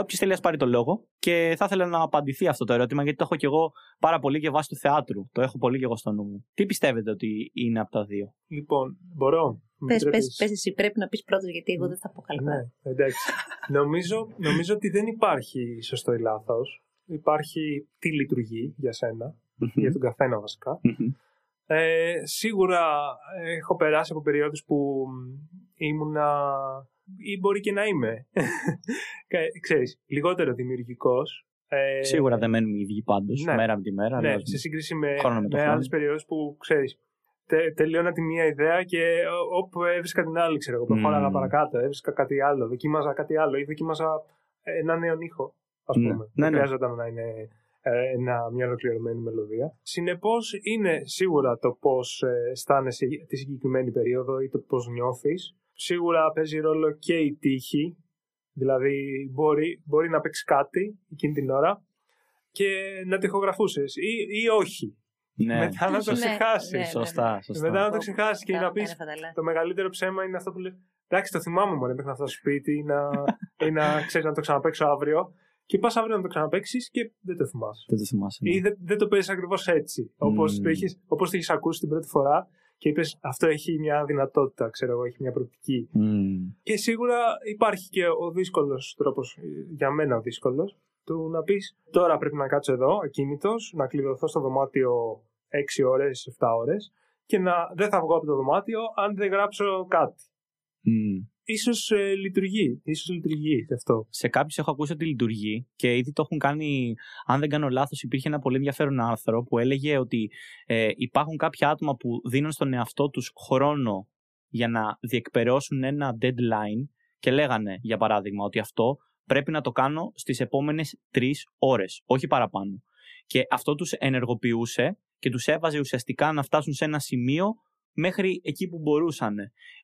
όποιος θέλει ας πάρει το λόγο και θα ήθελα να απαντηθεί αυτό το ερώτημα, γιατί το έχω κι εγώ πάρα πολύ και βάσει του θεάτρου. Το έχω πολύ κι εγώ στο νου μου. Τι πιστεύετε ότι είναι από τα δύο? Λοιπόν, μπορώ. Πες εσύ, πρέπει να πεις πρώτος, γιατί εγώ δεν θα πω καλά. Ναι, εντάξει. Νομίζω ότι δεν υπάρχει σωστό ή λάθος. Υπάρχει τι λειτουργεί για σένα, για τον καθένα βασικά. Σίγουρα έχω περάσει από περιόδους που ήμουνα, ή μπορεί και να είμαι, ξέρεις, λιγότερο δημιουργικός. Σίγουρα δεν μένουμε οι ίδιοι πάντως, μέρα από τη μέρα. Ναι, σε σύγκριση με άλλες περιόδους που, ξέρεις, τελειώνα τη μία ιδέα και όπου έβρισκα την άλλη, ξέρω εγώ, προχώραγα παρακάτω, έβρισκα κάτι άλλο, δοκίμαζα κάτι άλλο ή δοκίμαζα ένα νέο ήχο, ας πούμε. Δεν χρειάζονταν να είναι μια ολοκληρωμένη μελωδία. Συνεπώς, είναι σίγουρα το πώς αισθάνεσαι τη συγκεκριμένη περίοδο ή το πώς νιώθεις. Σίγουρα παίζει ρόλο και η τύχη, δηλαδή μπορεί να παίξει κάτι εκείνη την ώρα και να το ηχογραφούσες ή όχι. Ναι. Μετά να το ξεχάσεις. Ναι, σωστά. Μετά να το ξεχάσεις και να πεις, το μεγαλύτερο ψέμα είναι αυτό που λες, εντάξει, το θυμάμαι μόνο, μέχρι να φτάσω σπίτι ή να ξέρεις να το ξαναπαίξω αύριο. Και πας αύριο να το ξαναπαίξεις και δεν το θυμάσαι. Ναι. Ή δεν το παίζεις ακριβώς έτσι, όπως το έχεις ακούσει την πρώτη φορά και είπες, αυτό έχει μια δυνατότητα, ξέρω εγώ, έχει μια προοπτική. Και σίγουρα υπάρχει και ο δύσκολος τρόπος, για μένα ο δύσκολος, του να πεις, τώρα πρέπει να κάτσω εδώ, ακίνητος, να κλειδωθώ στο δωμάτιο 6 ώρες, 7 ώρες και δεν θα βγω από το δωμάτιο αν δεν γράψω κάτι. Ίσως λειτουργεί αυτό. Σε κάποιους έχω ακούσει ότι λειτουργεί και ήδη το έχουν κάνει. Αν δεν κάνω λάθος, υπήρχε ένα πολύ ενδιαφέρον άρθρο που έλεγε ότι υπάρχουν κάποια άτομα που δίνουν στον εαυτό τους χρόνο για να διεκπεραιώσουν ένα deadline και λέγανε, για παράδειγμα, ότι αυτό πρέπει να το κάνω στις επόμενες 3 ώρες, όχι παραπάνω. Και αυτό τους ενεργοποιούσε και τους έβαζε ουσιαστικά να φτάσουν σε ένα σημείο μέχρι εκεί που μπορούσαν.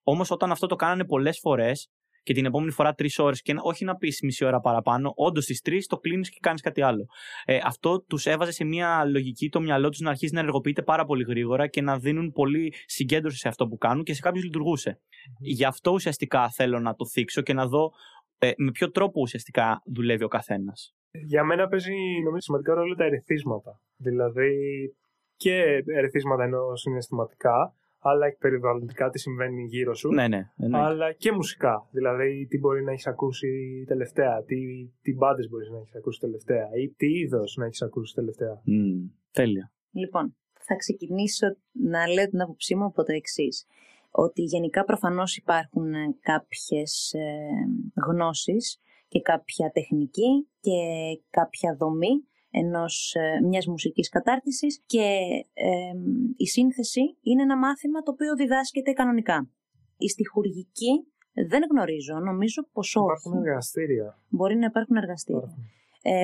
Όμως όταν αυτό το κάνανε πολλές φορές και την επόμενη φορά 3 ώρες, και όχι να πεις μισή ώρα παραπάνω, όντως στις 3 το κλείνεις και κάνεις κάτι άλλο. Αυτό τους έβαζε σε μια λογική, το μυαλό τους να αρχίσει να ενεργοποιείται πάρα πολύ γρήγορα και να δίνουν πολύ συγκέντρωση σε αυτό που κάνουν, και σε κάποιους λειτουργούσε. Γι' αυτό ουσιαστικά θέλω να το θίξω και να δω με ποιο τρόπο ουσιαστικά δουλεύει ο καθένας. Για μένα παίζει, νομίζω, σημαντικό ρόλο τα ερεθίσματα. Δηλαδή και ερεθίσματα εννοώ συναισθηματικά, αλλά και περιβαλλοντικά, τι συμβαίνει γύρω σου. Ναι. Αλλά και μουσικά. Δηλαδή, τι μπορεί να έχεις ακούσει τελευταία, τι μπάντες μπορείς να έχεις ακούσει τελευταία, ή τι είδος να έχεις ακούσει τελευταία. Τέλεια. Λοιπόν, θα ξεκινήσω να λέω την άποψή μου από το εξής. Ότι γενικά προφανώς υπάρχουν κάποιες γνώσεις και κάποια τεχνική και κάποια δομή μιας μουσικής κατάρτισης και η σύνθεση είναι ένα μάθημα το οποίο διδάσκεται κανονικά. Η στιχουργική Δεν γνωρίζω, νομίζω πως όχι. Υπάρχουν εργαστήρια. Μπορεί να υπάρχουν εργαστήρια.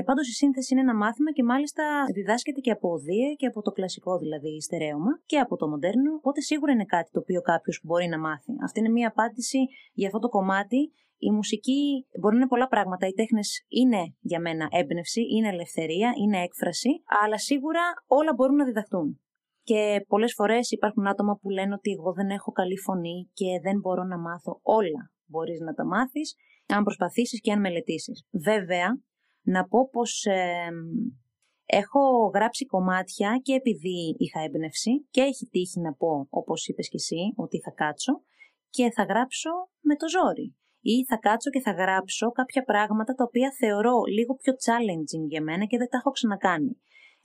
Πάντως η σύνθεση είναι ένα μάθημα και μάλιστα διδάσκεται και από οδεία και από το κλασικό δηλαδή στερέωμα και από το μοντέρνο, οπότε σίγουρα είναι κάτι το οποίο κάποιος μπορεί να μάθει. Αυτή είναι μια απάντηση για αυτό το κομμάτι. Η μουσική μπορεί να είναι πολλά πράγματα. Οι τέχνες είναι για μένα έμπνευση, είναι ελευθερία, είναι έκφραση, αλλά σίγουρα όλα μπορούν να διδαχτούν. Και πολλές φορές υπάρχουν άτομα που λένε ότι εγώ δεν έχω καλή φωνή και δεν μπορώ να μάθω όλα. Μπορείς να τα μάθεις αν προσπαθήσεις και αν μελετήσεις. Βέβαια, να πω πως έχω γράψει κομμάτια και επειδή είχα έμπνευση και έχει τύχει να πω, όπως είπες και εσύ, ότι θα κάτσω και θα γράψω με το ζόρι. Ή θα κάτσω και θα γράψω κάποια πράγματα τα οποία θεωρώ λίγο πιο challenging για μένα και δεν τα έχω ξανακάνει.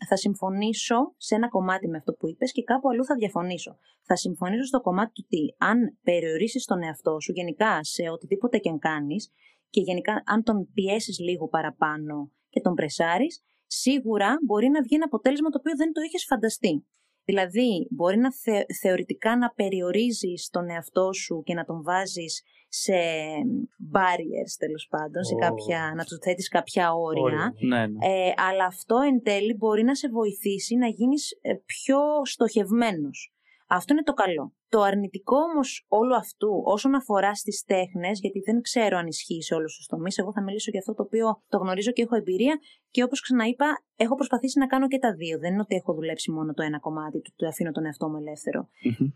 Θα συμφωνήσω σε ένα κομμάτι με αυτό που είπες και κάπου αλλού θα διαφωνήσω. Θα συμφωνήσω στο κομμάτι του τι, αν περιορίσεις τον εαυτό σου γενικά σε οτιδήποτε και αν κάνεις και γενικά αν τον πιέσεις λίγο παραπάνω και τον πρεσάρεις, σίγουρα μπορεί να βγει ένα αποτέλεσμα το οποίο δεν το είχες φανταστεί. Δηλαδή, μπορεί να θεωρητικά να περιορίζεις τον εαυτό σου και να τον βάζεις σε barriers, τέλος πάντων, σε κάποια, να του θέτεις κάποια όρια. Αλλά αυτό εν τέλει μπορεί να σε βοηθήσει να γίνεις πιο στοχευμένος. Αυτό είναι το καλό. Το αρνητικό όμως όλου αυτού, όσον αφορά στις τέχνες, γιατί δεν ξέρω αν ισχύει σε όλους τους τομείς, εγώ θα μιλήσω για αυτό το οποίο το γνωρίζω και έχω εμπειρία και όπως ξαναείπα, έχω προσπαθήσει να κάνω και τα δύο. Δεν είναι ότι έχω δουλέψει μόνο το ένα κομμάτι, το αφήνω τον εαυτό μου ελεύθερο.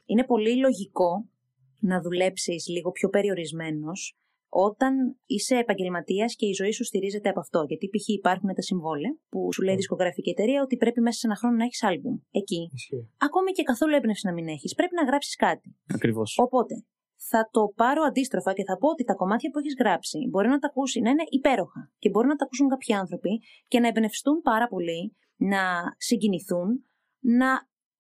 Είναι πολύ λογικό να δουλέψεις λίγο πιο περιορισμένος όταν είσαι επαγγελματίας και η ζωή σου στηρίζεται από αυτό. Γιατί π.χ. υπάρχουν τα συμβόλαια που σου λέει δισκογραφική εταιρεία ότι πρέπει μέσα σε ένα χρόνο να έχεις άλμπουμ. Εκεί. Ακόμη και καθόλου έμπνευση να μην έχεις, πρέπει να γράψεις κάτι. Ακριβώς. Οπότε θα το πάρω αντίστροφα και θα πω ότι τα κομμάτια που έχεις γράψει μπορεί να τα ακούσει, να είναι υπέροχα και μπορεί να τα ακούσουν κάποιοι άνθρωποι και να εμπνευστούν πάρα πολύ, να συγκινηθούν, να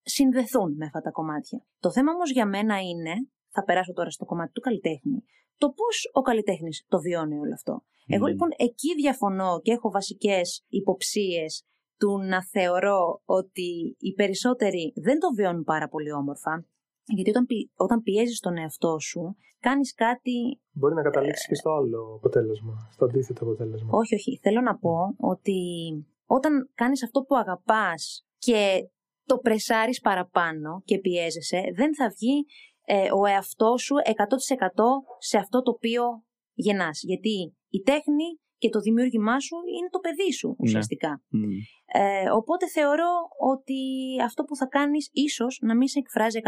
συνδεθούν με αυτά τα κομμάτια. Το θέμα όμως για μένα είναι. Θα περάσω τώρα στο κομμάτι του καλλιτέχνη. Το πώς ο καλλιτέχνης το βιώνει όλο αυτό. Εγώ λοιπόν εκεί διαφωνώ και έχω βασικές υποψίες του να θεωρώ ότι οι περισσότεροι δεν το βιώνουν πάρα πολύ όμορφα. Γιατί όταν πιέζεις τον εαυτό σου, κάνεις κάτι. Μπορεί να καταλήξεις και στο άλλο αποτέλεσμα, στο αντίθετο αποτέλεσμα. Όχι, όχι. Θέλω να πω ότι όταν κάνεις αυτό που αγαπάς και το πρεσάρεις παραπάνω και πιέζεσαι, δεν θα βγει ο εαυτός σου 100% σε αυτό το οποίο γεννάς. Γιατί η τέχνη και το δημιούργημά σου είναι το παιδί σου ουσιαστικά. Ναι. Οπότε θεωρώ ότι αυτό που θα κάνεις ίσως να μην σε εκφράζει 100%.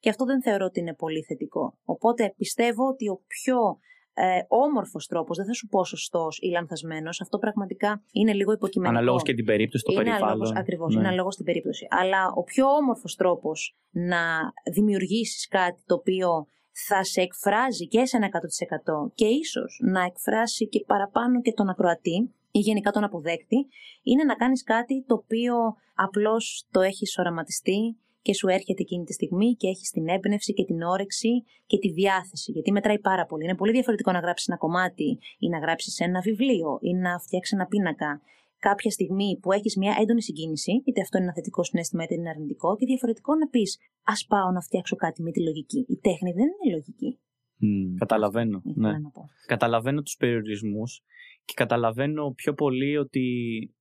Και αυτό δεν θεωρώ ότι είναι πολύ θετικό. Οπότε πιστεύω ότι ο πιο όμορφος τρόπος, δεν θα σου πω σωστός ή λανθασμένος, αυτό πραγματικά είναι λίγο υποκειμενικό. Αναλόγως και την περίπτωση, το περιβάλλον. Ακριβώς, ναι. Είναι αναλόγως την περίπτωση. Αλλά ο πιο όμορφος τρόπος να δημιουργήσεις κάτι το οποίο θα σε εκφράζει και σε ένα 100% και ίσως να εκφράσει και παραπάνω και τον ακροατή ή γενικά τον αποδέκτη, είναι να κάνεις κάτι το οποίο απλώς το έχεις οραματιστεί και σου έρχεται εκείνη τη στιγμή και έχεις την έμπνευση και την όρεξη και τη διάθεση. Γιατί μετράει πάρα πολύ. Είναι πολύ διαφορετικό να γράψεις ένα κομμάτι ή να γράψεις ένα βιβλίο ή να φτιάξεις ένα πίνακα. Κάποια στιγμή που έχεις μια έντονη συγκίνηση, είτε αυτό είναι ένα θετικό συναίσθημα είτε είναι αρνητικό, και διαφορετικό να πεις ας πάω να φτιάξω κάτι με τη λογική. Η τέχνη δεν είναι λογική. Καταλαβαίνω. Ναι. Καταλαβαίνω τους περιορισμούς και καταλαβαίνω πιο πολύ ότι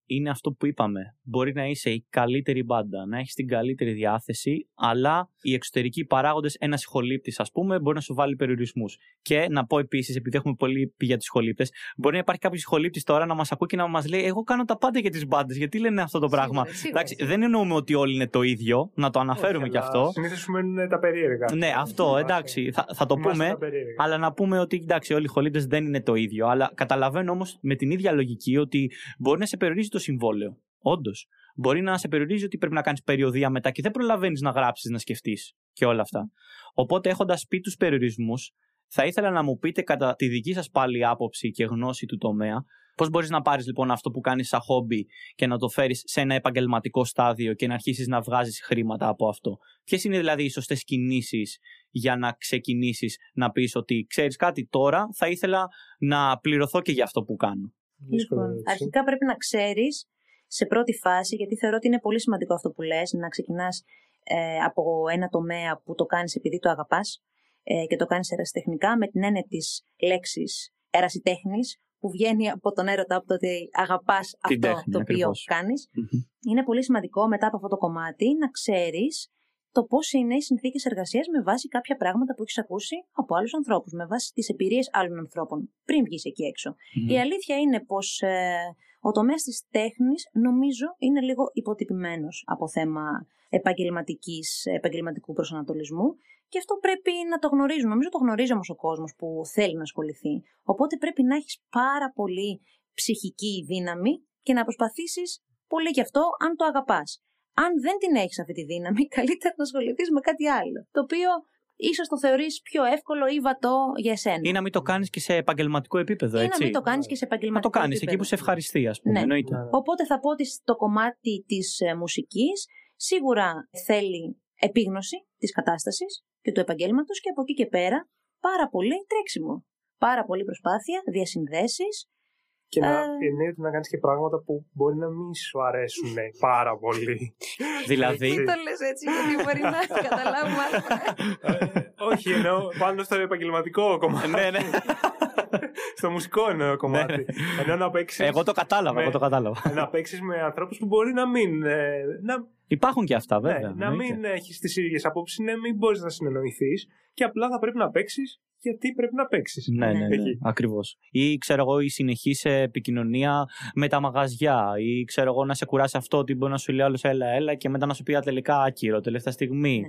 είναι αυτό που είπαμε. Μπορεί να είσαι η καλύτερη μπάντα, να έχεις την καλύτερη διάθεση, αλλά οι εξωτερικοί παράγοντες, ένας ηχολήπτης, ας πούμε, μπορεί να σου βάλει περιορισμούς. Και να πω επίσης, επειδή έχουμε πολύ πει για τους ηχολήπτες, μπορεί να υπάρχει κάποιος ηχολήπτης τώρα να μας ακούει και να μας λέει: εγώ κάνω τα πάντα για τις μπάντες. Γιατί λένε αυτό το πράγμα. Εντάξει, δεν εννοούμε ότι όλοι είναι το ίδιο, να το αναφέρουμε. Όχι, κι αυτό. Συνήθως σου μένουν τα περίεργα. Ναι, αυτό εντάξει, θα το πούμε. Αλλά να πούμε ότι εντάξει, όλοι οι ηχολήπτες δεν είναι το ίδιο. Αλλά καταλαβαίνω όμως με την ίδια λογική ότι μπορεί να σε περιορίζει το συμβόλαιο. Όντως. Μπορεί να σε περιορίζει ότι πρέπει να κάνεις περιοδία μετά και δεν προλαβαίνεις να γράψεις, να σκεφτείς και όλα αυτά. Οπότε, έχοντας πει τους περιορισμούς, θα ήθελα να μου πείτε κατά τη δική σας πάλι άποψη και γνώση του τομέα, πώς μπορείς να πάρεις λοιπόν αυτό που κάνεις σαν χόμπι και να το φέρεις σε ένα επαγγελματικό στάδιο και να αρχίσεις να βγάζεις χρήματα από αυτό. Ποιες είναι δηλαδή οι σωστές κινήσεις για να ξεκινήσεις να πεις ότι ξέρεις κάτι, τώρα θα ήθελα να πληρωθώ και για αυτό που κάνω. Λοιπόν, αρχικά πρέπει να ξέρεις σε πρώτη φάση, γιατί θεωρώ ότι είναι πολύ σημαντικό αυτό που λες, να ξεκινάς από ένα τομέα που το κάνεις επειδή το αγαπάς, και το κάνεις ερασιτεχνικά με την έννοια της λέξης ερασιτέχνης που βγαίνει από τον έρωτα, από το ότι αγαπάς αυτό τέχνη, το οποίο κάνεις. Mm-hmm. Είναι πολύ σημαντικό μετά από αυτό το κομμάτι να ξέρεις το πώς είναι οι συνθήκες εργασίας με βάση κάποια πράγματα που έχεις ακούσει από άλλους ανθρώπους, με βάση τις εμπειρίες άλλων ανθρώπων, πριν βγεις εκεί έξω. Mm-hmm. Η αλήθεια είναι πως ο τομέας της τέχνης, νομίζω, είναι λίγο υποτυπημένος από θέμα επαγγελματικού προσανατολισμού. Και αυτό πρέπει να το γνωρίζουμε. Νομίζω το γνωρίζει όμως ο κόσμος που θέλει να ασχοληθεί. Οπότε πρέπει να έχεις πάρα πολύ ψυχική δύναμη και να προσπαθήσεις πολύ γι' αυτό αν το αγαπάς. Αν δεν την έχεις αυτή τη δύναμη, καλύτερα να ασχοληθείς με κάτι άλλο, το οποίο ίσως το θεωρείς πιο εύκολο ή βατό για εσένα. Ή να μην το κάνεις και σε επαγγελματικό επίπεδο, έτσι. Ή να μην το κάνεις και σε επαγγελματικό επίπεδο. Να το κάνεις εκεί που σε ευχαριστεί, ας πούμε. Ναι. Οπότε θα πω ότι στο κομμάτι της μουσικής σίγουρα θέλει επίγνωση της κατάστασης και του επαγγέλματος και από εκεί και πέρα πάρα πολύ τρέξιμο. Πάρα πολύ προσπάθεια, διασυνδέσεις. Και να εννοείται να κάνεις και πράγματα που μπορεί να μην σου αρέσουν πάρα πολύ. Δηλαδή. Δεν το λες έτσι, γιατί μπορεί να καταλάβουμε. Όχι, εννοώ πάνω στο επαγγελματικό κομμάτι. Ναι, ναι. Στο μουσικό εννοώ κομμάτι. Εγώ το κατάλαβα. Να παίξεις με ανθρώπους που μπορεί να μην. Υπάρχουν και αυτά, βέβαια. Να μην έχεις τις ίδιες απόψεις, να μην μπορείς να συνεννοηθείς και απλά θα πρέπει να παίξεις. Γιατί πρέπει να παίξεις. Ναι. Ακριβώς. Ή ξέρω εγώ, η συνεχής επικοινωνία με τα μαγαζιά. Ή ξέρω εγώ, να σε κουράσει αυτό ότι μπορεί να σου λέει άλλο έλα και μετά να σου πει τελικά άκυρο, τελευταία στιγμή. Ναι.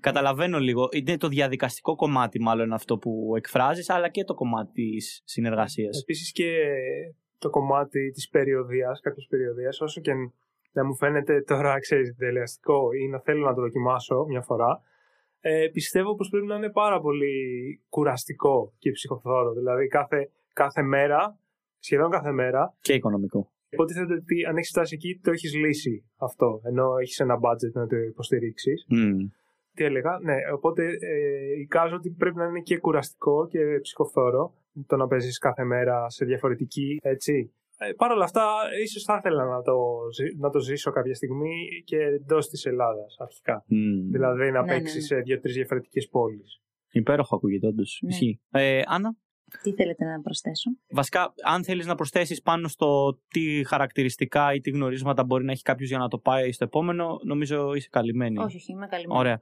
Καταλαβαίνω λίγο. Είναι το διαδικαστικό κομμάτι, μάλλον αυτό που εκφράζεις, αλλά και το κομμάτι της συνεργασίας. Επίσης και το κομμάτι της περιοδίας, κάποιες περιοδίες, όσο και να μου φαίνεται τώρα, ξέρεις, τελεαστικό ή να θέλω να το δοκιμάσω μια φορά. Πιστεύω πως πρέπει να είναι πάρα πολύ κουραστικό και ψυχοφθόρο. Δηλαδή κάθε μέρα, σχεδόν κάθε μέρα. Και οικονομικό. Υποτίθεται ότι αν έχεις φτάσει εκεί, το έχεις λύσει αυτό. Ενώ έχεις ένα budget να το υποστηρίξεις. Mm. Τι έλεγα. Ναι, οπότε εικάζω ότι πρέπει να είναι και κουραστικό και ψυχοφθόρο το να παίζεις κάθε μέρα σε διαφορετική. Έτσι. Παρ' όλα αυτά, ίσως θα ήθελα να το ζήσω κάποια στιγμή και εντός της Ελλάδας αρχικά. Mm. Δηλαδή να παίξει σε 2-3 διαφορετικές πόλεις. Υπέροχο ακούγεται, όντως. Ναι. Άννα. Τι θέλετε να προσθέσω. Βασικά, αν θέλεις να προσθέσεις πάνω στο τι χαρακτηριστικά ή τι γνωρίσματα μπορεί να έχει κάποιος για να το πάει στο επόμενο, νομίζω είσαι καλυμμένη. Όχι, είμαι καλυμμένη. Ωραία.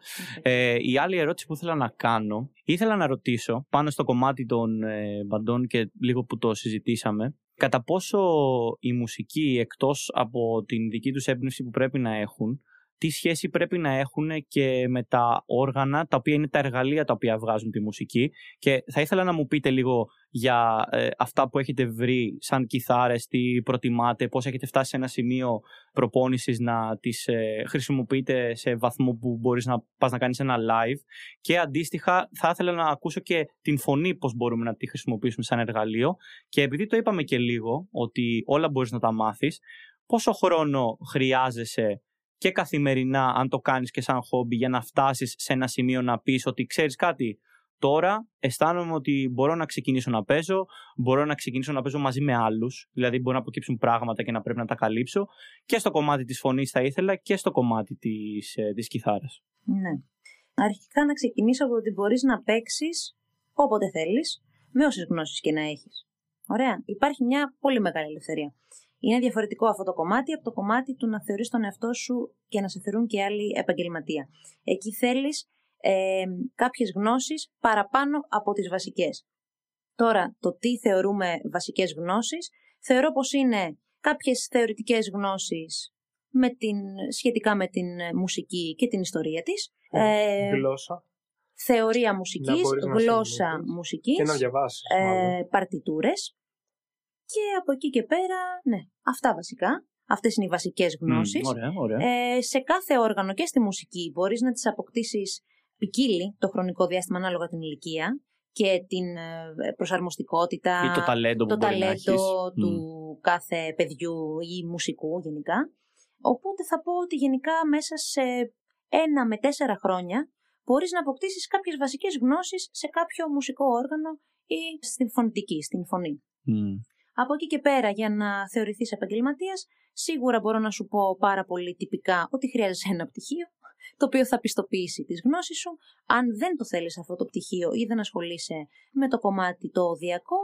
Η άλλη ερώτηση που ήθελα να κάνω, ήθελα να ρωτήσω πάνω στο κομμάτι των μπαντών και λίγο που το συζητήσαμε. Κατά πόσο η μουσική, εκτός από την δική τους έμπνευση που πρέπει να έχουν, τι σχέση πρέπει να έχουν και με τα όργανα, τα οποία είναι τα εργαλεία τα οποία βγάζουν τη μουσική. Και θα ήθελα να μου πείτε λίγο για αυτά που έχετε βρει σαν κιθάρες, τι προτιμάτε, πώς έχετε φτάσει σε ένα σημείο προπόνησης να τις χρησιμοποιείτε σε βαθμό που μπορείς να πας να κάνεις ένα live. Και αντίστοιχα θα ήθελα να ακούσω και την φωνή, πώς μπορούμε να τη χρησιμοποιήσουμε σαν εργαλείο. Και επειδή το είπαμε και λίγο, ότι όλα μπορείς να τα μάθεις, πόσο χρόνο χρειάζεσαι και καθημερινά, αν το κάνεις και σαν χόμπι, για να φτάσεις σε ένα σημείο να πεις ότι ξέρεις κάτι, τώρα αισθάνομαι ότι μπορώ να ξεκινήσω να παίζω, μπορώ να ξεκινήσω να παίζω μαζί με άλλους, δηλαδή μπορώ να αποκύψουν πράγματα και να πρέπει να τα καλύψω, και στο κομμάτι της φωνής θα ήθελα και στο κομμάτι της κιθάρας. Ναι. Αρχικά να ξεκινήσω από ότι μπορείς να παίξεις όποτε θέλεις, με όσες γνώσεις και να έχεις. Ωραία. Υπάρχει μια πολύ μεγάλη ελευθερία. Είναι διαφορετικό αυτό το κομμάτι από το κομμάτι του να θεωρείς τον εαυτό σου και να σε θεωρούν και άλλοι επαγγελματία. Εκεί θέλεις κάποιες γνώσεις παραπάνω από τις βασικές. Τώρα, το τι θεωρούμε βασικές γνώσεις, θεωρώ πως είναι κάποιες θεωρητικές γνώσεις σχετικά με την μουσική και την ιστορία της. Γλώσσα. Θεωρία μουσικής, γλώσσα μουσικής. Και να διαβάσεις, παρτιτούρες. Και από εκεί και πέρα, ναι, αυτά βασικά. Αυτές είναι οι βασικές γνώσεις. Ωραία. Σε κάθε όργανο και στη μουσική μπορείς να τις αποκτήσεις, ποικίλει το χρονικό διάστημα ανάλογα την ηλικία και την προσαρμοστικότητα, ή το ταλέντο, του κάθε παιδιού ή μουσικού γενικά. Οπότε θα πω ότι γενικά μέσα σε 1 με 4 χρόνια μπορείς να αποκτήσεις κάποιες βασικές γνώσεις σε κάποιο μουσικό όργανο ή στην φωνητική, στην φωνή. Mm. Από εκεί και πέρα, για να θεωρηθείς επαγγελματίας, σίγουρα μπορώ να σου πω πάρα πολύ τυπικά ότι χρειάζεσαι ένα πτυχίο το οποίο θα πιστοποιήσει τις γνώσεις σου. Αν δεν το θέλεις αυτό το πτυχίο ή δεν ασχολείσαι με το κομμάτι το οδειακό,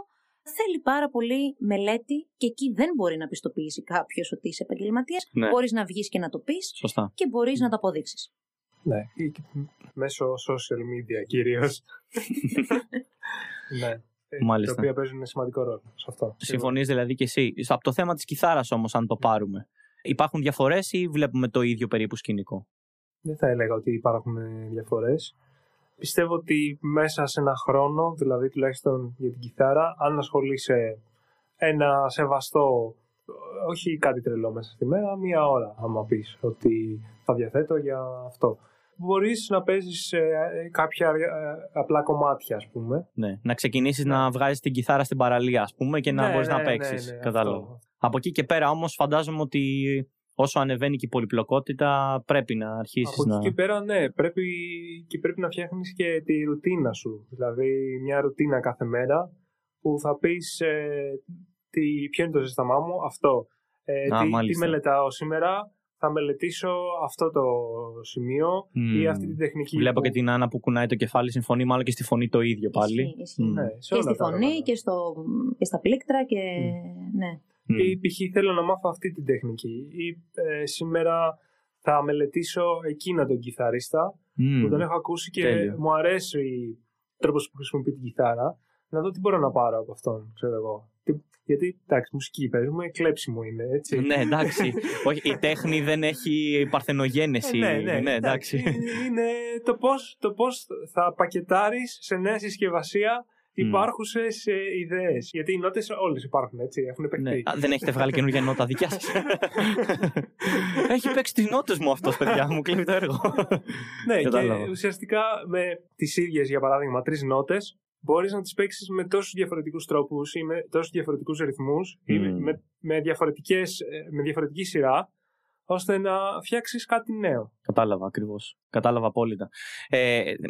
θέλει πάρα πολύ μελέτη και εκεί δεν μπορεί να πιστοποιήσει κάποιος ότι είσαι επαγγελματίας. Ναι. Μπορείς να βγεις και να το πεις. Σωστά. Και μπορείς να το αποδείξεις. Ναι, μέσω social media κυρίως. Ναι. Μάλιστα. Τα οποία παίζουν σημαντικό ρόλο σε αυτό. Συμφωνείς δηλαδή και εσύ. Από το θέμα της κιθάρας όμως, αν το πάρουμε, υπάρχουν διαφορές ή βλέπουμε το ίδιο περίπου σκηνικό? Δεν θα έλεγα ότι υπάρχουν διαφορές. Πιστεύω ότι μέσα σε ένα χρόνο, δηλαδή τουλάχιστον για την κιθάρα, αν ασχολείσαι ένα σεβαστό, όχι κάτι τρελό μέσα στη μέρα, μία ώρα, άμα πεις ότι θα διαθέτω για αυτό, μπορείς να παίζεις κάποια απλά κομμάτια, ας πούμε. Ναι, να ξεκινήσεις να βγάζεις την κιθάρα στην παραλία, ας πούμε, και να μπορείς να παίξεις. Ναι, κατάλαβα. Από εκεί και πέρα όμως φαντάζομαι ότι όσο ανεβαίνει και η πολυπλοκότητα πρέπει να αρχίσεις να... Από εκεί και πέρα, ναι, πρέπει να φτιάχνεις και τη ρουτίνα σου. Δηλαδή μια ρουτίνα κάθε μέρα που θα πεις ποιο είναι το ζεσταμά μου, αυτό. Τι μελετάω σήμερα, θα μελετήσω αυτό το σημείο ή αυτή την τεχνική. Βλέπω και την Άννα που κουνάει το κεφάλι, συμφωνεί μάλλον και στη φωνή το ίδιο πάλι. Ισχύει. Ναι, και στη φωνή και στα πλήκτρα και... Ναι. Ή π.χ. θέλω να μάθω αυτή την τεχνική ή σήμερα θα μελετήσω εκείνα τον κιθαρίστα που τον έχω ακούσει και μου αρέσει ο τρόπος που χρησιμοποιεί την κιθάρα, να δω τι μπορώ να πάρω από αυτόν, ξέρω εγώ. Γιατί, εντάξει, μουσική παίζουμε, κλέψιμο είναι, έτσι. Ναι, εντάξει. Όχι, η τέχνη δεν έχει παρθενογένεση. Ναι, εντάξει. Είναι το πώς θα πακετάρεις σε νέα συσκευασία υπάρχουσες ιδέες. Γιατί οι νότες όλες υπάρχουν, έτσι, έχουν παιχτεί. Δεν έχετε βγάλει καινούργια νότα δικιά σας? Έχει παίξει τις νότες μου αυτός, παιδιά μου, κλείνει το έργο. Ναι, και ουσιαστικά με τις ίδιες, για παράδειγμα, τρεις νότες, μπορείς να τις παίξεις με τόσους διαφορετικούς τρόπους ή με τόσους διαφορετικούς ρυθμούς ή με διαφορετική σειρά, ώστε να φτιάξεις κάτι νέο. Κατάλαβα ακριβώς. Κατάλαβα απόλυτα.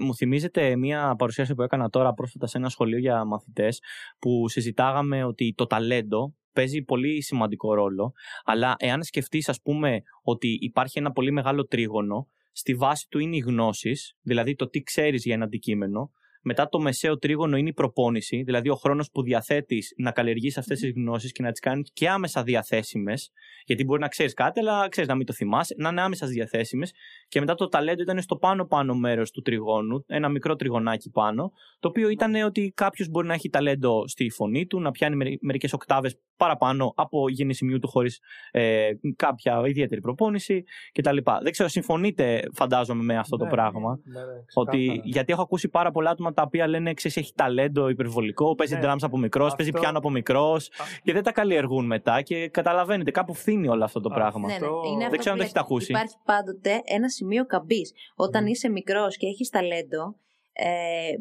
Μου θυμίζεται μια παρουσίαση που έκανα τώρα πρόσφατα σε ένα σχολείο για μαθητές, που συζητάγαμε ότι το ταλέντο παίζει πολύ σημαντικό ρόλο, αλλά εάν σκεφτείς, ας πούμε, ότι υπάρχει ένα πολύ μεγάλο τρίγωνο, στη βάση του είναι οι γνώσεις, δηλαδή το τι ξέρεις για ένα αντικείμενο. Μετά το μεσαίο τρίγωνο είναι η προπόνηση, δηλαδή ο χρόνος που διαθέτεις να καλλιεργείς αυτές τις γνώσεις και να τις κάνεις και άμεσα διαθέσιμες. Γιατί μπορεί να ξέρεις κάτι, αλλά ξέρεις να μην το θυμάσαι, να είναι άμεσα διαθέσιμες. Και μετά το ταλέντο ήταν στο πάνω-πάνω μέρος του τριγώνου, ένα μικρό τριγωνάκι πάνω, το οποίο ήταν ότι κάποιος μπορεί να έχει ταλέντο στη φωνή του, να πιάνει μερικές οκτάβες παραπάνω από γεννησιμιού του χωρίς κάποια ιδιαίτερη προπόνηση κτλ. Δεν ξέρω, συμφωνείτε, φαντάζομαι, με αυτό το πράγμα. Ότι, γιατί έχω ακούσει πάρα πολλά άτομα τα οποία λένε, ξέρεις, έχει ταλέντο υπερβολικό, παίζει drums από μικρός, παίζει πιάνο από μικρός και δεν τα καλλιεργούν μετά και καταλαβαίνετε, κάπου φθήνει όλο αυτό το πράγμα. Ναι, ναι. Δεν ξέρω αν το έχετε ακούσει. Υπάρχει πάντοτε ένα σημείο καμπής. Όταν είσαι μικρός και έχεις ταλέντο,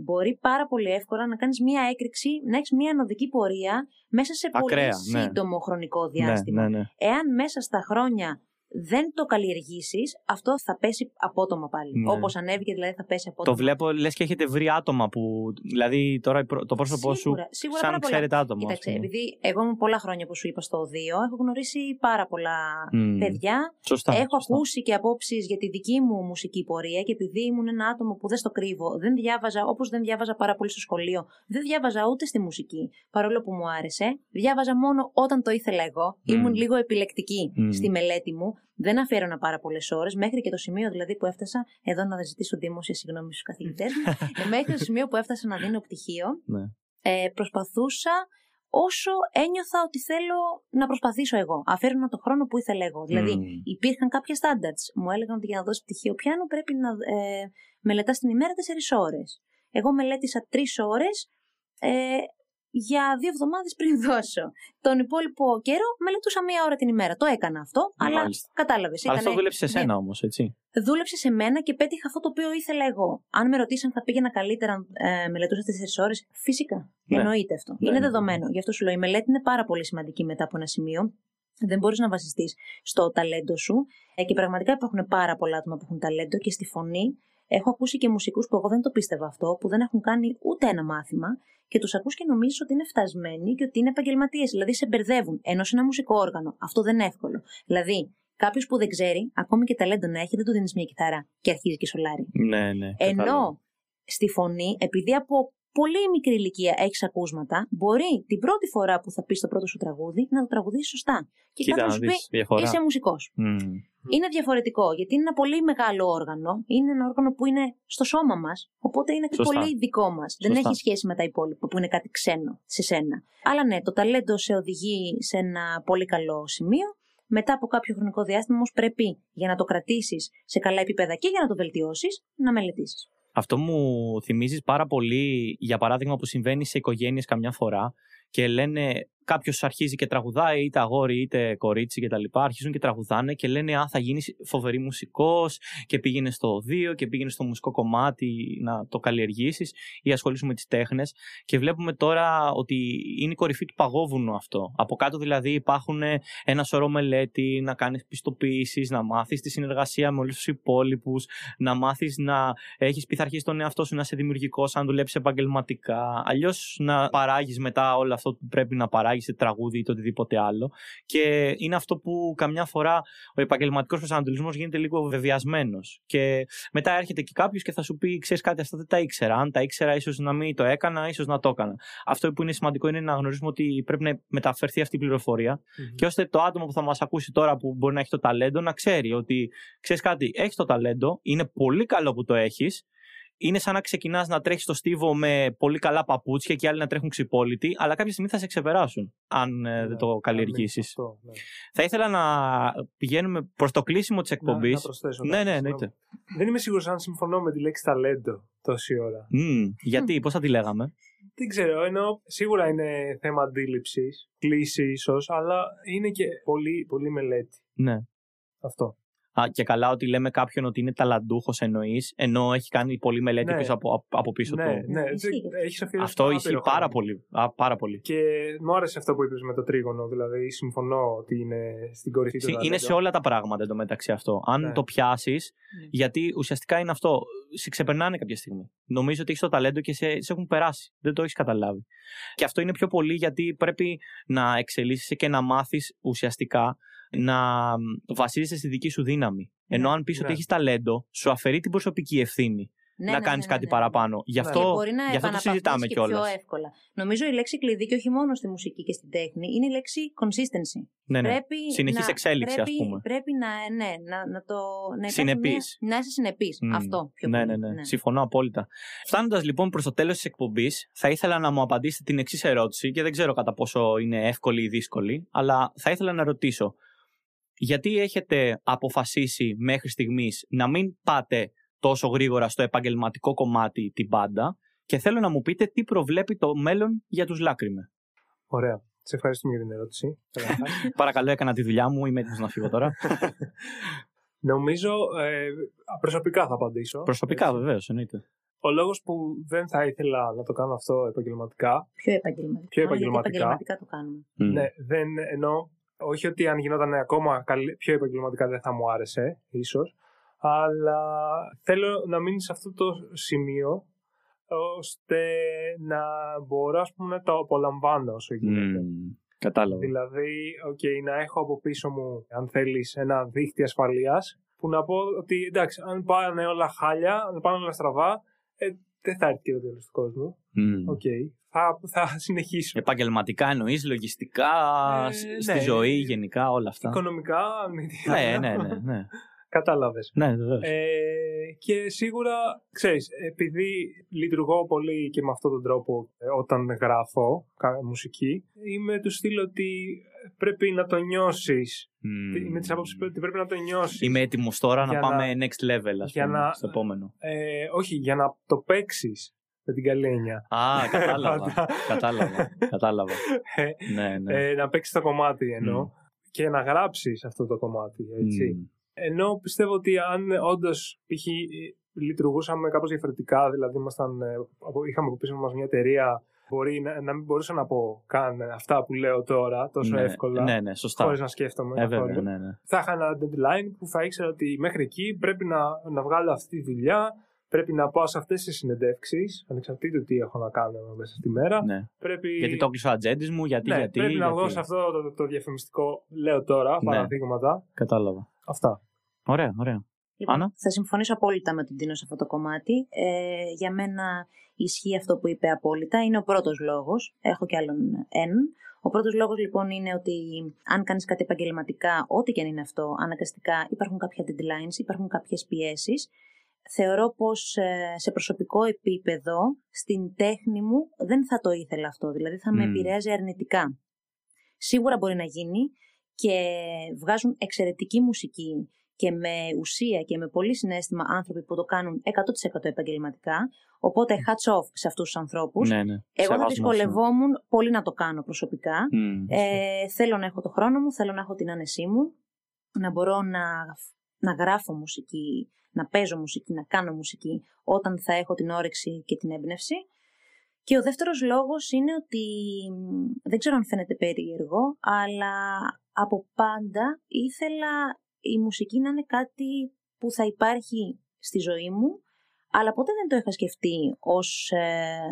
μπορεί πάρα πολύ εύκολα να κάνεις μία έκρηξη, να έχεις μία ανωδική πορεία μέσα σε πολύ σύντομο χρονικό διάστημα. Ναι. Εάν μέσα στα χρόνια δεν το καλλιεργήσεις, αυτό θα πέσει απότομα πάλι. Ναι. Όπως ανέβηκε, δηλαδή θα πέσει απότομα. Το βλέπω, λες και έχετε βρει άτομα που. Δηλαδή, τώρα το πρόσωπό σου σαν ξέρετε άτομα. Κοίταξε, επειδή εγώ είμαι πολλά χρόνια που σου είπα στο οδείο, έχω γνωρίσει πάρα πολλά παιδιά. Σωστά. Ακούσει και απόψεις για τη δική μου μουσική πορεία και επειδή ήμουν ένα άτομο που δεν στο κρύβω, δεν διάβαζα, όπως δεν διάβαζα πάρα πολύ στο σχολείο, δεν διάβαζα ούτε στη μουσική, παρόλο που μου άρεσε. Διάβαζα μόνο όταν το ήθελα εγώ. Ήμουν λίγο επιλεκτική στη μελέτη μου. Δεν αφιέρωνα πάρα πολλές ώρες, μέχρι και το σημείο δηλαδή που έφτασα. Εδώ να ζητήσω δημόσια συγγνώμη στους καθηγητές μου. Μέχρι το σημείο που έφτασα να δίνω πτυχίο, προσπαθούσα όσο ένιωθα ότι θέλω να προσπαθήσω εγώ. Αφιέρωνα τον χρόνο που ήθελα εγώ. Δηλαδή, υπήρχαν κάποια standards. Μου έλεγαν ότι για να δώσεις πτυχίο πιάνο πρέπει να μελετάς την ημέρα 4 ώρες. Εγώ μελέτησα 3 ώρες. Για 2 εβδομάδες πριν δώσω. Τον υπόλοιπο καιρό μελετούσα 1 ώρα την ημέρα. Το έκανα αυτό, αλλά κατάλαβες. Αλλά αυτό δούλεψε σε εσένα όμως, έτσι. Δούλεψε σε μένα και πέτυχα αυτό το οποίο ήθελα εγώ. Αν με ρωτήσαν, θα πήγαινα καλύτερα αν μελετούσα 4 ώρες. Φυσικά. Ναι. Εννοείται αυτό. Ναι, είναι δεδομένο. Γι' αυτό σου λέω: η μελέτη είναι πάρα πολύ σημαντική μετά από ένα σημείο. Δεν μπορείς να βασιστείς στο ταλέντο σου. Και πραγματικά υπάρχουν πάρα πολλά άτομα που έχουν ταλέντο και στη φωνή. Έχω ακούσει και μουσικούς που εγώ δεν το πίστευα αυτό, που δεν έχουν κάνει ούτε ένα μάθημα και τους ακούς και νομίζεις ότι είναι φτασμένοι και ότι είναι επαγγελματίες. Δηλαδή σε μπερδεύουν. Ενώ σε ένα μουσικό όργανο αυτό δεν είναι εύκολο. Δηλαδή κάποιο που δεν ξέρει, ακόμη και ταλέντο να έχει, δεν του δίνει μια κιθάρα και αρχίζει και σολάρι. Ναι, ναι. Ενώ κατάλω. Στη φωνή, επειδή από πολύ μικρή ηλικία έχεις ακούσματα, μπορεί την πρώτη φορά που θα πεις το πρώτο σου τραγούδι να το τραγουδίσεις σωστά. Και κάποιος σου πει διαφορά. Είσαι μουσικός. Είναι διαφορετικό, γιατί είναι ένα πολύ μεγάλο όργανο. Είναι ένα όργανο που είναι στο σώμα μας, οπότε είναι σωστά. πολύ δικό μας. Δεν έχει σχέση με τα υπόλοιπα, που είναι κάτι ξένο σε σένα. Αλλά ναι, το ταλέντο σε οδηγεί σε ένα πολύ καλό σημείο. Μετά από κάποιο χρονικό διάστημα, όμως, πρέπει για να το κρατήσεις σε καλά επίπεδα και για να το βελτιώσεις, να μελετήσεις. Αυτό μου θυμίζει πάρα πολύ, για παράδειγμα, που συμβαίνει σε οικογένειες καμιά φορά και λένε κάποιος αρχίζει και τραγουδάει, είτε αγόρι είτε κορίτσι κτλ. Αρχίζουν και τραγουδάνε και λένε «Α, θα γίνεις φοβερή μουσικός και πήγαινε στο οδείο και πήγαινε στο μουσικό κομμάτι να το καλλιεργήσεις ή ασχολήσουμε με τις τέχνες». Και βλέπουμε τώρα ότι είναι η κορυφή του παγόβουνου αυτό. Από κάτω δηλαδή υπάρχουν ένα σωρό μελέτη, να κάνεις πιστοποίησεις, να μάθεις τη συνεργασία με όλους τους υπόλοιπους, να μάθεις να έχεις πειθαρχία στον εαυτό σου, να είσαι δημιουργικός, να δουλέψεις επαγγελματικά. Αλλιώς να παράγεις μετά όλο αυτό που πρέπει να παράγεις. Σε τραγούδι ή το οτιδήποτε άλλο. Και είναι αυτό που καμιά φορά ο επαγγελματικός προσανατολισμός γίνεται λίγο βεβαιασμένος. Και μετά έρχεται και κάποιος και θα σου πει: Ξέρεις κάτι, αυτά δεν τα ήξερα. Αν τα ήξερα, ίσως να μην το έκανα, ίσως να το έκανα. Αυτό που είναι σημαντικό είναι να γνωρίζουμε ότι πρέπει να μεταφερθεί αυτή η πληροφορία και ώστε το άτομο που θα μας ακούσει τώρα που μπορεί να έχει το ταλέντο να ξέρει ότι ξέρεις κάτι, έχεις το ταλέντο, είναι πολύ καλό που το έχεις. Είναι σαν να ξεκινάς να τρέχεις στο στίβο με πολύ καλά παπούτσια και άλλοι να τρέχουν ξυπόλυτοι, αλλά κάποια στιγμή θα σε ξεπεράσουν αν δεν το καλλιεργήσεις. Ναι. Θα ήθελα να πηγαίνουμε προς το κλείσιμο της εκπομπής. Να προσθέσω. Ναι. Δεν είμαι σίγουρος αν συμφωνώ με τη λέξη ταλέντο τόση ώρα. Γιατί, πώς θα τη λέγαμε? Δεν ξέρω, ενώ σίγουρα είναι θέμα αντίληψης, κλίση ίσως, αλλά είναι και πολύ, πολύ μελέτη. Ναι. Αυτό. Και καλά ότι λέμε κάποιον ότι είναι ταλαντούχος εννοείς, ενώ έχει κάνει πολλή μελέτη πίσω από πίσω του. Ναι, αυτό ισχύει πάρα πολύ, Και μου άρεσε αυτό που είπες με το τρίγωνο, δηλαδή συμφωνώ ότι είναι στην κορυφή του. Είναι σε όλα τα πράγματα εντωμεταξύ αυτό. Αν το πιάσεις, γιατί ουσιαστικά είναι αυτό, σε ξεπερνάνε κάποια στιγμή. Νομίζω ότι έχεις το ταλέντο και σε έχουν περάσει. Δεν το έχεις καταλάβει. Και αυτό είναι πιο πολύ γιατί πρέπει να εξελίσσεσαι και να μάθεις ουσιαστικά. Να βασίζεσαι στη δική σου δύναμη. Ενώ αν πεις ότι έχεις ταλέντο, σου αφαιρεί την προσωπική ευθύνη να κάνεις κάτι παραπάνω. Γι' αυτό, το συζητάμε κιόλας. Πιο εύκολα. Νομίζω η λέξη κλειδί, και όχι μόνο στη μουσική και στην τέχνη, είναι η λέξη consistency. Συνεχής εξέλιξη, ας πούμε. Πρέπει να είσαι συνεπής. Αυτό πιο πολύ. Ναι. Συμφωνώ απόλυτα. Φτάνοντας λοιπόν προς το τέλος της εκπομπής, θα ήθελα να μου απαντήσετε την εξής ερώτηση, και δεν ξέρω κατά πόσο είναι εύκολη ή δύσκολη, αλλά θα ήθελα να ρωτήσω. Γιατί έχετε αποφασίσει μέχρι στιγμής να μην πάτε τόσο γρήγορα στο επαγγελματικό κομμάτι την πάντα, και θέλω να μου πείτε τι προβλέπει το μέλλον για τους Lacrimae. Ωραία. Σε ευχαριστούμε για την ερώτηση. Παρακαλώ, έκανα τη δουλειά μου. Είμαι έτοιμος να φύγω τώρα. Νομίζω προσωπικά θα απαντήσω. Προσωπικά, βεβαίως, εννοείται. Ο λόγος που δεν θα ήθελα να το κάνω αυτό επαγγελματικά. Πιο επαγγελματικά το κάνουμε. Ναι, δεν εννοώ. Όχι ότι αν γινόταν ακόμα πιο επαγγελματικά δεν θα μου άρεσε, ίσως, αλλά θέλω να μείνει σε αυτό το σημείο ώστε να μπορώ, ας πούμε, να το απολαμβάνω όσο γίνεται. Κατάλαβα. Δηλαδή, να έχω από πίσω μου, αν θέλεις, ένα δίχτυ ασφαλείας που να πω ότι εντάξει, αν πάνε όλα χάλια, αν πάνε όλα στραβά, δεν θα έρθει και το τέλος του κόσμου. Θα συνεχίσω. Επαγγελματικά εννοείς, λογιστικά, στη ζωή γενικά, όλα αυτά. Οικονομικά. Ναι. Κατάλαβες. Ναι, και σίγουρα, ξέρεις, επειδή λειτουργώ πολύ και με αυτόν τον τρόπο όταν γράφω μουσική, είμαι του στυλ ότι πρέπει να το νιώσεις. Είμαι της άποψης ότι πρέπει να το νιώσεις. Είμαι έτοιμος τώρα να πάμε next level, ας πούμε, στο επόμενο. Όχι, για να το παίξεις. Με την καλή έννοια. Α, κατάλαβα. Ναι. Να παίξεις το κομμάτι εννοώ και να γράψεις αυτό το κομμάτι, έτσι. Ενώ πιστεύω ότι αν όντως π.χ. λειτουργούσαμε κάπως διαφορετικά, δηλαδή είχαμε από πίσω μας μια εταιρεία, μπορεί να μην μπορούσα να πω καν αυτά που λέω τώρα τόσο εύκολα. Ναι, σωστά. Χωρίς να σκέφτομαι. Θα είχα ένα deadline που θα ήξερα ότι μέχρι εκεί πρέπει να βγάλω αυτή τη δουλειά. Πρέπει να πάω σε αυτές τις συνεντεύξεις, ανεξαρτήτως τι έχω να κάνω μέσα στη μέρα. Ναι. Πρέπει... Γιατί το έκλεισα ατζέντες μου, γιατί. Πρέπει να δώσω αυτό το διαφημιστικό, λέω τώρα, παραδείγματα. Κατάλαβα. Αυτά. Ωραία, ωραία. Λοιπόν, Άννα. Θα συμφωνήσω απόλυτα με τον Τίνο σε αυτό το κομμάτι. Για μένα ισχύει αυτό που είπε απόλυτα. Είναι ο πρώτος λόγος. Έχω κι άλλον έναν. Ο πρώτος λόγος λοιπόν είναι ότι αν κάνεις κάτι επαγγελματικά, ό,τι και αν είναι αυτό, αναγκαστικά υπάρχουν κάποια deadlines, υπάρχουν κάποιες πιέσεις. Θεωρώ πως σε προσωπικό επίπεδο, στην τέχνη μου, δεν θα το ήθελα αυτό. Δηλαδή θα με επηρέαζε αρνητικά. Σίγουρα μπορεί να γίνει και βγάζουν εξαιρετική μουσική και με ουσία και με πολύ συναίσθημα άνθρωποι που το κάνουν 100% επαγγελματικά. Οπότε hats off σε αυτούς τους ανθρώπους. Ναι, ναι. Εγώ θα δυσκολευόμουν πολύ να το κάνω προσωπικά. Θέλω να έχω το χρόνο μου, θέλω να έχω την άνεσή μου, να μπορώ να γράφω μουσική, να παίζω μουσική, να κάνω μουσική όταν θα έχω την όρεξη και την έμπνευση. Και ο δεύτερος λόγος είναι ότι, δεν ξέρω αν φαίνεται περίεργο, αλλά από πάντα ήθελα η μουσική να είναι κάτι που θα υπάρχει στη ζωή μου, αλλά ποτέ δεν το είχα σκεφτεί ως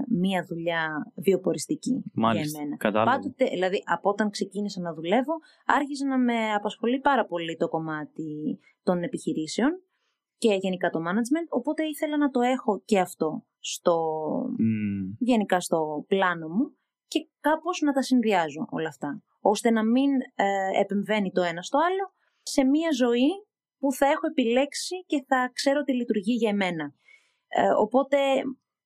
μία δουλειά βιοποριστική. Μάλιστα, για μένα. Κατάλαβα. Πάντοτε, δηλαδή από όταν ξεκίνησα να δουλεύω, άρχισε να με απασχολεί πάρα πολύ το κομμάτι των επιχειρήσεων και γενικά το management, οπότε ήθελα να το έχω και αυτό γενικά στο πλάνο μου και κάπως να τα συνδυάζω όλα αυτά, ώστε να μην επεμβαίνει το ένα στο άλλο, σε μια ζωή που θα έχω επιλέξει και θα ξέρω τι λειτουργεί για εμένα. Οπότε,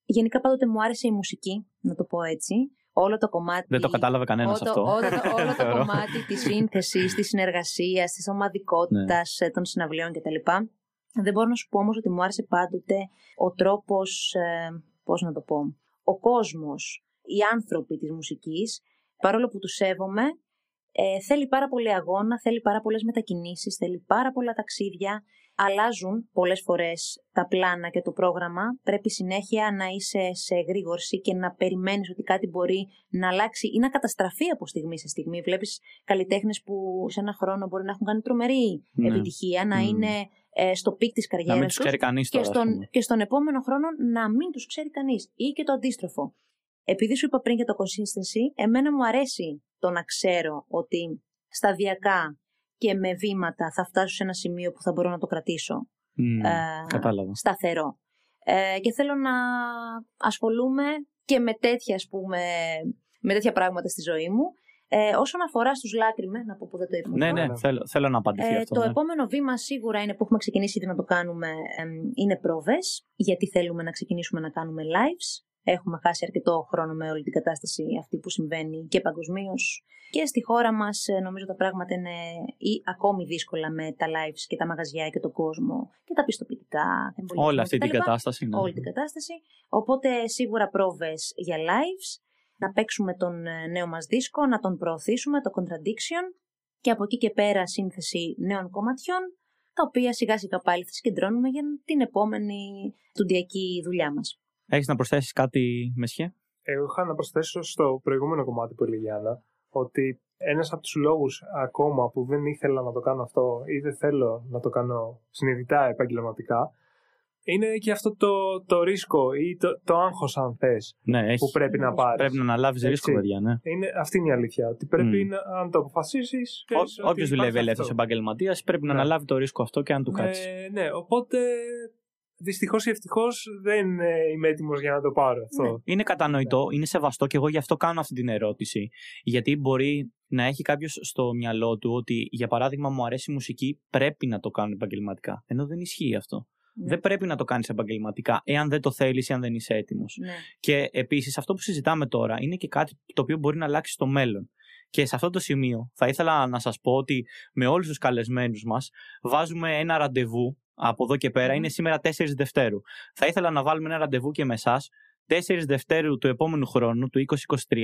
γενικά πάντοτε μου άρεσε η μουσική, να το πω έτσι. Όλο το κομμάτι... Δεν το κατάλαβε κανένας αυτό. Όλο το κομμάτι της σύνθεσης, της συνεργασίας, της ομαδικότητας, των συναυλίων κτλ. Δεν μπορώ να σου πω όμως ότι μου άρεσε πάντοτε ο τρόπος, πώς να το πω, ο κόσμος, οι άνθρωποι της μουσικής, παρόλο που τους σέβομαι, θέλει πάρα πολύ αγώνα, θέλει πάρα πολλές μετακινήσεις, θέλει πάρα πολλά ταξίδια. Αλλάζουν πολλές φορές τα πλάνα και το πρόγραμμα. Πρέπει συνέχεια να είσαι σε εγρήγορση και να περιμένεις ότι κάτι μπορεί να αλλάξει ή να καταστραφεί από στιγμή σε στιγμή. Βλέπεις καλλιτέχνες που σε ένα χρόνο μπορεί να έχουν κάνει τρομερή επιτυχία, να είναι στο πικ της καριέρας τους και στον επόμενο χρόνο να μην τους ξέρει κανείς, ή και το αντίστροφο. Επειδή σου είπα πριν για το consistency, εμένα μου αρέσει το να ξέρω ότι σταδιακά και με βήματα θα φτάσω σε ένα σημείο που θα μπορώ να το κρατήσω σταθερό. Και θέλω να ασχολούμαι και με τέτοια, με τέτοια πράγματα στη ζωή μου. Όσον αφορά στους Lacrimae, να πω που δεν το είπα. Ναι, θέλω να απαντηθεί αυτό. Το επόμενο βήμα σίγουρα είναι που έχουμε ξεκινήσει ήδη να το κάνουμε, είναι πρόβες, γιατί θέλουμε να ξεκινήσουμε να κάνουμε lives. Έχουμε χάσει αρκετό χρόνο με όλη την κατάσταση αυτή που συμβαίνει και παγκοσμίως. Και στη χώρα μας νομίζω τα πράγματα είναι ή ακόμη δύσκολα με τα lives και τα μαγαζιά και τον κόσμο και τα πιστοποιητικά. Όλη αυτή την κατάσταση. Ναι. Όλη την κατάσταση. Οπότε σίγουρα πρόβες για lives, να παίξουμε τον νέο μας δίσκο, να τον προωθήσουμε, το Contradiction, και από εκεί και πέρα σύνθεση νέων κομματιών, τα οποία σιγά σιγά πάλι θα συγκεντρώνουμε για την επόμενη στοντιακή δουλειά μας. Έχεις να προσθέσεις κάτι, Μεσχέ? Εγώ είχα να προσθέσω στο προηγούμενο κομμάτι που έλεγε η Άννα, ότι ένας από τους λόγους ακόμα που δεν ήθελα να το κάνω αυτό ή δεν θέλω να το κάνω συνειδητά επαγγελματικά, είναι και αυτό το ρίσκο ή το άγχος, αν θες, που πρέπει να πάρεις. Πρέπει να αναλάβεις ρίσκο, παιδιά. Ναι. Αυτή είναι η αλήθεια. Ότι πρέπει να, αν το αποφασίσεις. Όποιος δουλεύει ελεύθερος επαγγελματίας πρέπει να αναλάβει το ρίσκο αυτό και αν του κάτσει. Ναι, οπότε. Δυστυχώς ή ευτυχώς δεν είμαι έτοιμος για να το πάρω αυτό. Ναι. Είναι κατανοητό, είναι σεβαστό και εγώ γι' αυτό κάνω αυτή την ερώτηση. Γιατί μπορεί να έχει κάποιος στο μυαλό του ότι, για παράδειγμα, μου αρέσει η μουσική, πρέπει να το κάνω επαγγελματικά. Ενώ δεν ισχύει αυτό. Ναι. Δεν πρέπει να το κάνεις επαγγελματικά, εάν δεν το θέλεις, εάν δεν είσαι έτοιμος. Ναι. Και επίσης, αυτό που συζητάμε τώρα είναι και κάτι το οποίο μπορεί να αλλάξει στο μέλλον. Και σε αυτό το σημείο θα ήθελα να σας πω ότι με όλους τους καλεσμένους μας βάζουμε ένα ραντεβού. Από εδώ και πέρα είναι σήμερα 4 Δευτέρου. Θα ήθελα να βάλουμε ένα ραντεβού και με εσάς 4 Δευτέρου του επόμενου χρόνου, του 2023,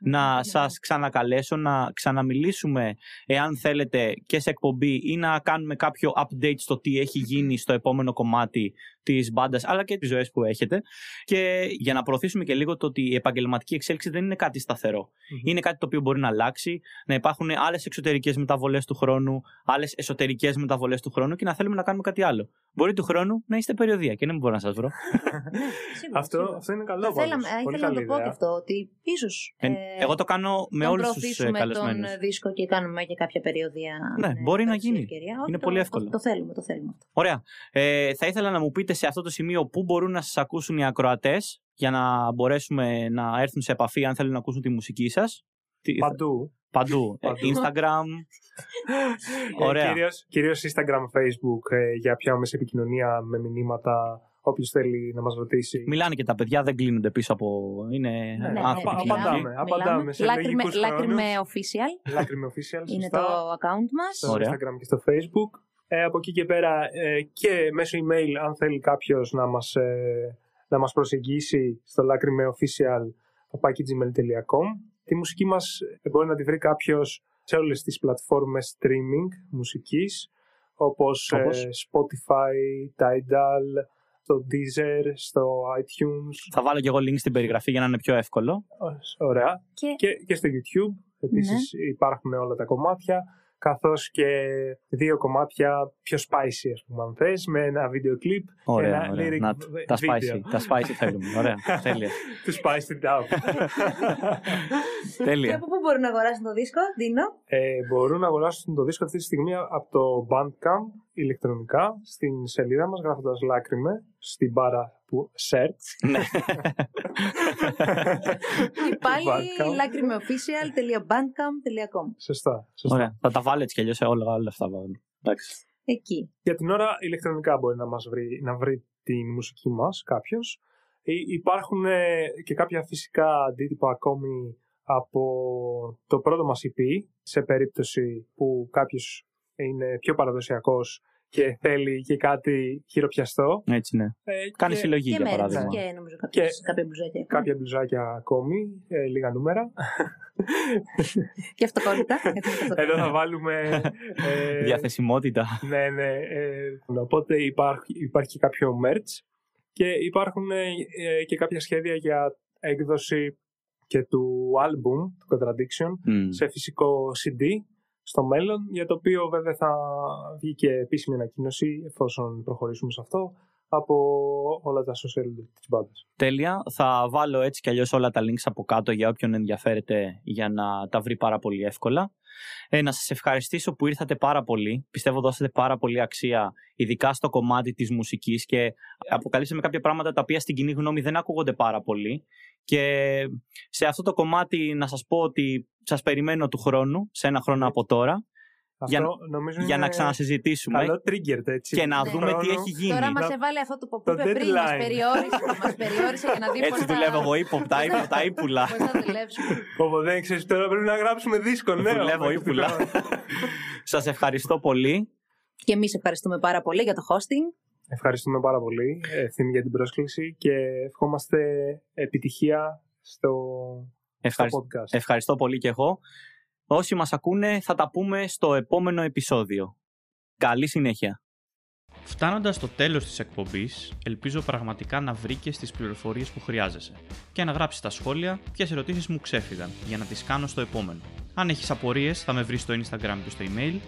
να σας ξανακαλέσω, να ξαναμιλήσουμε, εάν θέλετε, και σε εκπομπή, ή να κάνουμε κάποιο update στο τι έχει γίνει στο επόμενο κομμάτι της μπάντας αλλά και τις ζωές που έχετε, και για να προωθήσουμε και λίγο το ότι η επαγγελματική εξέλιξη δεν είναι κάτι σταθερό. Mm-hmm. Είναι κάτι το οποίο μπορεί να αλλάξει, να υπάρχουν άλλες εξωτερικές μεταβολές του χρόνου, άλλες εσωτερικές μεταβολές του χρόνου και να θέλουμε να κάνουμε κάτι άλλο. Μπορεί του χρόνου να είστε περιοδεία και να μην μπορώ να σας βρω. Αυτό είναι καλό. Ήθελα να το πω και αυτό, ότι ίσως. Εγώ το κάνω με όλους τους καλεσμένους. Να προωθήσουμε τον δίσκο και κάνουμε και κάποια περιοδεία. Ναι, μπορεί να γίνει. Είναι πολύ εύκολο. Το θέλουμε. Ωραία. Θα ήθελα να μου πείτε σε αυτό το σημείο πού μπορούν να σας ακούσουν οι ακροατές για να μπορέσουμε να έρθουν σε επαφή αν θέλουν να ακούσουν τη μουσική σας. Παντού. Instagram. Ωραία. Κυρίως Instagram, Facebook για πιο άμεση επικοινωνία με μηνύματα. Όποιος θέλει να μας ρωτήσει. Μιλάνε και τα παιδιά, δεν κλείνονται πίσω από. Είναι άνθρωποι. Απαντάμε. Lacrimaeofficial. Είναι το account μας. Στο Instagram και στο Facebook. Από εκεί και πέρα και μέσω email, αν θέλει κάποιος να μας προσεγγίσει, στο lacrimaeofficial@gmail.com. Τη μουσική μας μπορεί να τη βρει κάποιος σε όλες τις πλατφόρμες streaming μουσικής, όπως Spotify, Tidal, στο Deezer, στο iTunes. Θα βάλω και εγώ link στην περιγραφή για να είναι πιο εύκολο. Ωραία. Και στο YouTube επίσης, ναι, υπάρχουν όλα τα κομμάτια, καθώς και 2 κομμάτια πιο spicy, ας πούμε, αν θες, με ένα βίντεο κλιπ. Ωραία, lyric. Τα spicy θέλουμε. Ωραία, τέλεια. To spice it up. Τέλεια. Και από πού μπορούν να αγοράσουν το δίσκο, Ντίνο? Μπορούν να αγοράσουν το δίσκο αυτή τη στιγμή από το Bandcamp ηλεκτρονικά, στην σελίδα μας, γράφοντας Lacrimae στην μπάρα που search. Και πάλι lacrimaeofficial.bandcamp.com. Σωστά. Ωραία. Θα τα βάλετε κι αλλιώς σε όλα αυτά. Εκεί. Για την ώρα ηλεκτρονικά μπορεί να βρει τη μουσική μας κάποιος. Υπάρχουν και κάποια φυσικά αντίτυπα ακόμη από το πρώτο μας EP, σε περίπτωση που κάποιος είναι πιο παραδοσιακός και θέλει και κάτι χειροπιαστό. Έτσι, ναι. Κάνει συλλογή για παράδειγμα. Ναι. Και νομίζω κάποια μπλουζάκια ακόμη, λίγα νούμερα. Και αυτοκόλλητα. Εδώ θα βάλουμε διαθεσιμότητα. Ναι. Οπότε υπάρχει και κάποιο merch και υπάρχουν και κάποια σχέδια για έκδοση και του album, του Contradiction, σε φυσικό CD στο μέλλον, για το οποίο βέβαια θα βγει και επίσημη ανακοίνωση εφόσον προχωρήσουμε σε αυτό από όλα τα social της μπάντας. Τέλεια, θα βάλω έτσι κι αλλιώς όλα τα links από κάτω για όποιον ενδιαφέρεται για να τα βρει πάρα πολύ εύκολα. Να σας ευχαριστήσω που ήρθατε πάρα πολύ. Πιστεύω δώσατε πάρα πολύ αξία, ειδικά στο κομμάτι της μουσικής, και αποκαλύψαμε κάποια πράγματα τα οποία στην κοινή γνώμη δεν ακούγονται πάρα πολύ. Και σε αυτό το κομμάτι να σας πω ότι σας περιμένω του χρόνου, σε 1 χρόνο από τώρα. Αυτό για να ξανασυζητήσουμε. Καλό triggered, έτσι. Και να δούμε τι έχει γίνει. Τώρα μας έβαλε αυτό το που είπε πριν. Μας περιόρισε για να δει. Έτσι δουλεύω εγώ, ύποπτα ύπουλα. Πώς θα δουλέψουμε. Οπότε ξέρεις, τώρα πρέπει να γράψουμε δίσκο, ναι. Δουλεύω ύπουλα. Σας ευχαριστώ πολύ. Και εμείς ευχαριστούμε πάρα πολύ για το hosting. Ευχαριστούμε πάρα πολύ, Θήμη, για την πρόσκληση και ευχόμαστε επιτυχία στο podcast. Ευχαριστώ πολύ και εγώ. Όσοι μας ακούνε θα τα πούμε στο επόμενο επεισόδιο. Καλή συνέχεια. Φτάνοντας στο τέλος της εκπομπής, ελπίζω πραγματικά να βρήκες τις πληροφορίες που χρειάζεσαι και να γράψεις τα σχόλια ποιες ερωτήσεις μου ξέφυγαν για να τις κάνω στο επόμενο. Αν έχεις απορίες θα με βρεις στο Instagram και στο email,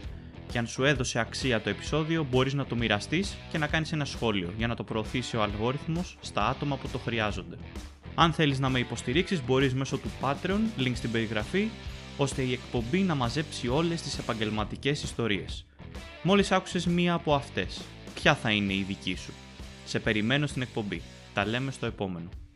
και αν σου έδωσε αξία το επεισόδιο μπορείς να το μοιραστείς και να κάνεις ένα σχόλιο για να το προωθήσει ο αλγόριθμος στα άτομα που το χρειάζονται. Αν θέλεις να με υποστηρίξεις μπορείς μέσω του Patreon, link στην περιγραφή, ώστε η εκπομπή να μαζέψει όλες τις επαγγελματικές ιστορίες. Μόλις άκουσες μία από αυτές, ποια θα είναι η δική σου? Σε περιμένω στην εκπομπή. Τα λέμε στο επόμενο.